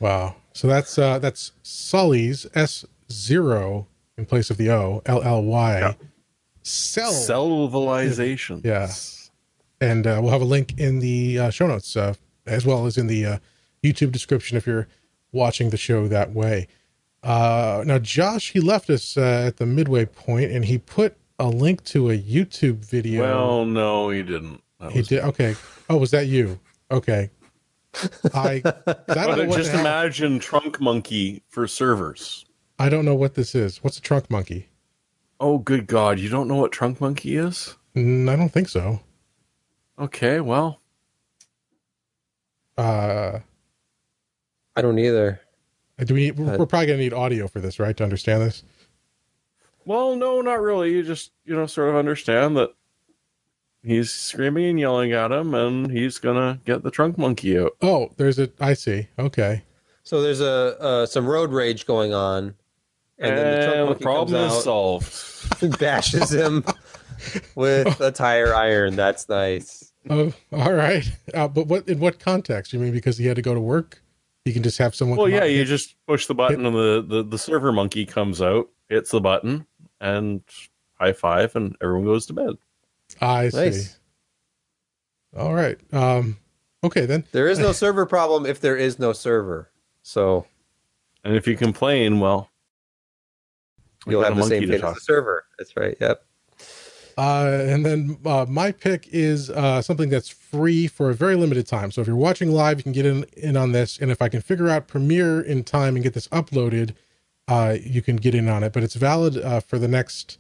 Wow. So that's uh, that's Sully's S zero in place of the O, L L Y. Yeah. Cell. Cellvilization. Yeah. And uh, we'll have a link in the uh, show notes uh, as well as in the uh, YouTube description if you're watching the show that way. Uh, now, Josh, he left us uh, at the midway point and he put a link to a YouTube video. Well, no, he didn't. That he did. Me. Okay. Oh, was that you? Okay. I, I just imagine trunk monkey for servers. I don't know what this is. What's a trunk monkey? Oh, good God. You don't know what trunk monkey is? Mm, I don't think so. Okay. Well, uh, I don't either. Do we, we're, we're probably going to need audio for this, right? To understand this? Well, no, not really. You just, you know, sort of understand that he's screaming and yelling at him, and he's gonna get the trunk monkey out. Oh, there's a. I see. Okay. So there's a uh, some road rage going on, and, and then the trunk monkey problem comes is out, solved. And bashes him with a tire iron. That's nice. Oh, all right. Uh, but what? In what context? You mean because he had to go to work? You can just have someone. Well, yeah. You hit, just push the button, hit, and the, the the server monkey comes out, hits the button, and high five, and everyone goes to bed. I nice. see. All right. Um, okay, then. There is no server problem if there is no server. So, and if you complain, well, you'll have the same thing as the server. That's right. Yep. Uh, and then uh, my pick is uh, something that's free for a very limited time. So if you're watching live, you can get in, in on this. And if I can figure out Premiere in time and get this uploaded, uh, you can get in on it. But it's valid uh, for the next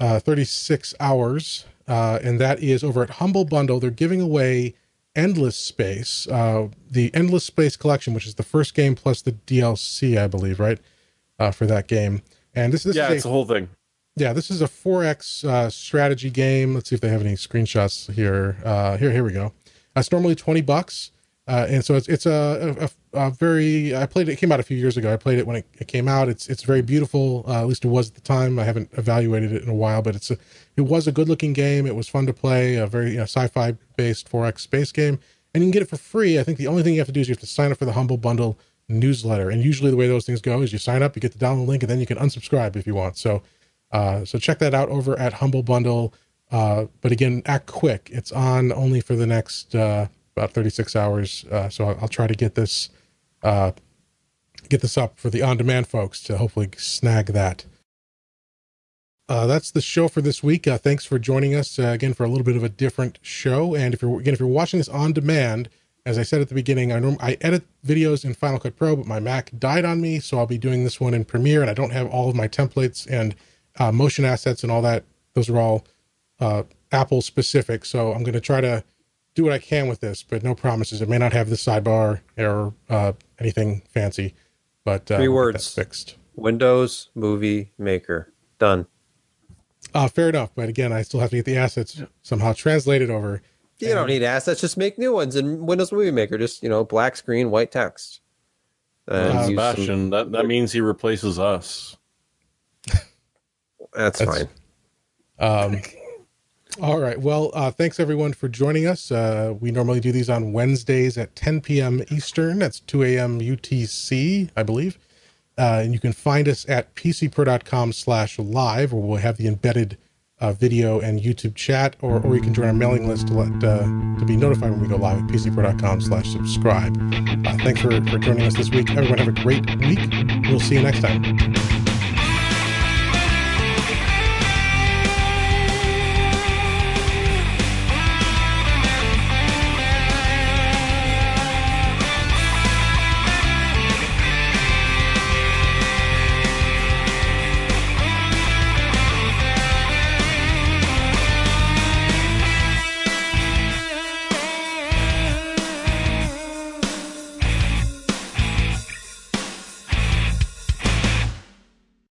uh, thirty-six hours. Uh, and that is over at Humble Bundle. They're giving away Endless Space, uh, the Endless Space collection, which is the first game plus the D L C, I believe, right, uh, for that game. And this, this yeah, is Yeah, it's a, the whole thing. Yeah, this is a four X uh, strategy game. Let's see if they have any screenshots here. Uh, here, here we go. That's normally twenty bucks, uh, and so it's it's a, a, a very. I played it. It came out a few years ago. I played it when it, it came out. It's it's very beautiful. Uh, at least it was at the time. I haven't evaluated it in a while, but it's a, it was a good looking game. It was fun to play. A very you know, sci-fi based four X space game, and you can get it for free. I think the only thing you have to do is you have to sign up for the Humble Bundle newsletter. And usually the way those things go is you sign up, you get the download link, and then you can unsubscribe if you want. So. Uh, so check that out over at Humble Bundle. Uh, but again, act quick. It's on only for the next uh, about thirty-six hours. Uh, so I'll, I'll try to get this uh, get this up for the on-demand folks to hopefully snag that. Uh, that's the show for this week. Uh, thanks for joining us uh, again for a little bit of a different show. And if you're again, if you're watching this on demand, as I said at the beginning, I, norm- I edit videos in Final Cut Pro, but my Mac died on me, so I'll be doing this one in Premiere, and I don't have all of my templates and Uh, motion assets and all that. Those are all uh, Apple specific. So I'm going to try to do what I can with this, but no promises. It may not have the sidebar or uh, anything fancy, but uh, three words that's fixed. Windows Movie Maker. Done. Uh, fair enough. But again, I still have to get the assets somehow translated over. You and don't need assets. Just make new ones in Windows Movie Maker. Just, you know, black screen, white text. And uh, Sebastian, some... that, that means he replaces us. That's, That's fine. Um, all right. Well, uh, thanks everyone for joining us. Uh, we normally do these on Wednesdays at ten p.m. Eastern. That's two a.m. U T C, I believe. Uh, and you can find us at pcper.com slash live, where we'll have the embedded uh, video and YouTube chat, or, or you can join our mailing list to let uh, to be notified when we go live at pcper.com slash subscribe. Uh, thanks for, for joining us this week. Everyone have a great week. We'll see you next time.